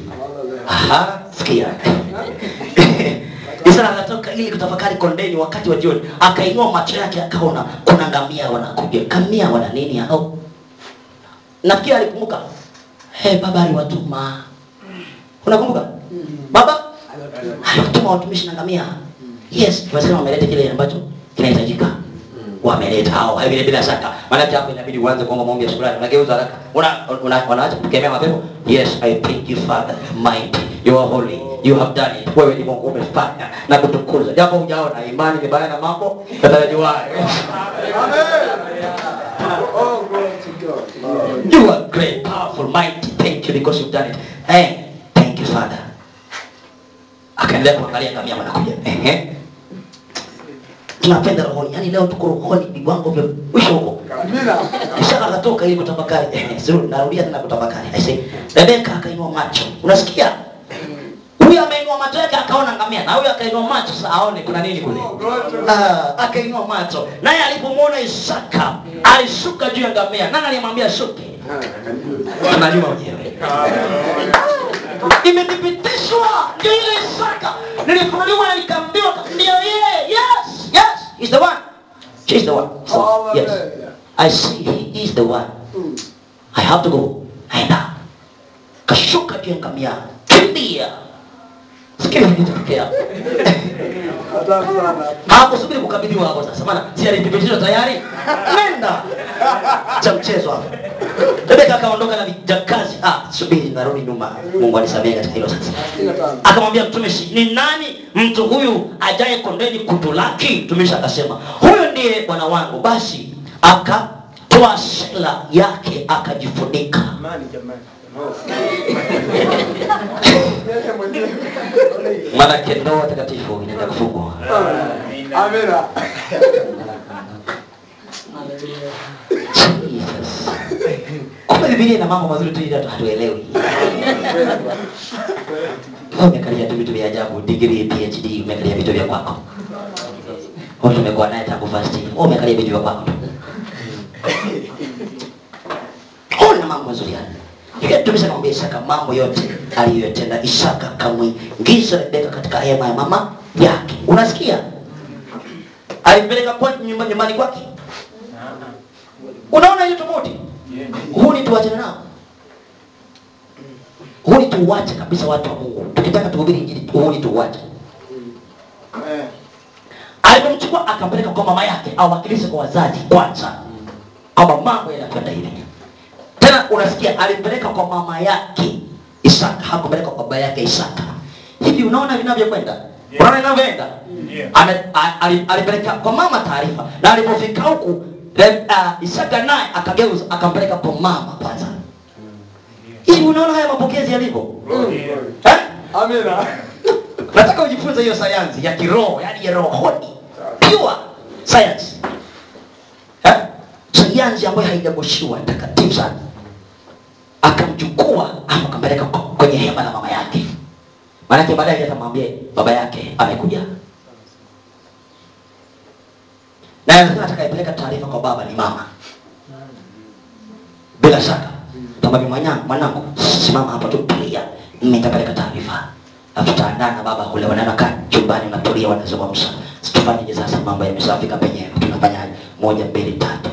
Aha, sikia. Isara anatoka ili kutafakari kondeni wakati wa jioni. Akainua macho yake akaona kuna ngamia wanakuja. Ngamia wana nini hao? Nafikiri alikumbuka. Baba aliwatuma. Unakumbuka? Baba aliwatuma watumishi na ngamia. Yes, wasema wameleta kile ambacho kinahitajika. Wameleta hao vile bila shaka. Maana hapo inabidi uanze kuomba maombi ya shukrani. Unageuza haraka. Unaacha kukemea mapepo. Yes, I thank you, Father, mighty. You are holy. You have done it. Wewe ni Mungu umefanya na kutukuza. Japo hujaona imani ni baya na mambo yatajua. Amen. Oh, glory to God. You are great, powerful, mighty. Thank you because you've done it. Hey, thank you, Father. Akaendelea kuangalia ngamia wanakuja. Tunapenda rohoni. Yaani leo tuko rohoni viwango vya mwisho huko. Amina. Ishara katoka ili kutafakari. Sio narudia tena kutafakari. I say, Rebeka akainua macho. Unasikia? Huyu ameinua macho yake akaona ngamia na huyu akainua macho sasa aone kuna nini kule. Akainua macho. Naye alipomuona Isaka alishuka juu ya ngamia. Nani alimwambia shuke? Anajua mwenyewe. Imethibitishwa ndio ile Isaka. Nilifunuliwa nikaambiwa ndio yeye. Yes, yes, he's the one. She's the one. So, yes. I see he is the one. I have to go. Aenda. Kashuka juu ya ngamia. Kimbia. Sikiliza nitokea. Hapo subiri kukabidhiwa hapo sasa. Maana si alithibitishwa tayari? Nenda. Cha mchezo hapo. Rebeka akaondoka na vijakazi. Subiri narudi nyuma. Mungu alisamehe katika hilo sasa. Akamwambia mtumishi, "Ni nani mtu huyu ajaye kondeni kutulaki?" Mtumishi akasema, "Huyo ndiye bwana wangu." Basi akatoa shela yake akajifunika. Amani jamani. Maana kendo takatifu inaenda kufungwa. Amina. Jesus. Kwa Biblia na mambo mazuri tu ile hatuelewi. Umekalia vitu vya ajabu, degree PhD, umekalia vitu vya kwako. Wewe umekuwa naye tangu first. Umekalia vitu vya kwako. Ona mambo mazuri haya. Yeye tumesema kwamba Isaka mambo yote aliyotenda, Isaka kamwingiza Rebeka katika hema ya mama yake. Unasikia? Alimpeleka kwa nyumbani kwake. Unaona hiyo tofauti? Huni tuachane nao. Huni tuache kabisa watu wa Mungu. Tukitaka tuhubiri injili, huni tuache. Alipomchukua akampeleka kwa mama yake au wakilishe kwa wazazi kwanza. Kama mambo yanakwenda hivi. Tena unasikia alipeleka kwa mama yake Isaka, hakupeleka kwa baba yake Isaka. Hivi unaona vinavyokwenda? Unaona inavyoenda? Alipeleka kwa mama taarifa na alipofika huku Isaka naye akageuza akampeleka kwa mama kwanza. Hivi unaona haya mapokezi yalivyo? Amina. Nataka ujifunze hiyo sayansi ya kiroho, yaani ya roho. Pure science. Sayansi ambayo haijagoshiwa takatifu sana. Akamchukua akampeleka kwenye hema la mama yake. Maana yake baadaye atamwambia baba yake amekuja. Na atakayepeleka taarifa kwa baba ni mama. Bila shaka. Tambaye mwanangu, simama hapa tu tulia. Nitapeleka taarifa. Tutaandaa na baba kule wanakaa chumbani wanatulia wanazungumza. Situfanyeje sasa mambo yameshafika penyewe. Tunafanyaje? 1 2 3.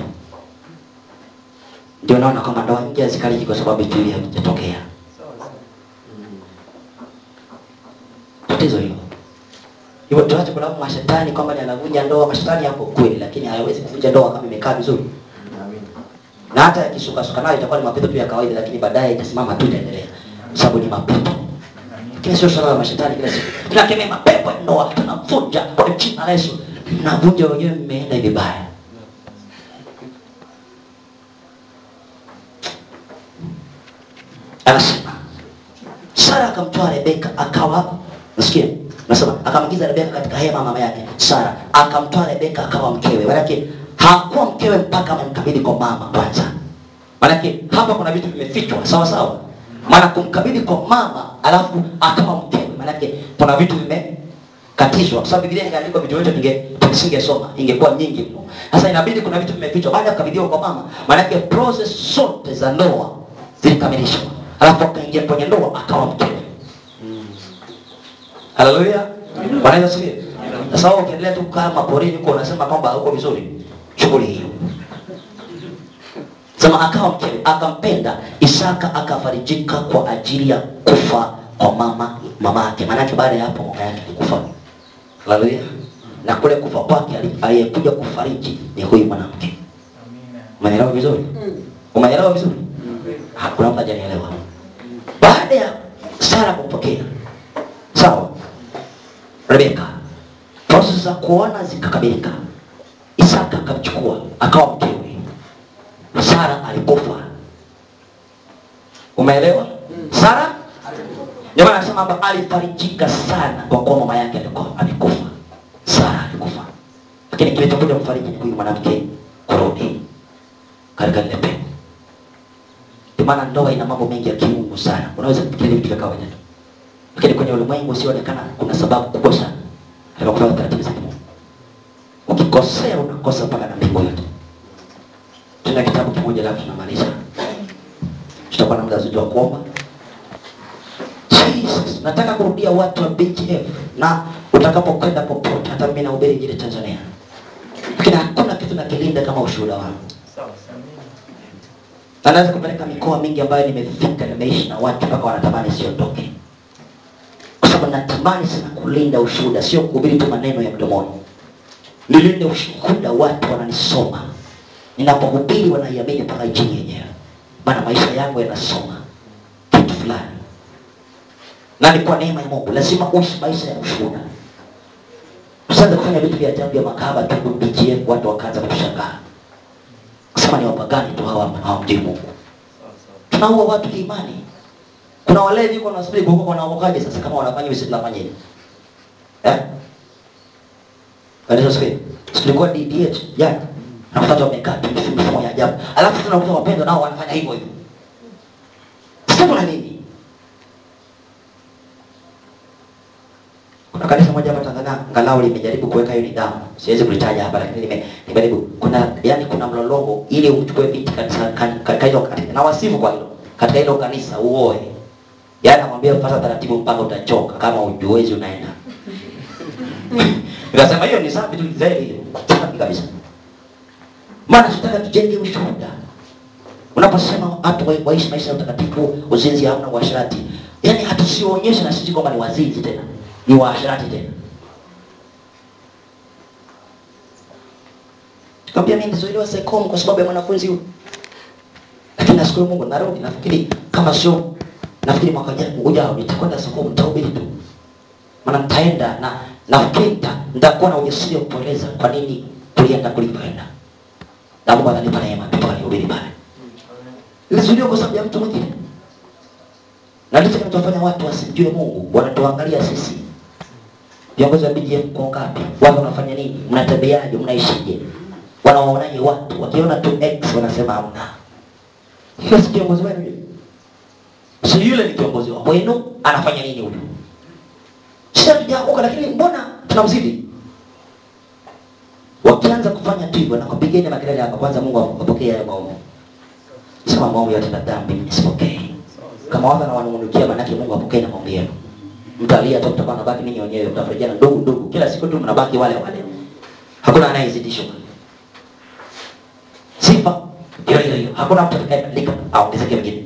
Ndio naona kama ndoa nyingi zikaliki kwa sababu tu yatokea. Tatizo hilo. Hivyo tuache kulaumu mashetani kwamba yanavunja ndoa. Mashetani hapo kweli lakini hayawezi kuvunja ndoa kama imekaa vizuri. Amen. Na hata ikishuka suka nayo itakuwa ni mapepo tu ya kawaida lakini baadaye itasimama tu inaendelea. Sababu ni mapepo. kesho salama, shetani kila siku. Tunakemea mapepo ya ndoa, tunamvunja kwa jina la Yesu. Tunavunja wenyewe, mmeenda vibaya. Anasema Sara akamtoa Rebeka, akawa msikia, nasema akamwingiza Rebeka katika hema mama yake Sara, akamtoa Rebeka akawa mkewe. Manake hakuwa mkewe mpaka amemkabidhi kwa mama kwanza. Manake hapa kuna vitu vimefichwa, sawa sawa. Maana kumkabidhi kwa mama alafu akawa mkewe, manake kuna vitu vimekatizwa, kwa sababu Biblia ingeandikwa vitu vyote tusingesoma, ingekuwa nyingi mno. Sasa inabidi kuna vitu vimefichwa baada ya kukabidhiwa kwa mama, manake process zote za ndoa zilikamilishwa. Alafu akaingia kwenye ndoa akawa mkewe. Haleluya. Bwana Yesu asifiwe. Sasa ukiendelea tu kama porini uko unasema kwamba huko vizuri. Shughuli hiyo. Sema akawa mkewe, akampenda. Isaka akafarijika kwa ajili ya kufa kwa mama yake. Maana yake baada ya hapo mama yake alikufa. Haleluya. Na kule kufa kwake aliyekuja kufariji ni huyu mwanamke. Amina. Umeelewa vizuri? Umeelewa vizuri? Hakuna mtu ajanielewa. Baada ya Sara kumpokea, sawa, Rebeka, process za kuona zikakamilika. Isaka akamchukua akawa mkewe. Sara alikufa. Umeelewa? Sara alikufa. Ndio maana anasema kwamba alifarijika sana kwa kuwa mama yake alikuwa amekufa. Sara alikufa. Lakini kilichokuja kumfariji ni huyu mwanamke kurudi katika ile pepo. Maana ndoa ina mambo mengi ya kiungu sana. Unaweza kufikiria vitu vya kawaida tu. Lakini kwenye ulimwengu usionekana kuna sababu kubwa sana. Anakufuata taratibu za Mungu. Ukikosea unakosa mpaka na mbingu yote. Tuna kitabu kimoja la tunamaliza. Tutakuwa na muda zaidi wa kuomba. Jesus, nataka kurudia watu wa BGF na utakapokwenda popote, hata mimi nahubiri injili Tanzania. Lakini hakuna kitu nakilinda kama ushuhuda wangu. Sawa, amina. Naweza kupeleka mikoa mingi ambayo nimefika, nimeishi na watu mpaka wanatamani siondoke. Kwa sababu natamani sana kulinda ushuhuda, sio kuhubiri tu maneno ya mdomoni. Nilinde ushuhuda, watu wananisoma. Ninapohubiri wanaiamini mpaka chini yenyewe. Maana maisha yangu yanasoma kitu fulani. Na ni kwa neema ya Mungu, lazima uishi maisha ya ushuhuda. Usianze kufanya vitu vya ajabu ya makahaba tu kupitia watu wakaanza kushangaa. Sema ni wapagani tu hawa hawamjui Mungu. Tunaua watu kiimani. Kuna walevi huko na spirit huko wanaokaje sasa kama wanafanya hivi tunafanya hivi. Kanisa sisi tulikuwa DDH jana. Nafuata wamekaa mfumo ya ajabu. Alafu tunakuta wapendo nao wanafanya hivyo hivyo. Sababu na nini? Kuna kanisa moja hapa Tanzania angalau limejaribu kuweka hiyo nidhamu. Siwezi kulitaja hapa lakini nimejaribu. Kuna mlolongo ili uchukue viti kanisa katika hilo kanisa. Na wasifu kwa hilo. Katika hilo kanisa uoe. Yaani nakwambia fuata taratibu mpaka utachoka kama hujiwezi unaenda. Nikasema hiyo ni safi tu zaidi. Safi kabisa. Maana tunataka tujenge ushuhuda. Unaposema watu waishi maisha ya utakatifu, uzinzi hamna, uasherati. Yaani hatusionyeshe na sisi kwamba ni wazinzi tena. Ni waasherati tena. Kampia mimi nilizoelewa sekom kwa sababu ya mwanafunzi huyu. Lakini nashukuru Mungu narudi, nafikiri kama sio mwaka ujao nitakwenda sekom, nitahubiri tu. Maana nitaenda na nitakuwa na ujasiri wa kueleza kwa nini tulienda kulipoenda. Na Mungu atanipa neema kutoka nihubiri pale. Nilizoelewa kwa sababu ya mtu mwingine. Na ndicho kinachofanya watu wasimjue Mungu, wanatuangalia sisi. Viongozi wa BGF mko ngapi? Wao wanafanya nini? Mnatembeaje? Mnaishije? Wanaonaje watu? Wakiona tu X wanasema hamna. Hiyo si kiongozi wenu yule. Si yule ni kiongozi wenu, anafanya nini huyo? Sasa tujaokoka lakini mbona tunamzidi? Wakianza kufanya tu hivyo na kupigana makelele hapa kwanza Mungu apokee hayo maombi. Sema maombi yote na dhambi nisipokee. Kama watu wanawanunukia manake Mungu apokee na maombi yenu. Mtalia hata mtakuwa nabaki ninyi wenyewe, mtafarijiana ndugu kila siku tu mnabaki wale wale. Hakuna anayezidishwa. Sifa hiyo hakuna mtu atakayebadilika au ongezeke mwingine.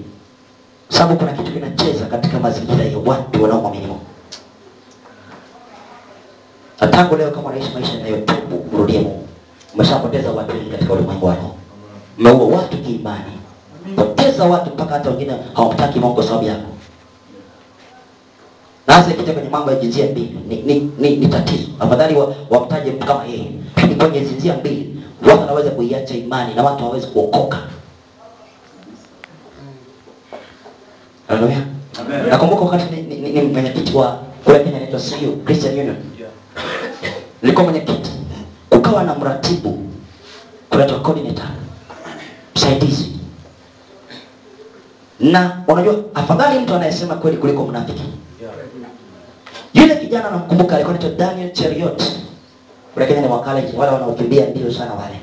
Sababu kuna kitu kinacheza katika mazingira ya watu wanaomwamini Mungu. Tangu leo kama unaishi maisha yanayotubu kurudie Mungu, umeshapoteza watu wengi katika ulimwengu wako. Umeua watu kiimani. Poteza watu mpaka hata wengine hawamtaki Mungu kwa sababu yako. na hasa ikija kwenye mambo ya jinsia mbili ni tatizo. Afadhali wamtaje mtu kama yeye. Ni kwenye jinsia mbili watu wanaweza kuiacha imani na watu hawawezi kuokoka. Haleluya. Amen. Nakumbuka wakati ni mwenyekiti wa kule Kenya inaitwa CU Christian Union. Nilikuwa mwenyekiti. Kukawa na mratibu, kuletwa coordinator, msaidizi. Na unajua afadhali mtu anayesema kweli kuliko mnafiki. Yule kijana namkumbuka alikuwa anaitwa Daniel Cheriot. Kule Kenya ni wakala hiyo, wale wanaokimbia ndio sana wale.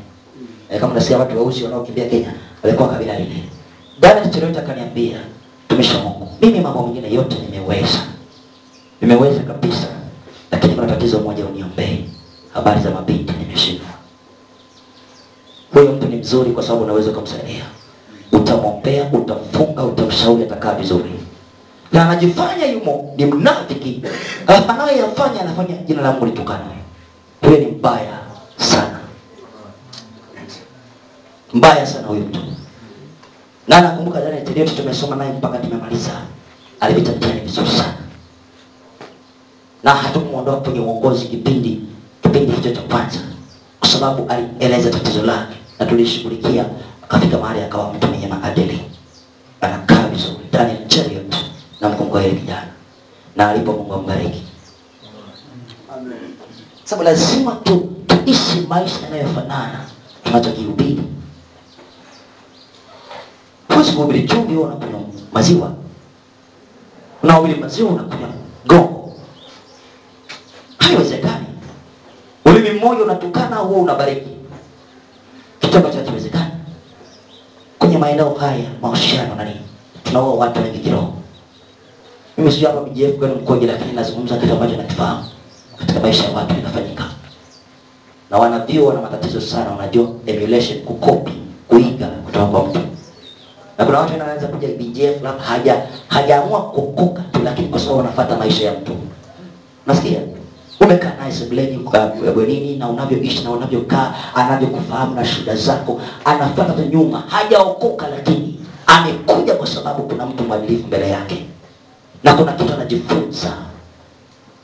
Kama nasikia watu weusi wanaokimbia Kenya, walikuwa kabila lile. Daniel Cheriot akaniambia, "Tumisha Mungu, mimi mambo mengine yote nimeweza. Nimeweza kabisa. Lakini kuna tatizo moja uniombee. Habari za mabinti nimeshindwa." Huyo mtu ni mzuri kwa sababu unaweza kumsaidia. Utamwombea, utamfunga, utamshauri atakaa vizuri. Na anajifanya yumo ni mnafiki. Anayofanya anafanya jina la Mungu litukana. Huyo ni mbaya sana. Mbaya sana huyo mtu. Na nakumbuka jana Tedio tumesoma naye mpaka tumemaliza. Alipita mtihani vizuri sana. Na hatumuondoa kwenye uongozi kipindi hicho cha kwanza kwa sababu alieleza tatizo lake na tulishughulikia. Akafika mahali akawa mtu mwenye maadili, anakaa vizuri. Daniel Chariot na mkongo yake kijana, na alipo Mungu ambariki. Amen. Sababu lazima tuishi maisha yanayofanana tunachokihubiri. Usihubiri chumvi unakunywa maziwa. Unahubiri maziwa unakunywa gongo. Haiwezekani. Ulimi mmoja unatukana huo unabariki. Kitu ambacho hakiwezekani. Kwenye maeneo haya mahusiano na nini? Tunaoa watu wengi kiroho. Mimi sio hapa BJF kwani mkoje, lakini nazungumza kitu ambacho nakifahamu. Katika maisha ya watu inafanyika. Na wanavyo wana matatizo sana, wanajua emulation, kukopi, kuiga kutoka kwa mtu. Na kuna watu wanaanza kuja BJF lab hajaamua kukoka tu, lakini kwa sababu wanafuata maisha ya mtu. Nasikia? Umekaa naye sebuleni bwenini na unavyoishi na unavyokaa, anavyokufahamu na shida zako, anafuata tu nyuma. Hajaokoka lakini amekuja kwa sababu kuna mtu mwadilifu mbele yake. Na kuna kitu anajifunza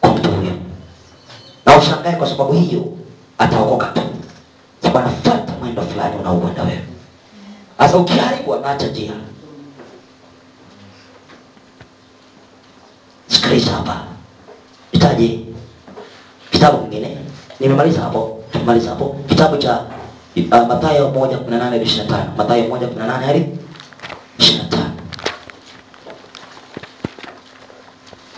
kwa mtu huyo. Na ushangae kwa sababu hiyo ataokoka tu. Sababu anafuata mwendo fulani unaoenda wewe. Asa ukiharibu anaacha njia. Sikiliza hapa. Itaje kitabu kingine. Nimemaliza hapo. Kitabu cha Mathayo 1:18-25. Mathayo 1:18-25.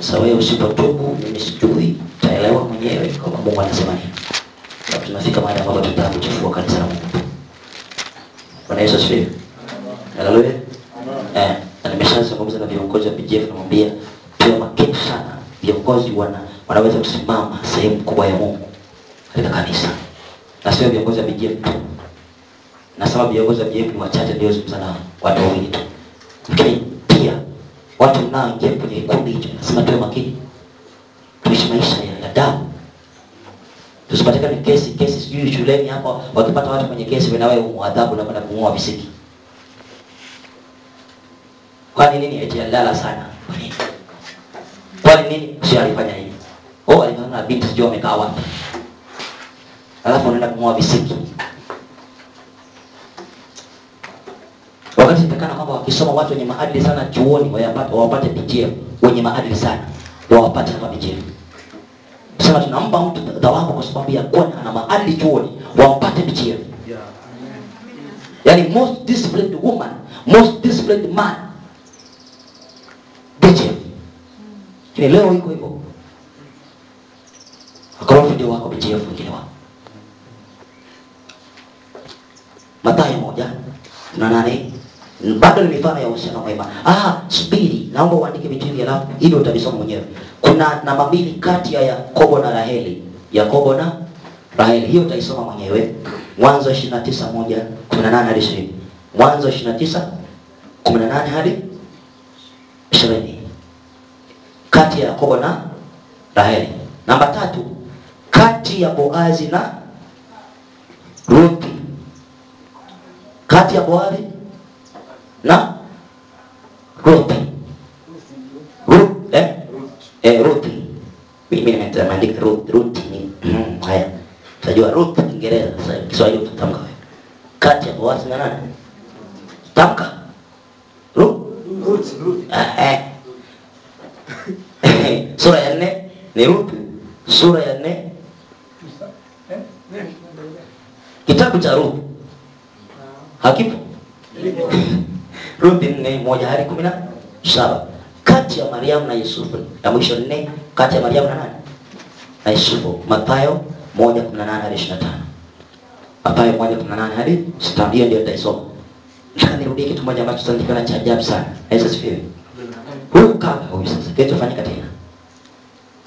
Sasa wewe usipotubu mimi sijui taelewa mwenyewe kama Mungu anasema nini. Tunafika mahali ambapo tutakuchafua kanisa la Mungu. Bwana Yesu asifiwe. Haleluya. Na nimeshazungumza na viongozi wa BJF na mwambia pia makini sana. Viongozi wanaweza kusimama sehemu kubwa ya Mungu katika kanisa. Na sio viongozi wa BJF tu. Na sababu viongozi wa BJF ni wachache ndio zimzana watu wengi tu. Lakini pia watu wanaoingia kwenye kundi hicho lazima tuwe makini. Tuishi maisha ya adabu. Tusipatikane ni kesi sijui shuleni hapa wakipata watu kwenye kesi wenawe muadhabu na kwenda kumuua visiki. Kwani nini eti alala sana? Kwani nini si alifanya hivi? Oh, alifanya binti sijui amekaa wapi. Alafu anaenda kumuua visiki. Wakati takana kwamba wakisoma watu wenye maadili sana chuoni wapate BJF, wenye maadili sana wapate hapa BJF. Sasa tunampa mtu dhawabu kwa sababu ya kuwa ana maadili chuoni wampate BJF. Yeah. Yaani most disciplined woman, most disciplined man. BJF. Kile leo iko hivyo. Akorofi ndio wako BJF wengine wao. Mathayo 1:18. Bado ni mifano ya uhusiano mwema. Subiri, naomba uandike vitu hivi alafu ili utavisoma mwenyewe. Kuna namba mbili kati ya Yakobo na Raheli. Yakobo na Raheli, hiyo utaisoma mwenyewe. Mwanzo 29:1-18 hadi 20. Mwanzo 29:18 hadi 20. Kati ya Yakobo na Raheli. Namba 3 kati ya Boazi na Ruthi. Kati ya Boazi na Ruth. Ruthi, mimi naitamaandika Ruthi ni haya. Sajua Ruthi Kiingereza, sasa Kiswahili tutamka wewe. Kati ya boss na nani? Tamka. Ruthi. Sura ya 4 ni Ruthi. Sura ya 4. Kitabu cha Ruthi. Hakipo. Ruthi 4:1-17. Kati ya Mariamu na Yusufu. Na mwisho 4 kati ya Mariamu na nani? Na Yusufu. Mathayo 1:18-25. Mathayo 1:18-25. Hiyo ndio nitaisoma. Nataka nirudie kitu moja ambacho tunakiona cha ajabu sana. Yesu asifiwe. Huyu kaka huyu sasa kilichofanyika tena.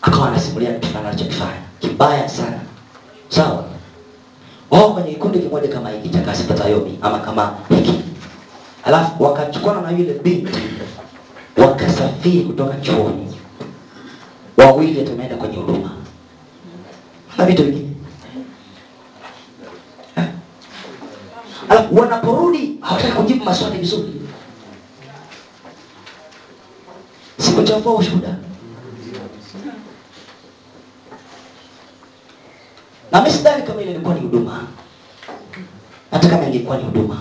Akawa anasimulia kitu fulani alichokifanya. Kibaya sana. Sawa? Wao kwenye kikundi kimoja kama hiki cha kasi Tayomi ama kama hiki. Alafu wakachukua na yule binti wakasafiri kutoka chuoni. Wawili tumeenda kwenye huduma. Na vitu vingi. Alafu wanaporudi hawataka kujibu maswali vizuri. Sikuchafua ushuhuda. Na mimi sidhani kama ile ilikuwa ni huduma. Hata kama ingekuwa ni huduma.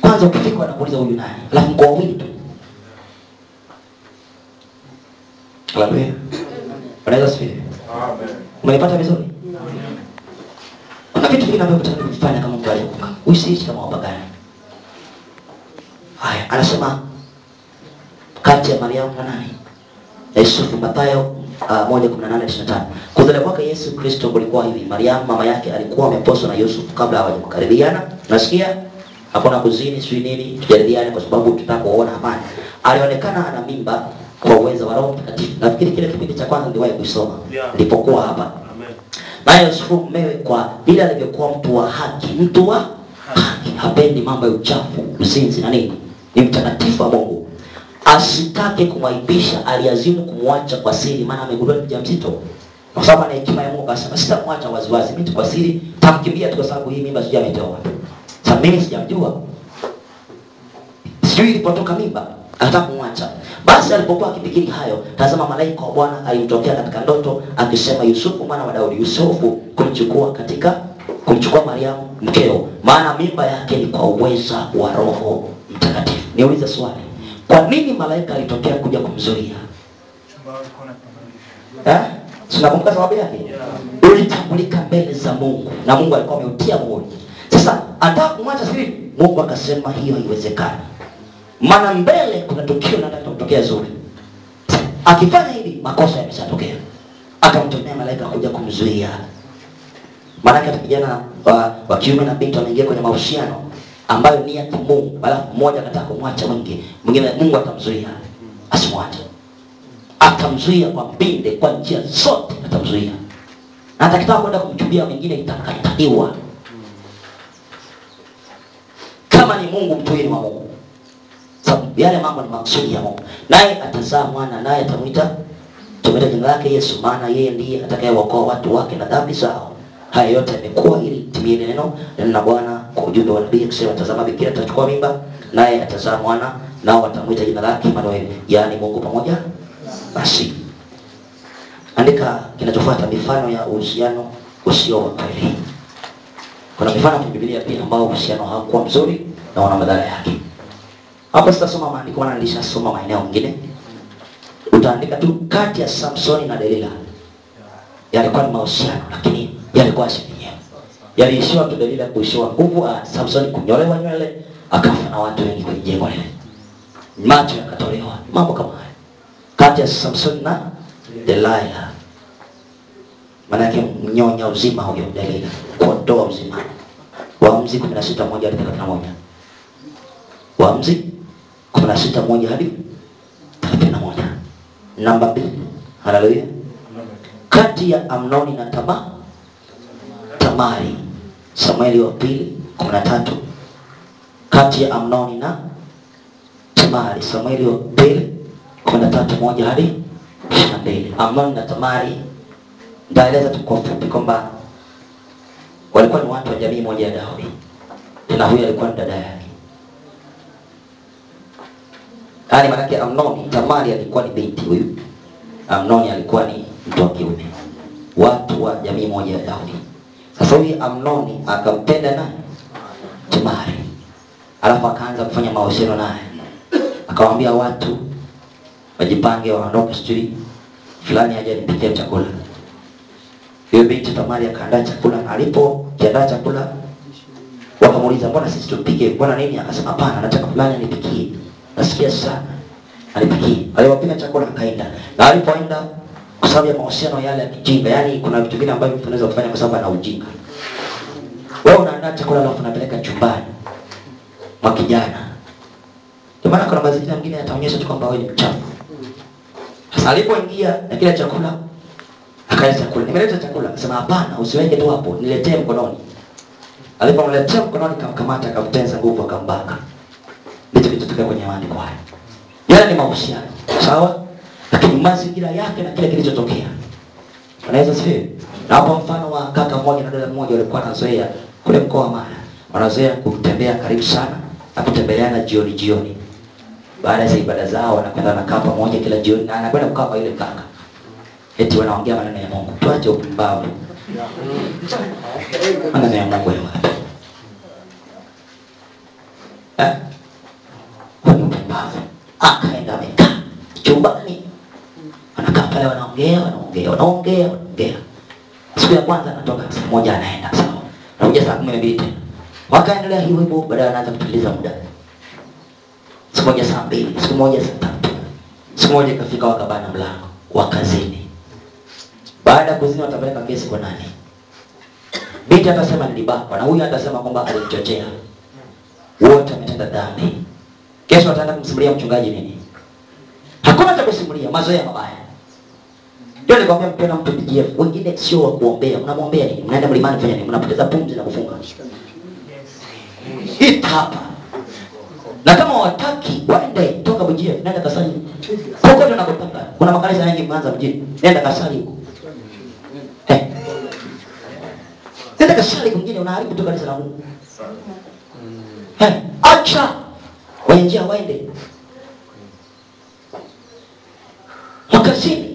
Kwanza ukifika wanakuuliza huyu nani? Alafu mko wawili tu. Haleluya. Unaweza sifiri. Amen. Umenipata vizuri? Amen. Kuna vitu vinavyokutana kufanya kama mtu aliyokuwa. Usiishi kama wapagani. Haya, anasema kati ya Mariamu na nani? Yesu Mathayo 1:18-25. Kuzaliwa kwake Yesu Kristo kulikuwa hivi. Mariamu mama yake alikuwa ameposwa na Yusufu kabla hawajakaribiana. Nasikia? Hakuna kuzini, sijui nini, tujadiliane kwa sababu tutakuona hapana. Alionekana ana mimba kwa uwezo wa Roho Mtakatifu. Nafikiri kile kipindi cha kwanza niliwahi kusoma nilipokuwa hapa. Amen. Naye Yusufu mmewe kwa vile alivyokuwa mtu wa haki, hapendi mambo ya uchafu, uzinzi na nini. Ni mtakatifu wa Mungu. Asitake kumwaibisha, aliazimu kumwacha kwa siri maana amegundua mjamzito. Kwa sababu ana hekima ya Mungu akasema sitamwacha waziwazi mimi kwa siri, tamkimbia tu kwa sababu hii mimba sija ametoa. Sasa mimi sijamjua. Sijui ilipotoka mimba. Akataka kumwacha. Basi alipokuwa akifikiri hayo, tazama malaika wa Bwana alimtokea katika ndoto akisema, Yusufu mwana wa Daudi, Yusufu kumchukua Mariamu mkeo, maana mimba yake ni kwa uwezo wa Roho Mtakatifu. Niulize swali. Kwa nini malaika alitokea kuja kumzuia? Tunakumbuka sababu yake? Ulitambulika mbele za Mungu na Mungu alikuwa ameutia moyo. Sasa anataka kumwacha siri, Mungu akasema hiyo haiwezekani. Maana mbele kuna tukio na nataka kutokea zuri. Akifanya hivi makosa yameshatokea. Akamtumia malaika kuja kumzuia. Maana kati kijana wa kiume na binti wameingia kwenye mahusiano ambayo ni ya Mungu. Wala mmoja anataka kumwacha mwingine Mungu atamzuia. Asimwache. Atamzuia kwa pinde kwa njia zote atamzuia. Na atakitaka kwenda kumchumbia mwingine itakataliwa. Kama ni Mungu mtuini wa Mungu. Sababu yale mambo ni makusudi ya Mungu. Naye atazaa mwana naye atamuita jina lake Yesu maana yeye ndiye atakayewaokoa watu wake na dhambi zao. Haya yote yamekuwa ili litimie neno la Bwana kwa ujumbe wa nabii akisema tazama bikira atachukua mimba naye atazaa mwana nao watamuita jina lake Emmanuel yaani Mungu pamoja nasi. Andika kinachofuata mifano ya uhusiano usio wa kweli. Kuna mifano kwenye Biblia pia ambao uhusiano haukuwa mzuri na wana madhara yake. Hapa sitasoma maandiko maana nilishasoma maeneo mengine. Utaandika tu kati ya Samsoni na Delila. Yalikuwa ni mahusiano lakini yalikuwa shida. Yaliishiwa tu Delila kuishiwa nguvu, Samsoni kunyolewa nywele, akafa na watu wengi kwenye jengo lile. Macho yakatolewa. Mambo kama haya. Kati ya Samsoni na Delila. Maana yake mnyonya uzima huyo Delila, kuondoa uzima. Waamuzi 16:1-31. Waamuzi 16:1-31. Namba 2. Haleluya. Kati ya Amnoni na Tamari. Samueli wa 2:13. Kati ya Amnoni na Tamari. Samueli wa 2:13-22. Amnoni na Tamari. Ndaeleza tu kwa fupi kwamba walikuwa ni watu wa jamii moja ya Daudi. Tena huyu alikuwa ni dada yake. Yaani maana yake Amnoni Tamari alikuwa ni binti huyu. Amnoni alikuwa ni mtu wa kiume, watu wa jamii moja ya Daudi. Sasa huyu Amnoni akampenda naye Tamari, alafu akaanza kufanya mahusiano naye. Akamwambia watu wajipange, waondoke sijui fulani aje nipikie chakula. Hiyo binti Tamari akaandaa chakula, alipokiandaa chakula wakamuuliza mbona sisi tupike, mbona nini? Akasema hapana, nataka fulani anipikie, nasikia sana anipikie. Aliwapika chakula akaenda, na alipoenda kwa sababu ya mahusiano yale ya kijinga, yani kuna vitu vingine ambavyo mtu anaweza kufanya kwa sababu ana ujinga. Wewe unaandaa chakula alafu unapeleka chumbani mwa kijana, kwa maana kuna mazingira mengine yataonyesha tu kwamba wewe ni mchafu. Sasa alipoingia na kila chakula akaanza chakula, nimeleta chakula. Akasema hapana, usiweke tu hapo, niletee mkononi. Alipomletea mkononi akamkamata, akamtenza nguvu, akambaka. Ndicho kilichotokea kwenye maandiko haya. Yale ni mahusiano, sawa? Lakini mazingira yake na kile kilichotokea. Unaweza sifi? Na hapo mfano wa kaka mmoja na dada mmoja walikuwa wanazoea kule mkoa wa Mara. Wanazoea kutembea karibu sana na kutembeleana jioni jioni. Baada ya ibada zao wanakwenda na kaa pamoja kila jioni, na anakwenda kukaa kwa yule kaka. Eti wanaongea maneno ya Mungu. Tuache upumbavu. Maneno ya Mungu yawa. Kwa ni upumbavu. Akaenda amekaa chumbani, anakaa pale, wanaongea. Siku ya kwanza anatoka saa moja, anaenda sawa, anakuja saa 12 tena. Wakaendelea hivyo hivyo, baadaye anaanza kupitiliza muda. Siku moja saa 2, siku moja saa 3. Siku moja ikafika wakabana mlango, wakazini. Baada ya kuzini watapeleka kesi kwa nani? Binti atasema nilibakwa, na huyu atasema kwamba alimchochea. Wote wametenda dhambi. Kesho wataenda kumsimulia mchungaji nini? Hakuna cha kusimulia, mazoea mabaya. Ndio nikwambia mpenda mtu BGF, wengine sio wa kuombea. Mnamwombea nini? Mnaenda mlimani fanya nini? Mnapoteza pumzi na kufunga. Hita hapa. Na kama wataki waende, toka BGF, nenda kasali. Huko ndio nakopata. Kuna makanisa mengi mwanza mjini. Nenda kasali huko. Nenda kasali kwingine, unaharibu tu kanisa la Mungu. Acha wenjia waende. Wakazini.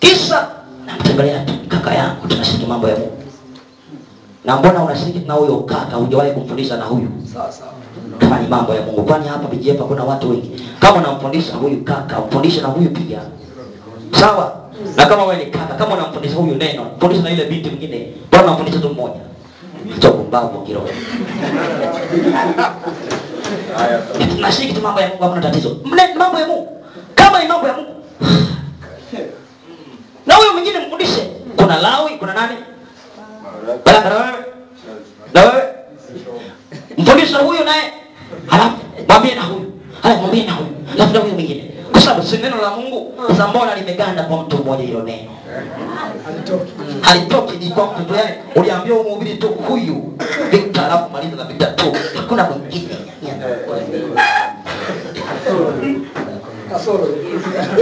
Kisa namtembelea tu kaka yangu, tunashiriki mambo ya Mungu. Na mbona unashiriki na huyo kaka, hujawahi kumfundisha na huyu? Sawa sawa. Kama ni mambo ya Mungu, kwani hapa BGF kuna watu wengi. Kama unamfundisha huyu kaka, mfundishe na huyu pia. Sawa? Na kama wewe ni kaka, kama unamfundisha huyu neno, mfundishe na ile binti mwingine. Bora unamfundisha tu mmoja. Choko mbavu kiroho. Haya. Tunashiriki mambo ya Mungu, hakuna tatizo. Mambo ya Mungu. Kama ni mambo ya Mungu. Na huyo mwingine mfundishe. Kuna Lawi, kuna nani? Baraka na wewe. Na wewe? Mfundishe huyo naye. Halafu mwambie na huyo. Halafu mwambie na huyo. Halafu na huyo mwingine. Kwa sababu si neno la Mungu, sasa mbona limeganda kwa mtu mmoja hilo neno? Halitoki. Halitoki ni kwa mtu yeye. Uliambiwa umhubiri tu huyu. Victor alafu maliza na Victor tu. Hakuna mwingine. Kasoro.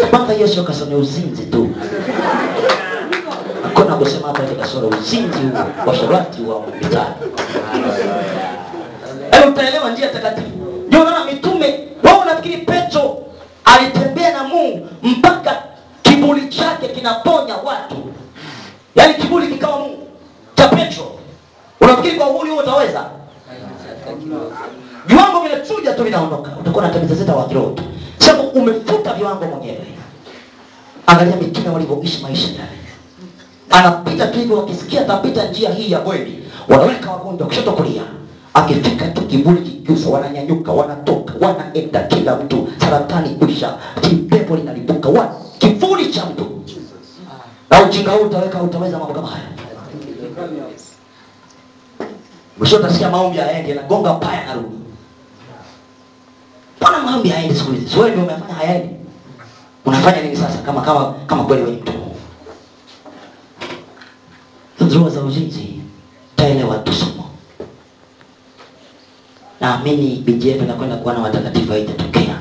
Mpaka Yesu kasema uzinzi tu. Hakuna kusema hapa ni kasoro, uzinzi huo kwa sharati wa mkutano. Hayo utaelewa njia takatifu. Ndio unaona mitume wao, nafikiri Petro alitembea na Mungu mpaka kiburi chake kinaponya watu. Yaani kiburi kikawa Mungu cha Petro. Unafikiri kwa uhuru utaweza? Viwango vinachuja tu vinaondoka. Utakuwa na tabia zeta wa kiroho. Sababu umefuta viwango mwenyewe. Angalia mitume walivyoishi maisha yale. Anapita tu hivyo, akisikia atapita njia hii ya kweli, wanaweka wagonjwa kushoto kulia. Akifika tu kiburi kigusa, wananyanyuka, wanatoka, wanaenda kila mtu. Saratani kuisha, pepo linalipuka, kivuli cha mtu. Na ujinga huu utaweka, utaweza mambo kama haya. Mwisho utasikia maombi hayaendi, anagonga paya na rudi. Mbona maombi hayaendi siku hizi? Wewe ndio umefanya hayaendi. Unafanya nini sasa kama kweli wewe ni mtu? Ndoa za uzinzi taelewa tu somo. Naamini BGF inakwenda kuwa na watakatifu haitatokea.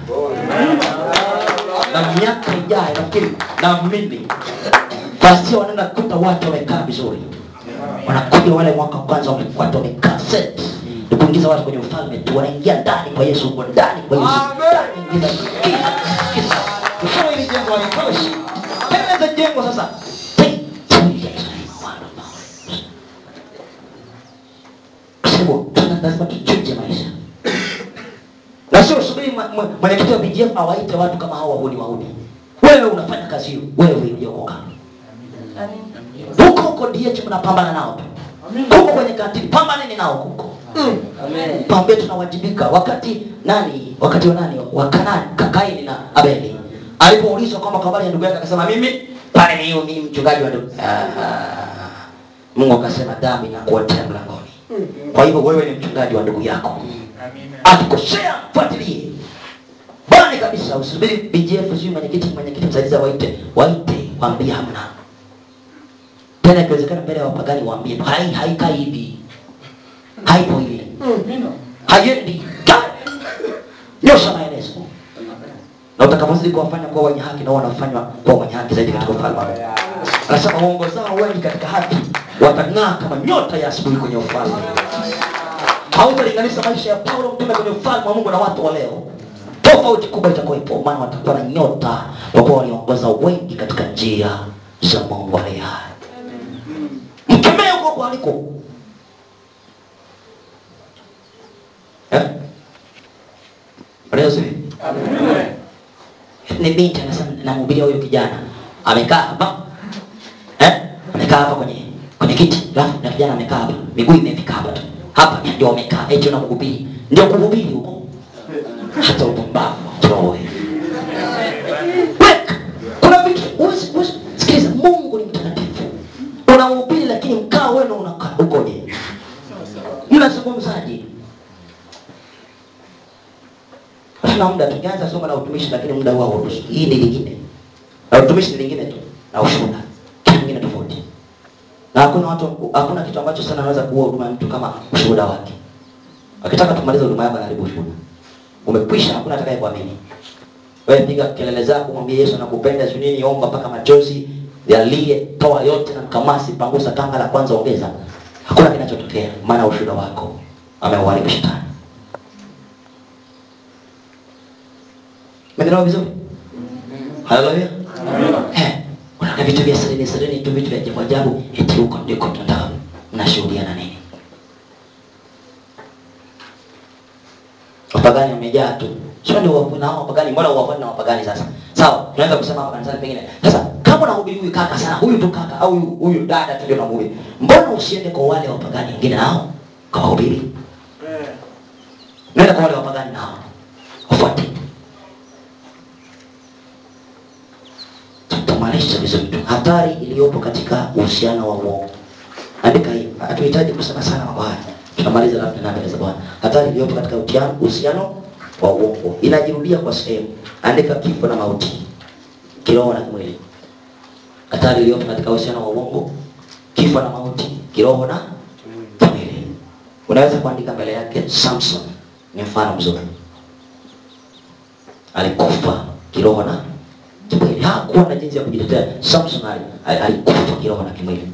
Na miaka ijayo nafikiri, naamini basi wanaenda kuta watu wamekaa vizuri. Wanakuja wale mwaka kwanza watu wamekaa set. Kuingiza watu kwenye ufalme tu, wanaingia ndani kwa Yesu, kwa ndani kwa Yesu. Amen. Kisa. Kisa. Kisa. Kisa. yamejengwa sasa. Lazima tuchunge maisha. Na sio subiri mwenyekiti wa BGM awaite watu kama hao wahuni wahuni. Wewe unafanya kazi hiyo, wewe uliokoka. Amen. Huko huko DH mnapambana nao. Amen. Huko kwenye kati pambaneni nao huko. Amen. Pambe tunawajibika wakati nani? Wakati wa nani? Wakana Kaini na Abeli. Alipoulizwa kwamba kabali ya ndugu yake akasema mimi pale hiyo mimi mchungaji wa ndugu. Mungu akasema dhambi na kuotea mlangoni. Kwa hivyo wewe ni mchungaji wa ndugu yako. Amina. Akikosea fuatilie. Bali kabisa usubiri BGF sio mwenyekiti msaidizi waite waambie hamna. Tena ikiwezekana mbele ya wapagani waambie haikai hivi. Haipo hivi. Neno. Haiendi. Nyosha maelezo. Na utakapozidi kuwafanya kwa wenye haki na wanafanywa kwa wenye haki zaidi katika ufalme. Anasema waongozao wengi katika haki watang'aa kama nyota ya asubuhi kwenye ufalme. Hautalinganisha maisha ya Paulo mtume kwenye ufalme wa Mungu na watu wa leo. Tofauti kubwa itakuwepo, maana watakuwa na nyota kwa kuwa waliongoza wengi katika njia za Mungu aliye hai. Mkemee huko kwa aliko. Leo sisi. Amen. Ni binti anasema namhubiria huyo kijana. Amekaa hapa. Amekaa hapa kwenye kiti. Rafu na kijana amekaa hapa. Miguu imefika hapa tu. Hapa ndio amekaa. Eti unamhubiri. Ndio kuhubiri huko. Hata upumbavu toa. Kuna vitu usikiza, Mungu ni mtakatifu. Unamhubiri lakini mkao wenu unakaa ukoje? Mnazungumzaje? Hata muda tungeanza somo la utumishi lakini muda wao utumishi. Hii ni lingine. Na utumishi ni lingine tu. Na ushuhuda. Kitu kingine tofauti. Na hakuna kitu ambacho sana anaweza kuwa huduma ya mtu kama ushuhuda wake. Akitaka tumalize huduma yako anaharibu ushuhuda. Umekwisha, hakuna atakayekuamini. Wewe piga kelele zako mwambie Yesu anakupenda, sio nini, omba mpaka machozi yalie, toa yote na mkamasi, pangusa tanga la kwanza ongeza. Hakuna kinachotokea maana ushuhuda wako ameuharibu shetani. Mwendelea vizuri? Haleluya. Unaka vitu vya siri tu, vitu vya ajabu ajabu, eti huko ndiko tunataka mnashuhudiana nini? Wapagani wamejaa tu. Sio ndio wapo na wapagani, mbona uwafanya na wapagani sasa? Sawa, tunaweza kusema hapa kanisani pengine. Sasa kama unahubiri huyu kaka sana, huyu tu kaka au huyu dada tu ndio unamhubiri. Mbona usiende kwa wale wapagani wengine nao? Kwa hubiri. Nenda kwa wale wapagani nao. Ufuate maisha vizuri tu. Hatari iliyopo katika uhusiano wa uongo. Andika hii. Hatuhitaji kusema sana mambo haya. Tutamaliza labda na mbele za Bwana. Hatari iliyopo katika uhusiano wa uongo. Inajirudia kwa sehemu. Andika kifo na mauti. Kiroho na kimwili. Hatari iliyopo katika uhusiano wa uongo. Kifo na mauti. Kiroho na kimwili. Unaweza kuandika mbele yake Samson. Ni mfano mzuri. Alikufa kiroho na kimwili. Hakuwa na jinsi ya kujitetea. Samson alikufa kiroho na kimwili.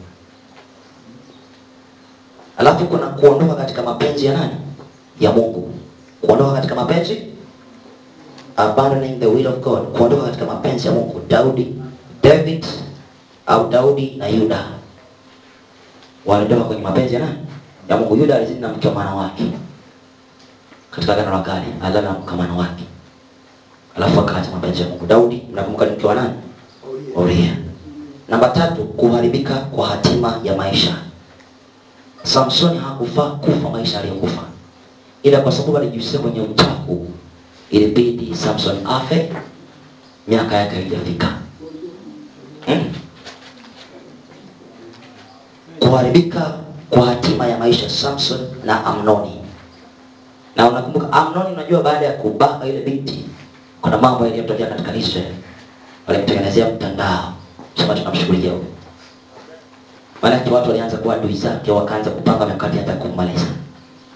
Alafu kuna kuondoka katika mapenzi ya nani? Ya Mungu. Kuondoka katika mapenzi, abandoning the will of God. Kuondoka katika mapenzi ya Mungu. David au Daudi na Yuda walitoka kwenye mapenzi ya nani? Ya Mungu. Yuda alizini na mkamano wake. Katika Agano la Kale alilala na mkamano wake. Alafu akaacha mapenzi ya Mungu. Daudi mnakumbuka ni kwa nani? Uria. Namba 3, kuharibika kwa hatima ya maisha. Samson hakufa maisha aliyokufa. Ila kwa sababu alijihusisha kwenye uchafu, ilibidi Samson afe miaka yake iliyofika. Kuharibika kwa hatima ya maisha Samson na Amnoni. Na unakumbuka Amnoni, unajua baada ya kubaka ile binti kuna mambo yaliyotokea katika Israel. Walimtengenezea mtandao. Sema tunamshughulikia huyo. Maana watu walianza kuwa adui zake, wakaanza kupanga mikakati hata kumaliza.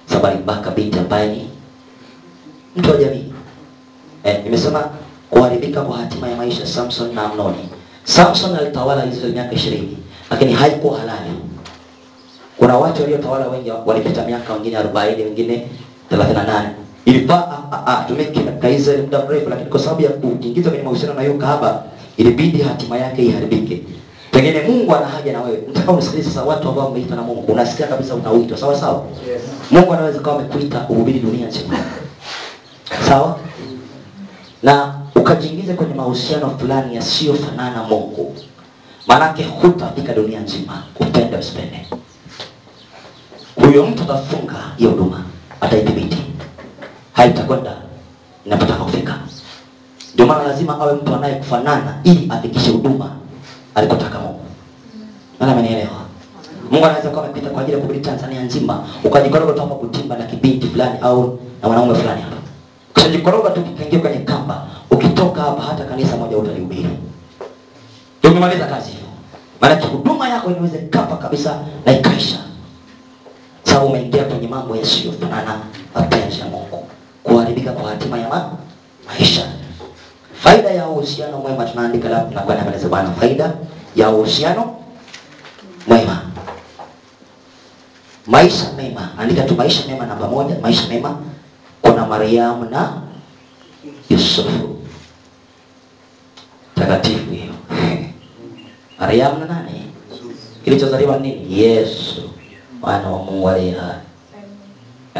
Sababu alibaka binti ambaye ni mtu wa jamii. Nimesema kuharibika kwa hatima ya maisha Samson na Amnoni. Samson alitawala Israeli miaka 20, lakini haikuwa halali. Kuna watu waliotawala wengi walipita miaka, wengine 40, wengine 38. Ilifaa tumeke katika Israeli muda mrefu, lakini kwa sababu ya kuingizwa kwenye mahusiano na hiyo kahaba ilibidi hatima yake iharibike. Pengine Mungu ana haja na wewe. Mtakaomsikiliza sasa watu ambao wameitwa na Mungu, unasikia kabisa unaoitwa, sawa sawa? Yes. Mungu anaweza kama amekuita uhubiri dunia nzima. Sawa? Na ukajiingiza kwenye mahusiano fulani yasiyofanana na Mungu. Manake hutafika dunia nzima, upende usipende. Huyo mtu atafunga hiyo huduma, ataidhibiti. Haitakwenda inapotaka kufika. Ndio maana lazima awe mtu anayekufanana ili afikishe huduma alikotaka Mungu. Nani amenielewa? Mungu anaweza kuwa amekuita kwa ajili ya kuhubiri Tanzania nzima, ukajikoroga tu hapa kutimba na kibinti fulani au na wanaume fulani hapa. Ukijikoroga tu ukiingia kwenye kamba, ukitoka hapa hata kanisa moja utalihubiri. Tumemaliza kazi hiyo. Maana huduma yako inaweza kapa kabisa na ikaisha. Sababu umeingia kwenye mambo yasiyofanana mapenzi ya Mungu. Kuharibika kwa hatima ya maisha. Faida ya uhusiano mwema tunaandika la na kwenda mbele za Bwana. Faida ya uhusiano mwema. Maisha mema. Andika tu maisha mema namba moja. Maisha mema. Kuna Mariamu na Yusufu. Takatifu hiyo. Mariamu na nani? Kilichozaliwa nini? Yesu. Mwana wa Mungu aliye hai.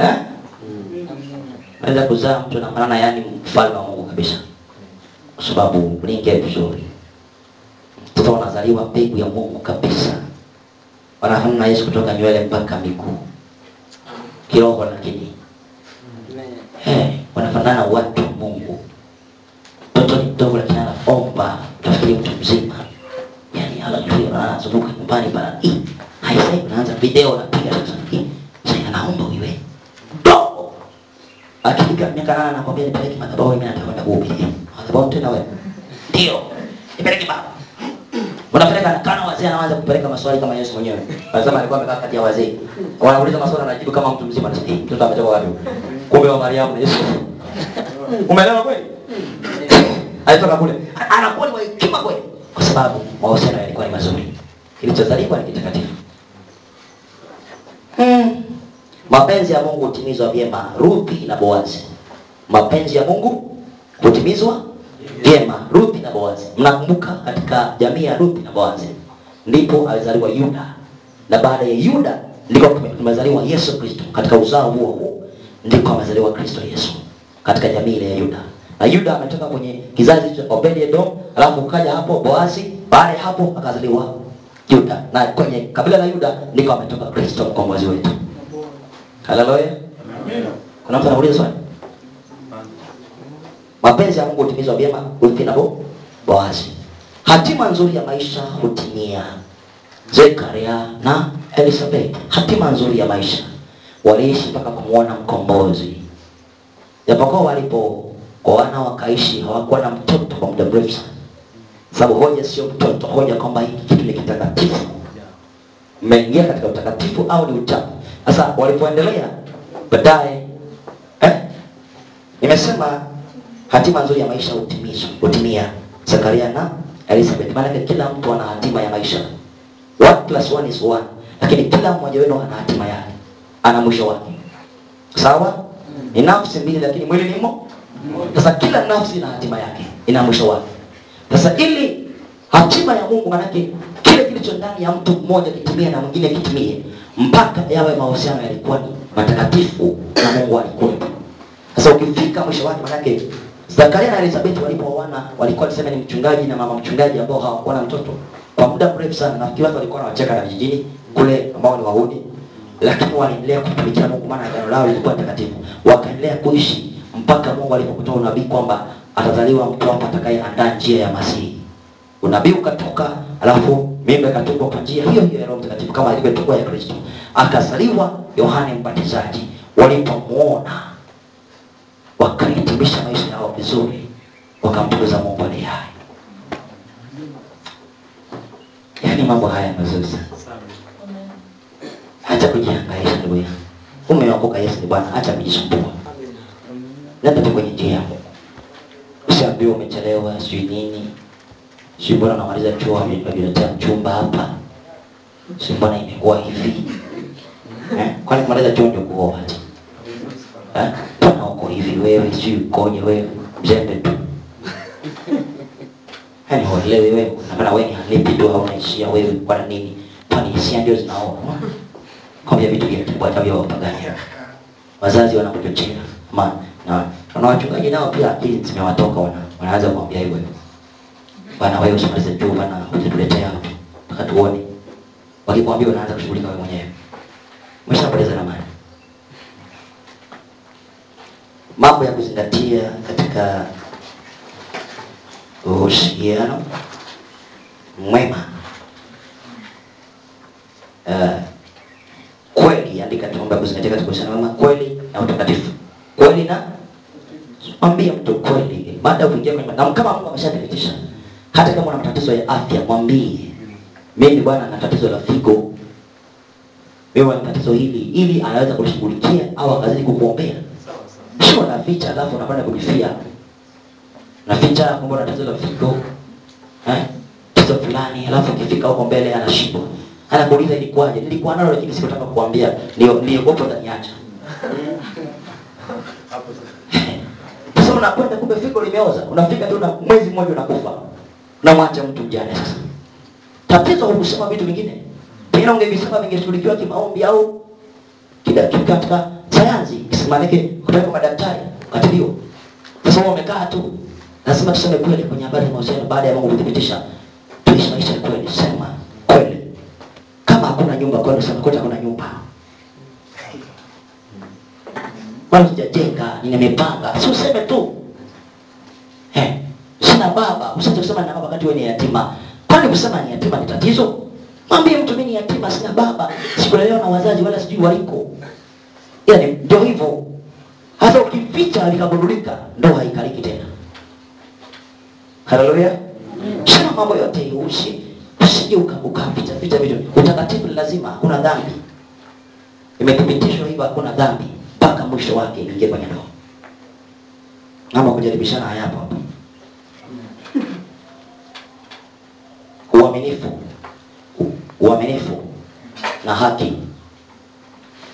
Eh? Anaweza kuzaa mtu na maana yani mfalme wa Mungu kabisa. Kwa sababu linge vizuri. Mtoto anazaliwa mbegu ya Mungu kabisa. Wanafanana Yesu kutoka nywele mpaka miguu. Kiroho lakini. Eh, wanafanana watu wa Mungu. Mtoto ni mdogo lakini anaomba utafikiri mtu mzima. Yani haleluya anazunguka nyumbani bara. Haisai unaanza video na piga sasa. Sasa anaomba wewe. Dogo. Akifika miaka 8 anakuambia nipeleke madhabahu mimi natakwenda kuhubiri. Madhabahu tena wewe. Ndio. Nipeleke baba. Unapeleka kana wazee anaanza kupeleka maswali kama Yesu mwenyewe. Lazima alikuwa amekaa kati ya wazee. Wanauliza maswali anajibu kama mtu mzima anasikia. Mtoto ametoka wapi? Kumbe wa Mariamu na Yesu. Umeelewa kweli? Alitoka kule. Anakuwa ni hekima kweli kwa sababu mahusiano yalikuwa ni mazuri. Kilichozaliwa ni kitakatifu. Mapenzi ya Mungu hutimizwa vyema Ruthi na Boazi. Mapenzi ya Mungu hutimizwa vyema Ruthi na Boazi. Mnakumbuka katika jamii ya Ruthi na Boazi ndipo alizaliwa Yuda. Na baada ya Yuda ndipo kumezaliwa Yesu Kristo. Katika uzao huo ndipo amezaliwa Kristo Yesu katika jamii ile ya Yuda. Na Yuda ametoka kwenye kizazi cha Obed-Edom, alafu kaja hapo Boazi, baada ya hapo akazaliwa Yuda. Na kwenye kabila la Yuda ndipo ametoka Kristo mkombozi wetu. Haleluya. Amen. Kuna mtu anauliza swali? Mapenzi ya Mungu hutimizwa vyema Ruthi na Boazi. Hatima nzuri ya maisha hutimia Zekaria na Elizabeth. Hatima nzuri ya maisha. Waliishi mpaka kumuona mkombozi. Japokuwa walipooana wakaishi hawakuwa na mtoto kwa muda mrefu sana. Sababu hoja sio mtoto, hoja kwamba hiki kitu ni kitakatifu. Mmeingia katika utakatifu au ni uchafu? Sasa walipoendelea baadaye nimesema hatima nzuri ya maisha hutimia Zakaria na Elizabeth. Maana kila mtu ana hatima ya maisha. 1+1 is 1. Lakini kila mmoja wenu ana hatima yake. Ana mwisho wake. Sawa? Ni nafsi mbili lakini mwili nimo. Sasa kila nafsi ina hatima yake, ina mwisho wake. Sasa ili hatima ya Mungu maana yake kile kilicho ndani ya mtu mmoja kitimie na mwingine kitimie mpaka yawe mahusiano yalikuwa ni matakatifu na Mungu alikuwa. Sasa ukifika mwisho wake maana yake Zakaria na Elizabeth walipooana walikuwa wanasema ni mchungaji na mama mchungaji ambao hawakuwa na mtoto kwa muda mrefu sana. Nafikiri watu walikuwa wanawacheka na vijijini kule ambao ni Wayahudi, lakini waliendelea kutumikia Mungu maana agano lao lilikuwa takatifu. Wakaendelea kuishi mpaka Mungu alipokutoa unabii kwamba atazaliwa mtu atakayeandaa njia ya Masihi. Unabii ukatoka, alafu mimba ikatungwa kwa njia hiyo hiyo ya Roho Mtakatifu kama ilivyotoka ya Kristo. Akazaliwa Yohane Mbatizaji. Walipomuona wakahitimisha maisha yao vizuri, wakamtukuza Mungu aliye hai. Yaani mambo haya mazuri sana. Acha kujihangaisha ndugu yangu. Umeokoka Yesu ni Bwana, acha kujisumbua. Nenda tu kwenye njia yako. Usiambiwe umechelewa, sijui nini. Si mbona namaliza chuo nilipatia mchumba hapa. Si mbona imekuwa hivi. Kwa nini kumaliza chuo ndio kuoa hata? Mbona uko hivi wewe, si ukoje wewe, mzembe tu. Wewe wewe unapata wewe halipi tu au unaishia wewe kwa nini? Kwani hisia ndio zinaoa. Kwa vile vitu vya kibwa hata vya wapagani. Wazazi wanakuchochea. Na tunawachungaji nao pia akili zimewatoka wanaanza kumwambia hivyo. Bwana wewe usimalize tu bwana usituletee hapo. Mpaka tuone. Wakikwambia unaanza kushughulika wewe mwenyewe. Umeshapoteza ramani. Mambo ya kuzingatia katika uhusiano mwema. Kweli, andika tuomba kuzingatia katika uhusiano mwema, kweli na utakatifu. Kweli na mwambie mtu kweli. Baada ya kuingia kwenye na kama Mungu ameshadhibitisha, hata kama una matatizo ya afya mwambie, mimi bwana na tatizo la figo. Mimi na tatizo hili, ili anaweza kushughulikia au akazidi kukuombea. Sio na ficha alafu unapanda kujifia. Na ficha kwamba una tatizo la figo. Tatizo fulani alafu ukifika huko mbele anashindwa. Anakuuliza ilikuwaje? Nilikuwa nalo lakini sikutaka kukuambia. Niogopa utaniacha. Hapo sasa. Sasa unakwenda kumbe figo limeoza. Unafika tu na mwezi mmoja unakufa. Unamwacha mtu mjane sasa. Tatizo hukusema vitu vingine. Pengine ungevisema vingeshughulikiwa kimaombi au kidakika katika sayansi. Maanake kutoka madaktari katibiwa. Sasa wamekaa tu. Lazima tuseme kweli kwenye habari za mahusiano baada ya Mungu kudhibitisha. Tuishi maisha ya kweli, sema kweli. Kama hakuna nyumba kwani sema kote hakuna nyumba. Bado sijajenga, nimepanga. Si useme tu. Sina baba, usije kusema na baba wakati wewe ni yatima. Kwani kusema ni yatima ni tatizo? Mwambie mtu mimi ni yatima, sina baba. Sikulelewa na wazazi wala sijui waliko. Yani ndio hivyo. Hata ukificha likabudulika ndio haikaliki tena. Haleluya. Sema mambo yote uishi. Usije ukaficha ficha vitu. Utakatifu lazima kuna dhambi. Imethibitishwa hivyo hakuna dhambi mpaka mwisho wake ingie kwenye ndoa. Kama kujaribishana hayapo hapo. Uaminifu na haki.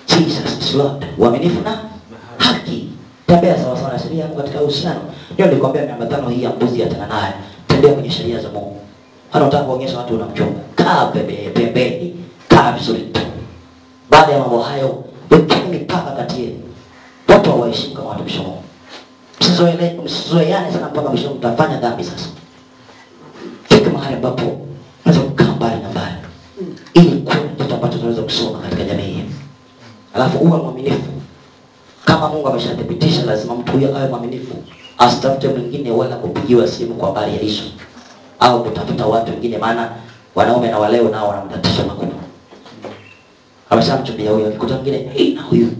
Jesus is Lord. Uaminifu na haki. Tembea sawa sawa na sheria ya Mungu katika uhusiano. Ndio nilikwambia namba 5 hii ya mbuzi ya tena naye. Tembea kwenye sheria za Mungu. Anataka kuonyesha watu unamchonga. Kaa bebe pembeni. Kaa vizuri tu. Baada ya mambo hayo, wekeni mipaka kati yenu. Watu waishi kama watu mshomo. Msizoeane sana mpaka mshomo mtafanya dhambi sasa. Fika mahali ambapo unaweza kukaa mbali na mbali. Ili kuna kitu ambacho tunaweza kusoma katika jamii. Alafu uwe mwaminifu. Kama Mungu ameshathibitisha lazima mtu huyo awe mwaminifu. Asitafute mwingine wala kupigiwa simu kwa habari ya hizo. Au kutafuta watu wengine maana wanaume na waleo nao wana matatizo makubwa. Ameshamchumbia huyo akikuta mwingine, na huyu.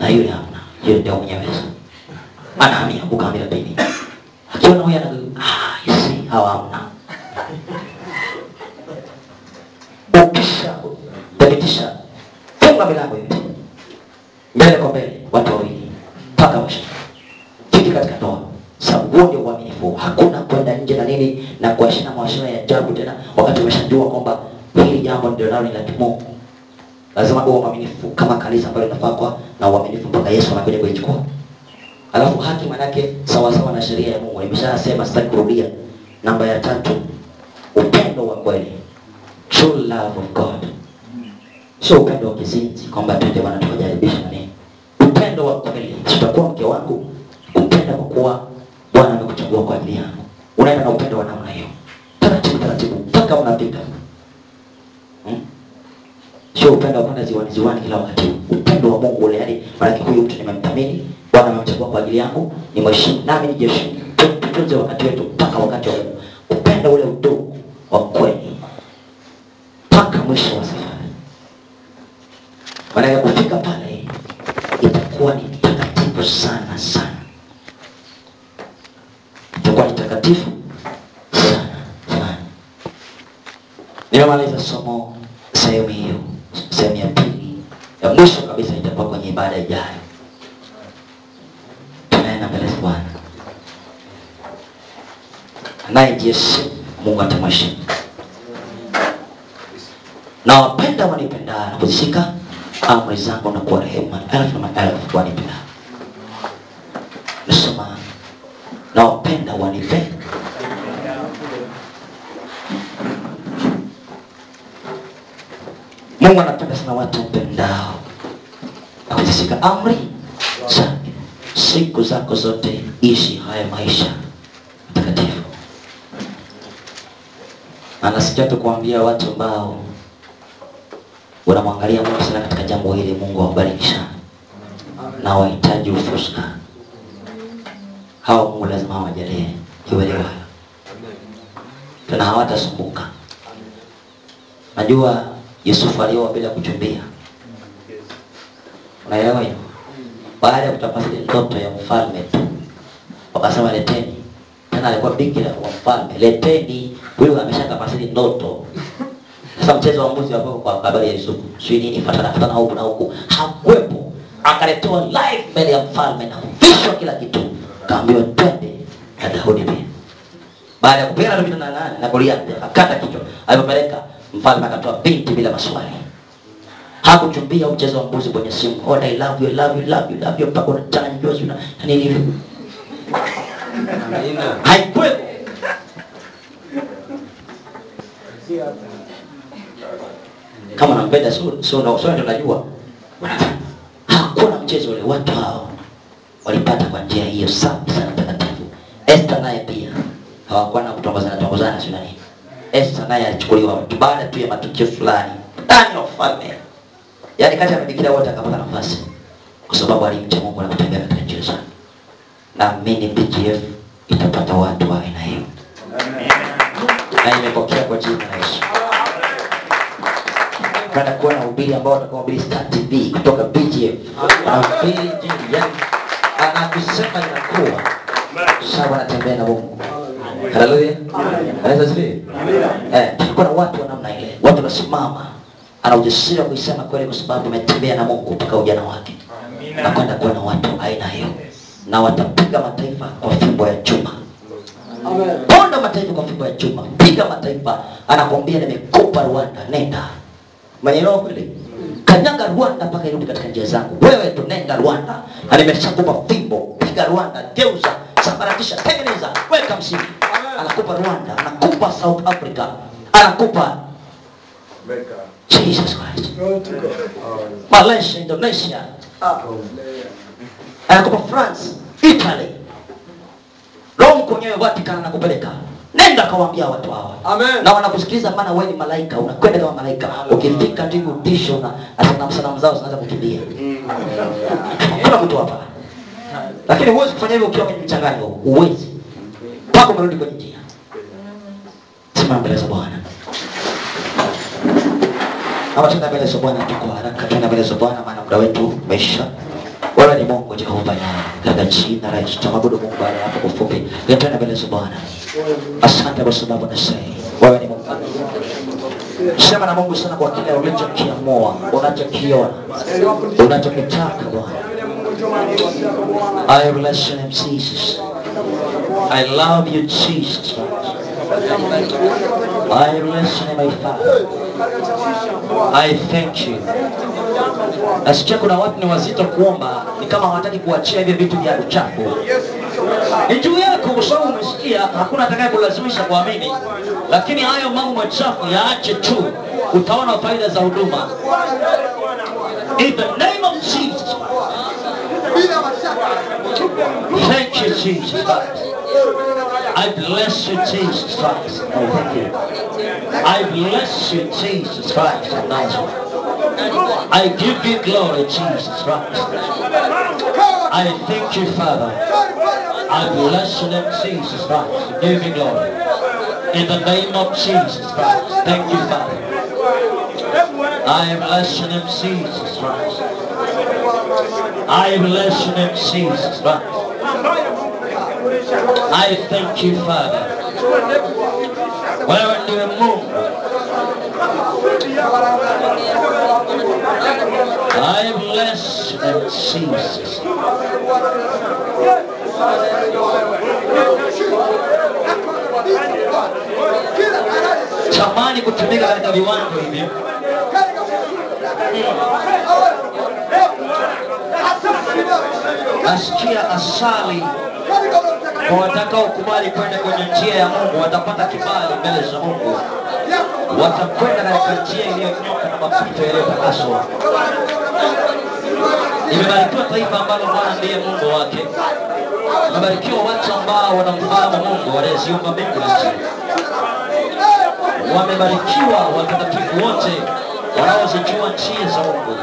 Na yule hapana. Yule ndio mwenyewe. Anahamia kukaa bila dini. Akiona huyo ana yesi hawaamna. Ukisha thibitisha funga milango yote. Mbele kwa mbele, watu wawili. Paka mwisho. Fiki katika ndoa. Sababu huo ndio uaminifu. Hakuna kwenda nje na nini na kuashina mawasiliano ya ajabu tena wakati umeshajua kwamba hili jambo ndio nalo ni la Mungu. Lazima uwe mwaminifu kama kanisa ambalo linafaa na uaminifu mpaka Yesu anakuja kuichukua. Alafu haki manake sawa sawa na sheria ya Mungu. Nimeshasema sitaki kurudia. Namba ya 3, upendo wa kweli. True love of God. Sio upendo wa kizinzi kwamba tende bwana tunajaribisha nini. Upendo wa kweli. Sitakuwa mke wangu kupenda kwa kuwa Bwana amekuchagua kwa ajili yako. Unaenda na upendo wa namna hiyo. Taratibu taratibu mpaka unafika. Sio upendo wa kwenda ziwani kila wakati. Upendo wa Mungu ule yani maana huyu mtu nimemthamini, Bwana amemchagua kwa ajili yangu, nimheshimu nami nijeshimu. Tutunze wakati wetu mpaka wakati wa upendo ule udugu wa kweli. Mpaka mwisho wa safari. Maana kufika pale itakuwa ni takatifu sana sana. Itakuwa ni takatifu sana sana. Nimemaliza somo sehemu hiyo. Sehemu ya pili ya mwisho kabisa itakuwa kwenye ibada ijayo. Tunaenda mbele za Bwana. Anayejiheshimu Mungu atamheshimu. Na wapenda wanipenda na kuzishika amri zangu na kuwarehemu maelfu na maelfu wanipenda. Nasema na wapenda wanipenda. Mungu anapenda sana watu upendao. Na kuzishika amri zake. Siku zako zote ishi haya maisha takatifu. Anasikia tu kuambia watu ambao wanamwangalia Mungu sana katika jambo hili, Mungu awabariki. Na wahitaji ufuska. Hao Mungu lazima awajalie uelewa. Tena hawatasumbuka. Najua Yusufu alioa bila kuchumbia. Unaelewa hiyo? Baada ya kutapasili ndoto ya mfalme tu, wakasema leteni. Tena alikuwa bikira wa mfalme. Leteni, huyu ameshatapasili ndoto. Sasa mchezo wa mbuzi wako kwa habari ya Yusufu. Sio nini fatana huku na huku. Hakuwepo. Akaletewa live mbele ya mfalme na kufishwa kila kitu. Kaambiwa twende na Daudi pia. Baada ya kupigana na vita na Goliathi, akakata kichwa. Alipopeleka mfalme akatoa binti bila maswali. Hakuchumbia mchezo wa mbuzi kwenye simu. Oh, I love you, I love you, I love you, I love you. Mpaka unatani ndozi na nini hivi. Amina. Haikuwepo. Kama nampenda sio ndio najua. Hakuna mchezo ule watu hao. Walipata kwa njia hiyo safi sana takatifu. Esther naye pia hawakuwa na kutongozana sio nani. Esther naye alichukuliwa baada tu ya matukio fulani ndani ya ufalme. Yaani kati ya mabikira wote akapata nafasi kwa sababu alimcha Mungu na kutembea katika njia zake. Na mimi PGF itapata watu wa aina hiyo. Amen. Na nimepokea kwa jina la Yesu. Baada kuwa na ubiri ambao watakaohubiri Star TV kutoka PGF. Amen. Anakusema inakuwa sawa anatembea na Mungu. Haleluya. Anaweza sisi? Kuna watu wa namna ile. Watu wasimama. Ana ujasiri wa kusema kweli kwa sababu ametembea na Mungu kutoka ujana wake. Amina. Nakwenda kuwa na watu aina hiyo. Na watapiga mataifa kwa fimbo ya chuma. Amen. Ponda mataifa kwa fimbo ya chuma. Piga mataifa. Anakwambia nimekupa Rwanda, nenda. Maneno kweli. Kanyaga Rwanda mpaka irudi katika njia zangu. Wewe tunenda Rwanda. Na nimeshakupa fimbo. Piga Rwanda, geuza, sambaratisha, tengeneza, weka msingi. Anakupa Rwanda, anakupa South Africa, anakupa America. Jesus Christ. Malaysia, Indonesia. Anakupa France, Italy. Rome kwenyewe Vatican anakupeleka. Nenda kawaambia watu hawa. Amen. Na wanakusikiliza maana wewe ni malaika, unakwenda kama malaika. Ukifika ndipo utisho na asalamu salamu zao zinaanza kukimbia. Kuna mtu hapa. Lakini huwezi kufanya hivyo ukiwa kwenye mchanganyo, huwezi. Pako marudi kwenye njia. Simama mbele za Bwana. Ama tuna mbele za Bwana kwa haraka, tuna mbele za Bwana maana muda wetu umeisha. Bwana ni Mungu Jehova naye. Katika jina la Yesu tutamwabudu Mungu baada ya hapo kufupi. Tuna mbele za Bwana. Asante kwa sababu unasaidia. Wewe ni Mungu. Sema na Mungu sana kwa kile ulichokiamua, unachokiona. Unachokitaka Bwana. I bless your name, Jesus. I love you, Jesus. I bless your name, my Father. I thank you. Nasikia kuna watu ni wazito kuomba, ni kama hawataki kuachia hivi vitu vya uchafu. Ni juu yako kwa sababu umesikia, hakuna atakayekulazimisha kuamini. Lakini hayo mambo machafu yaache tu, utaona faida za huduma. In the name of Jesus. Thank you, Jesus Christ. I bless you, Jesus Christ. Oh, thank you. I bless you, Jesus Christ. I give you glory, Jesus Christ. I thank you, Father. I bless you, Jesus Christ. Give me glory. In the name of Jesus Christ. Thank you, Father. I bless you, Jesus Christ. I bless you, Jesus Christ. I thank you, Father. Wewe ndiye Mungu. I bless you, Jesus. Tamani kutumika katika viwango hivi. Nasikia asali kwa watakao kubali kwenda kwenye njia ya Mungu watapata kibali mbele za Mungu. watakwenda katika njia iliyonyooka na mapito yaliyotakaswa. Imebarikiwa taifa ambalo Bwana ndiye Mungu wake. Imebarikiwa watu ambao wanamfahamu Mungu aliyeziumba mbingu na nchi. Wamebarikiwa watakatifu wote wanaozijua njia za Mungu.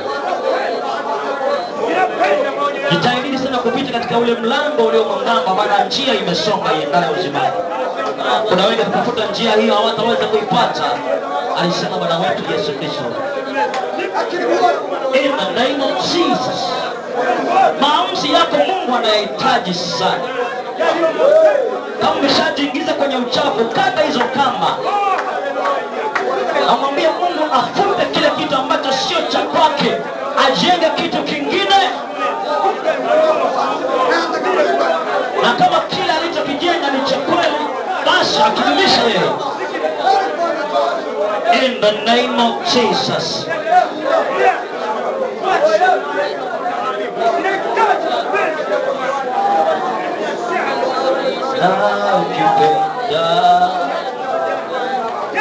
Jitahidi sana kupita katika ule mlango ule mwembamba, maana njia imesonga iendayo uzimani. Kuna wengi kutafuta njia hiyo hawataweza kuipata, alisema Bwana wetu Yesu Kristo. In the name of Jesus. Maamuzi yako Mungu anayahitaji sana. Kama umeshajiingiza kwenye uchafu, kata hizo kamba. Amwambia Mungu afute kile kitu ambacho sio cha kwake, ajenge kitu kingine. Na kama kile alichokijenga ni cha kweli, basi akidumisha yeye. In the name of Jesus. Oh, hallelujah. Hallelujah. Hallelujah. Hey, yes. Hallelujah.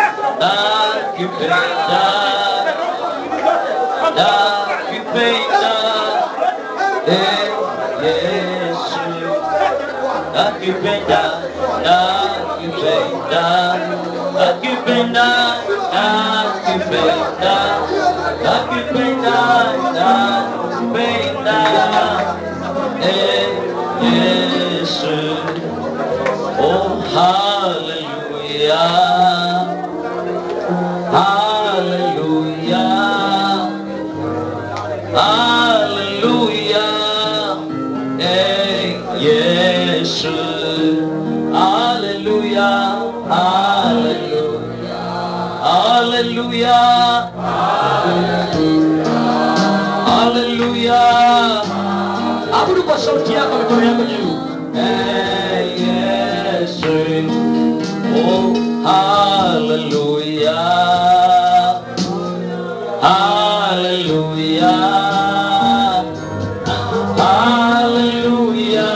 Hallelujah. Hallelujah. Hallelujah. Abudu kwa sauti yako mikono yako juu. Hey, yes. Oh, hallelujah. Hallelujah. Hallelujah.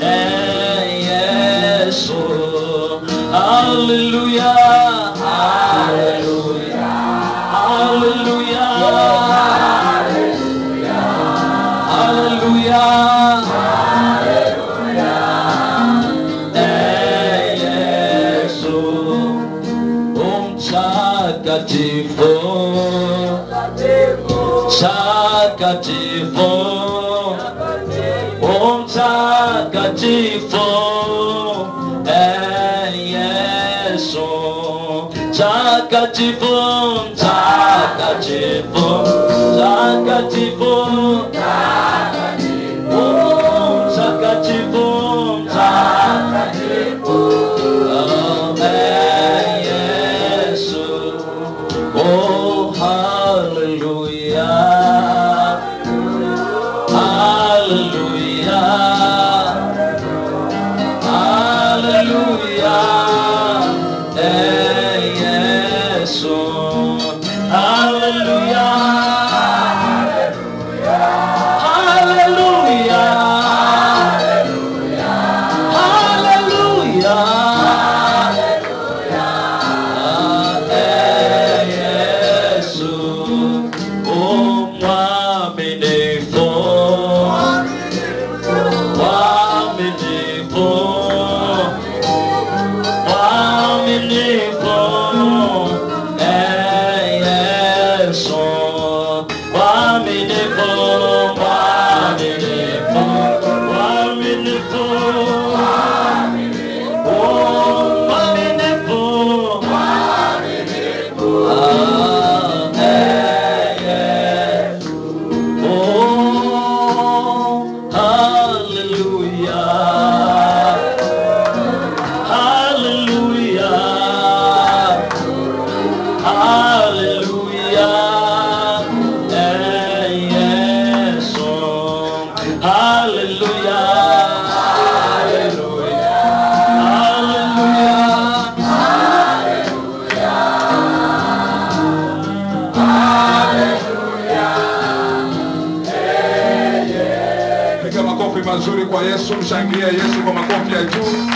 Hey, yes. Oh, hallelujah. Hallelujah. Hallelujah. Hallelujah. Hallelujah. Mtakatifu, mtakatifu, Yesu, mtakatifu, mtakatifu, mtakatifu, mtakatifu, mtakatifu, Yesu, oh hallelujah. Kwa Yesu mshangilia Yesu kwa makofi ya juu.